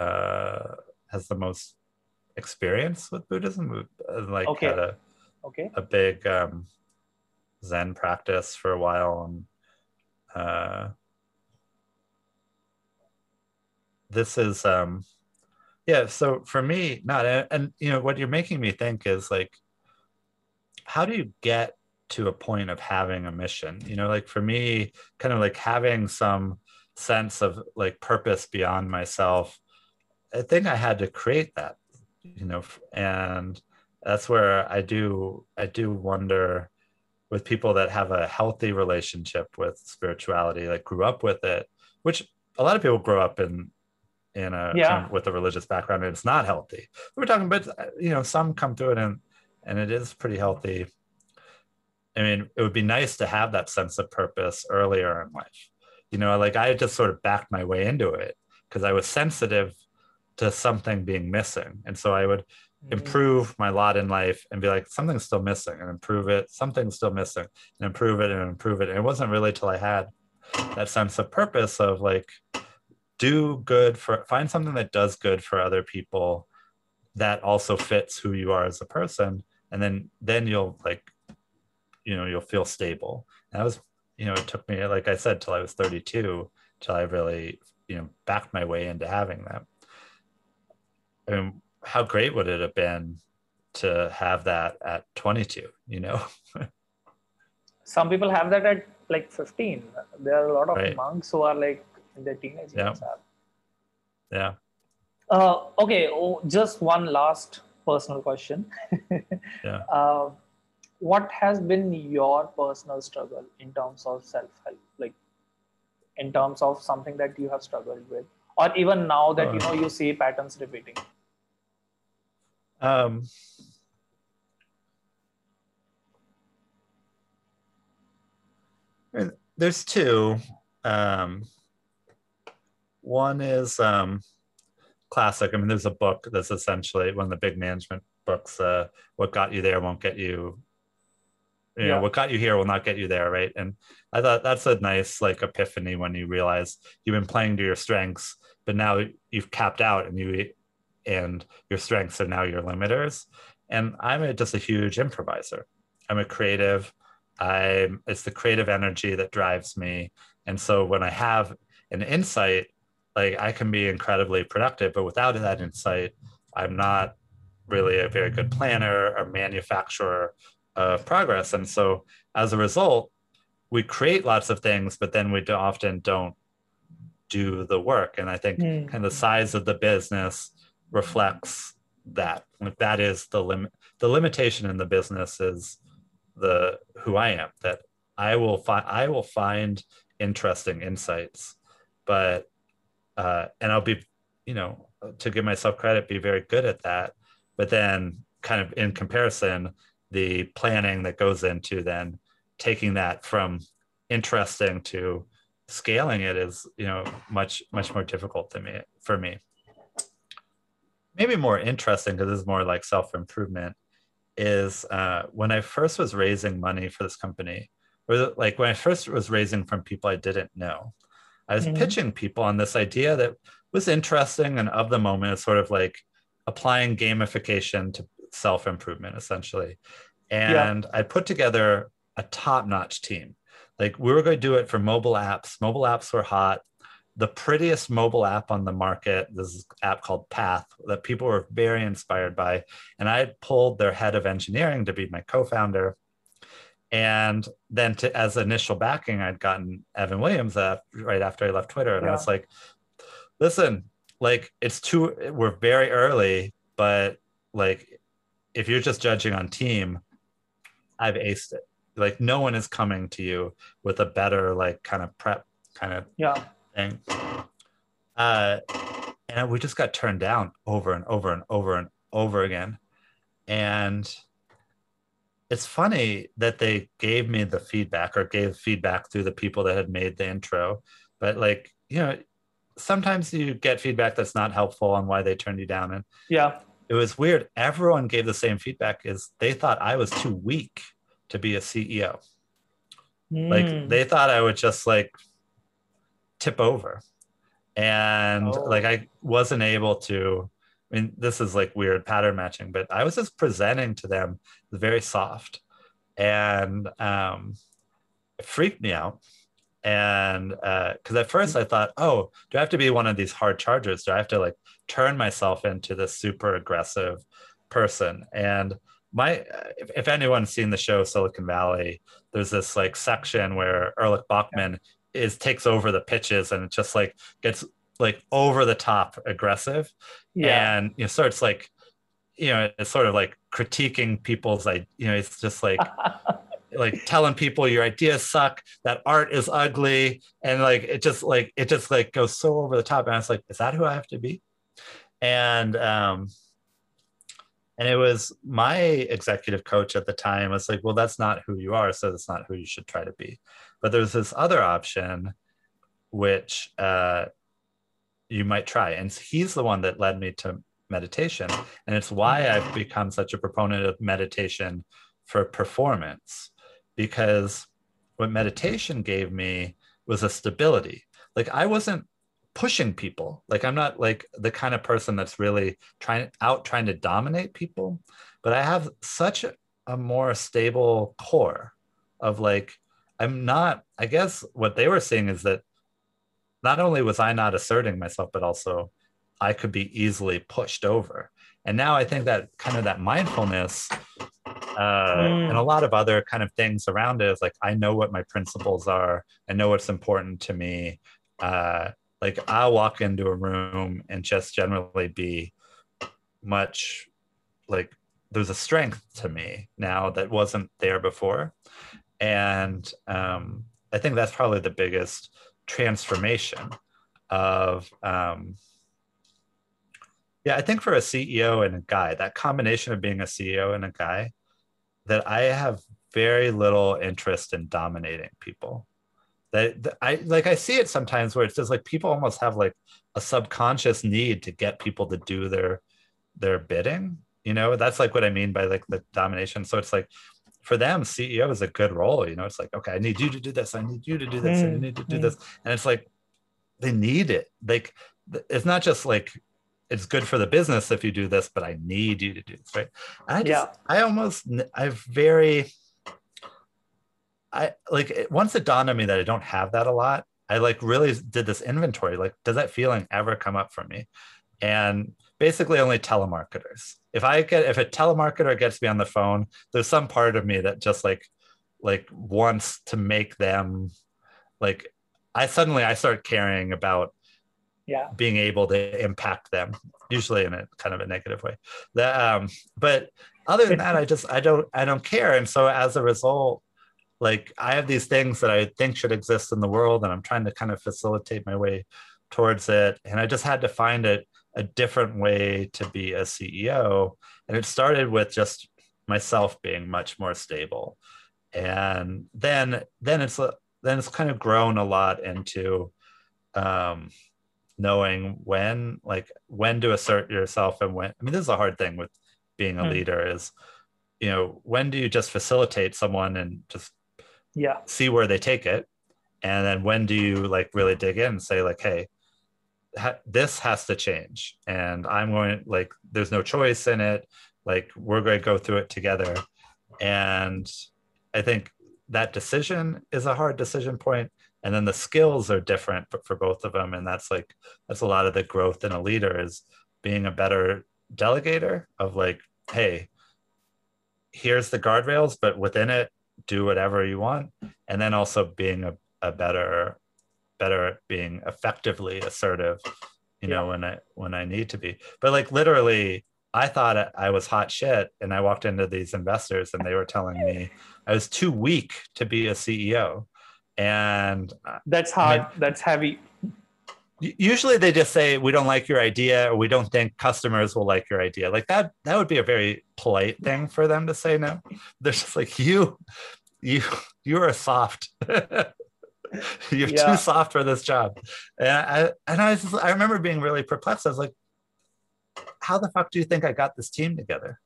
uh, has the most experience with Buddhism, like okay. had a okay. a big um, Zen practice for a while, and uh, this is um, yeah. So for me, not and, and you know what you're making me think is like, how do you get to a point of having a mission? You know, like for me, kind of like having some sense of like purpose beyond myself. I think I had to create that. You know, and that's where I do, I do wonder with people that have a healthy relationship with spirituality, like grew up with it, which a lot of people grow up in, in a, yeah. kind of with a religious background, and it's not healthy. We're talking about, you know, some come through it and, and it is pretty healthy. I mean, it would be nice to have that sense of purpose earlier in life. You know, like I just sort of backed my way into it because I was sensitive to something being missing. And so I would improve my lot in life and be like, something's still missing, and improve it, something's still missing, and improve it and improve it. And it wasn't really till I had that sense of purpose of like, do good for, find something that does good for other people that also fits who you are as a person. And then, then you'll like, you know, you'll feel stable. And that was, you know, it took me, like I said, till I was thirty-two, till I really, you know, backed my way into having that. I mean, how great would it have been to have that at twenty-two, you know? Some people have that at like fifteen. There are a lot of right. monks who are like in their teenage years. Yeah. yeah. Uh, okay. Oh, just one last personal question. yeah. Uh, what has been your personal struggle in terms of self-help? Like in terms of something that you have struggled with, or even now that, you know, you see patterns repeating? Um, there's two. Um, one is um, classic. I mean, there's a book that's essentially one of the big management books, uh, What Got You There Won't Get You, you know, yeah. What got you here will not get you there, right? And I thought that's a nice like epiphany when you realize you've been playing to your strengths, but now you've capped out and you and your strengths are now your limiters. And I'm a, just a huge improviser. I'm a creative. I'm, it's the creative energy that drives me. And so when I have an insight, like I can be incredibly productive, but without that insight, I'm not really a very good planner or manufacturer of progress. And so as a result, we create lots of things, but then we often don't do the work. And I think mm. kind of the size of the business reflects that. Like that is the limit. The limitation in the business is the who I am, that I will find, I will find interesting insights, but, uh, and I'll be, you know, to give myself credit, be very good at that. But then kind of in comparison, the planning that goes into then taking that from interesting to scaling it is, you know, much, much more difficult than me, for me. Maybe more interesting, because this is more like self-improvement, is uh, when I first was raising money for this company, or like when I first was raising from people I didn't know, I was mm-hmm. pitching people on this idea that was interesting and of the moment, sort of like applying gamification to self-improvement, essentially. And yeah. I put together a top-notch team. Like we were going to do it for mobile apps. Mobile apps were hot. The prettiest mobile app on the market, this app called Path, that people were very inspired by. And I had pulled their head of engineering to be my co-founder. And then to, as initial backing, I'd gotten Evan Williams uh, right after I left Twitter. And yeah. I was like, listen, like it's too, we're very early, but like, if you're just judging on team, I've aced it. Like no one is coming to you with a better like kind of prep kind of yeah. thing. Uh, and we just got turned down over and over and over and over again. And it's funny that they gave me the feedback or gave feedback through the people that had made the intro. But like, you know, sometimes you get feedback that's not helpful on why they turned you down. And yeah. it was weird. Everyone gave the same feedback is they thought I was too weak to be a C E O. Mm. Like they thought I would just like tip over. And oh. like I wasn't able to, I mean, this is like weird pattern matching, but I was just presenting to them very soft and um, it freaked me out. And uh, because at first I thought, oh, do I have to be one of these hard chargers? Do I have to like turn myself into this super aggressive person? And my, if, if anyone's seen the show Silicon Valley, there's this like section where Erlich Bachmann yeah. is takes over the pitches and it just like gets like over the top aggressive, yeah. and you know starts like, you know, it's sort of like critiquing people's, like, you know, it's just like. Like telling people your ideas suck, that art is ugly. And like, it just like, it just like goes so over the top. And I was like, is that who I have to be? And, um, and it was my executive coach at the time was like, well, that's not who you are. So that's not who you should try to be. But there's this other option, which, uh, you might try. And he's the one that led me to meditation. And it's why I've become such a proponent of meditation for performance. Because what meditation gave me was a stability. Like I wasn't pushing people. Like I'm not like the kind of person that's really trying out, trying to dominate people, but I have such a, a more stable core of like, I'm not, I guess what they were saying is that not only was I not asserting myself, but also I could be easily pushed over. And now I think that kind of that mindfulness Uh, mm. and a lot of other kind of things around it is like, I know what my principles are. I know what's important to me. Uh, like I'll walk into a room and just generally be much like there's a strength to me now that wasn't there before. And um, I think that's probably the biggest transformation of, um, yeah, I think for a C E O and a guy, that combination of being a C E O and a guy, that I have very little interest in dominating people. That, that I like, I see it sometimes where it's just like people almost have like a subconscious need to get people to do their their bidding. You know, that's like what I mean by like the domination. So it's like for them, C E O is a good role. You know, it's like, okay, I need you to do this. I need you to do this. Mm-hmm. I need to do this. And it's like they need it. Like it's not just like it's good for the business if you do this, but I need you to do this, right? I just, yeah. I almost, I've very, I like, once it dawned on me that I don't have that a lot, I like really did this inventory. Like, does that feeling ever come up for me? And basically only telemarketers. If I get, if a telemarketer gets me on the phone, there's some part of me that just like, like wants to make them like, I suddenly, I start caring about yeah. being able to impact them, usually in a kind of a negative way. That, um, but other than that, I just, I don't, I don't care. And so as a result, like I have these things that I think should exist in the world, and I'm trying to kind of facilitate my way towards it. And I just had to find a, a different way to be a C E O. And it started with just myself being much more stable. And then, then it's, then it's kind of grown a lot into, um, knowing when, like when to assert yourself and when, I mean, this is a hard thing with being a mm. leader is, you know, when do you just facilitate someone and just yeah. see where they take it? And then when do you like really dig in and say like, hey, ha- this has to change and I'm going like, there's no choice in it. Like we're going to go through it together. And I think that decision is a hard decision point. And then the skills are different but for both of them. And that's like, that's a lot of the growth in a leader is being a better delegator of like, hey, here's the guardrails, but within it, do whatever you want. And then also being a, a better, better being effectively assertive, you yeah. know, when I, when I need to be. But like literally, I thought I was hot shit. And I walked into these investors and they were telling me I was too weak to be a C E O. And that's hard. I, that's heavy. Usually they just say, we don't like your idea, or we don't think customers will like your idea. Like that, that would be a very polite thing for them to say no. They're just like, you, you, you are soft. You're yeah. too soft for this job. And I, and I, was just, I remember being really perplexed. I was like, how the fuck do you think I got this team together?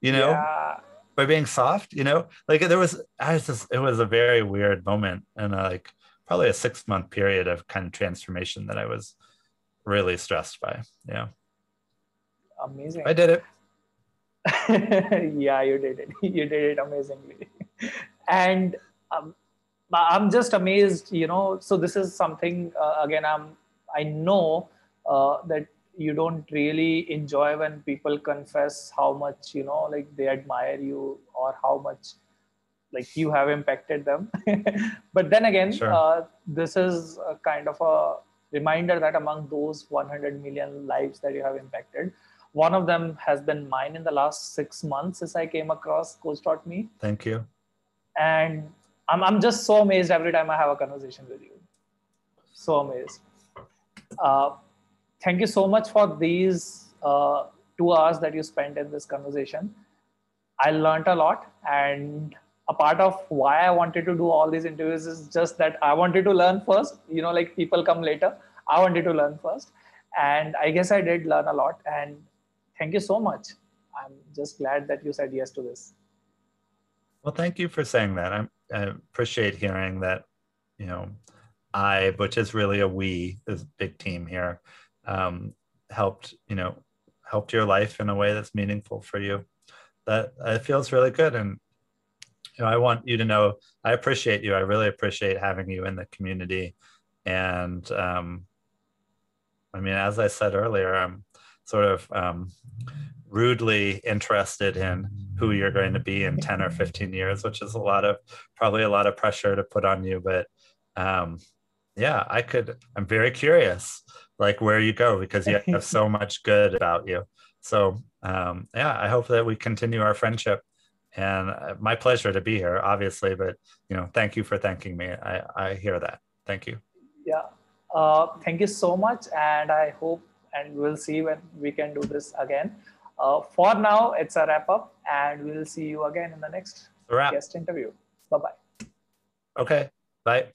You know? Yeah. By being soft, you know, like there was, I was just, it was a very weird moment and like probably a six month period of kind of transformation that I was really stressed by. Yeah. Amazing. I did it. Yeah, you did it. You did it amazingly. And um, I'm just amazed, you know, so this is something, uh, again, I'm, I know uh, that you don't really enjoy when people confess how much, you know, like they admire you or how much like you have impacted them. But then again, sure. uh, this is a kind of a reminder that among those one hundred million lives that you have impacted, one of them has been mine in the last six months as I came across Coach dot me. Thank you. And I'm, I'm just so amazed every time I have a conversation with you. So amazed. Uh, Thank you so much for these uh, two hours that you spent in this conversation. I learned a lot, and a part of why I wanted to do all these interviews is just that I wanted to learn first, you know, like people come later. I wanted to learn first. And I guess I did learn a lot, and thank you so much. I'm just glad that you said yes to this. Well, thank you for saying that. I'm, I appreciate hearing that, you know, I, which is really a we, this big team here, um, helped, you know, helped your life in a way that's meaningful for you. That uh, it feels really good. And, you know, I want you to know, I appreciate you. I really appreciate having you in the community. And, um, I mean, as I said earlier, I'm sort of, um, rudely interested in who you're going to be in ten or fifteen years, which is a lot of, probably a lot of pressure to put on you, but, um, yeah, I could, I'm very curious, like where you go, because you have so much good about you. So um, yeah, I hope that we continue our friendship, and uh, my pleasure to be here, obviously, but you know, thank you for thanking me. I, I hear that. Thank you. Yeah. Uh, thank you so much. And I hope, and we'll see when we can do this again. Uh, for now, it's a wrap up, and we'll see you again in the next guest interview. Bye-bye. Okay. Bye.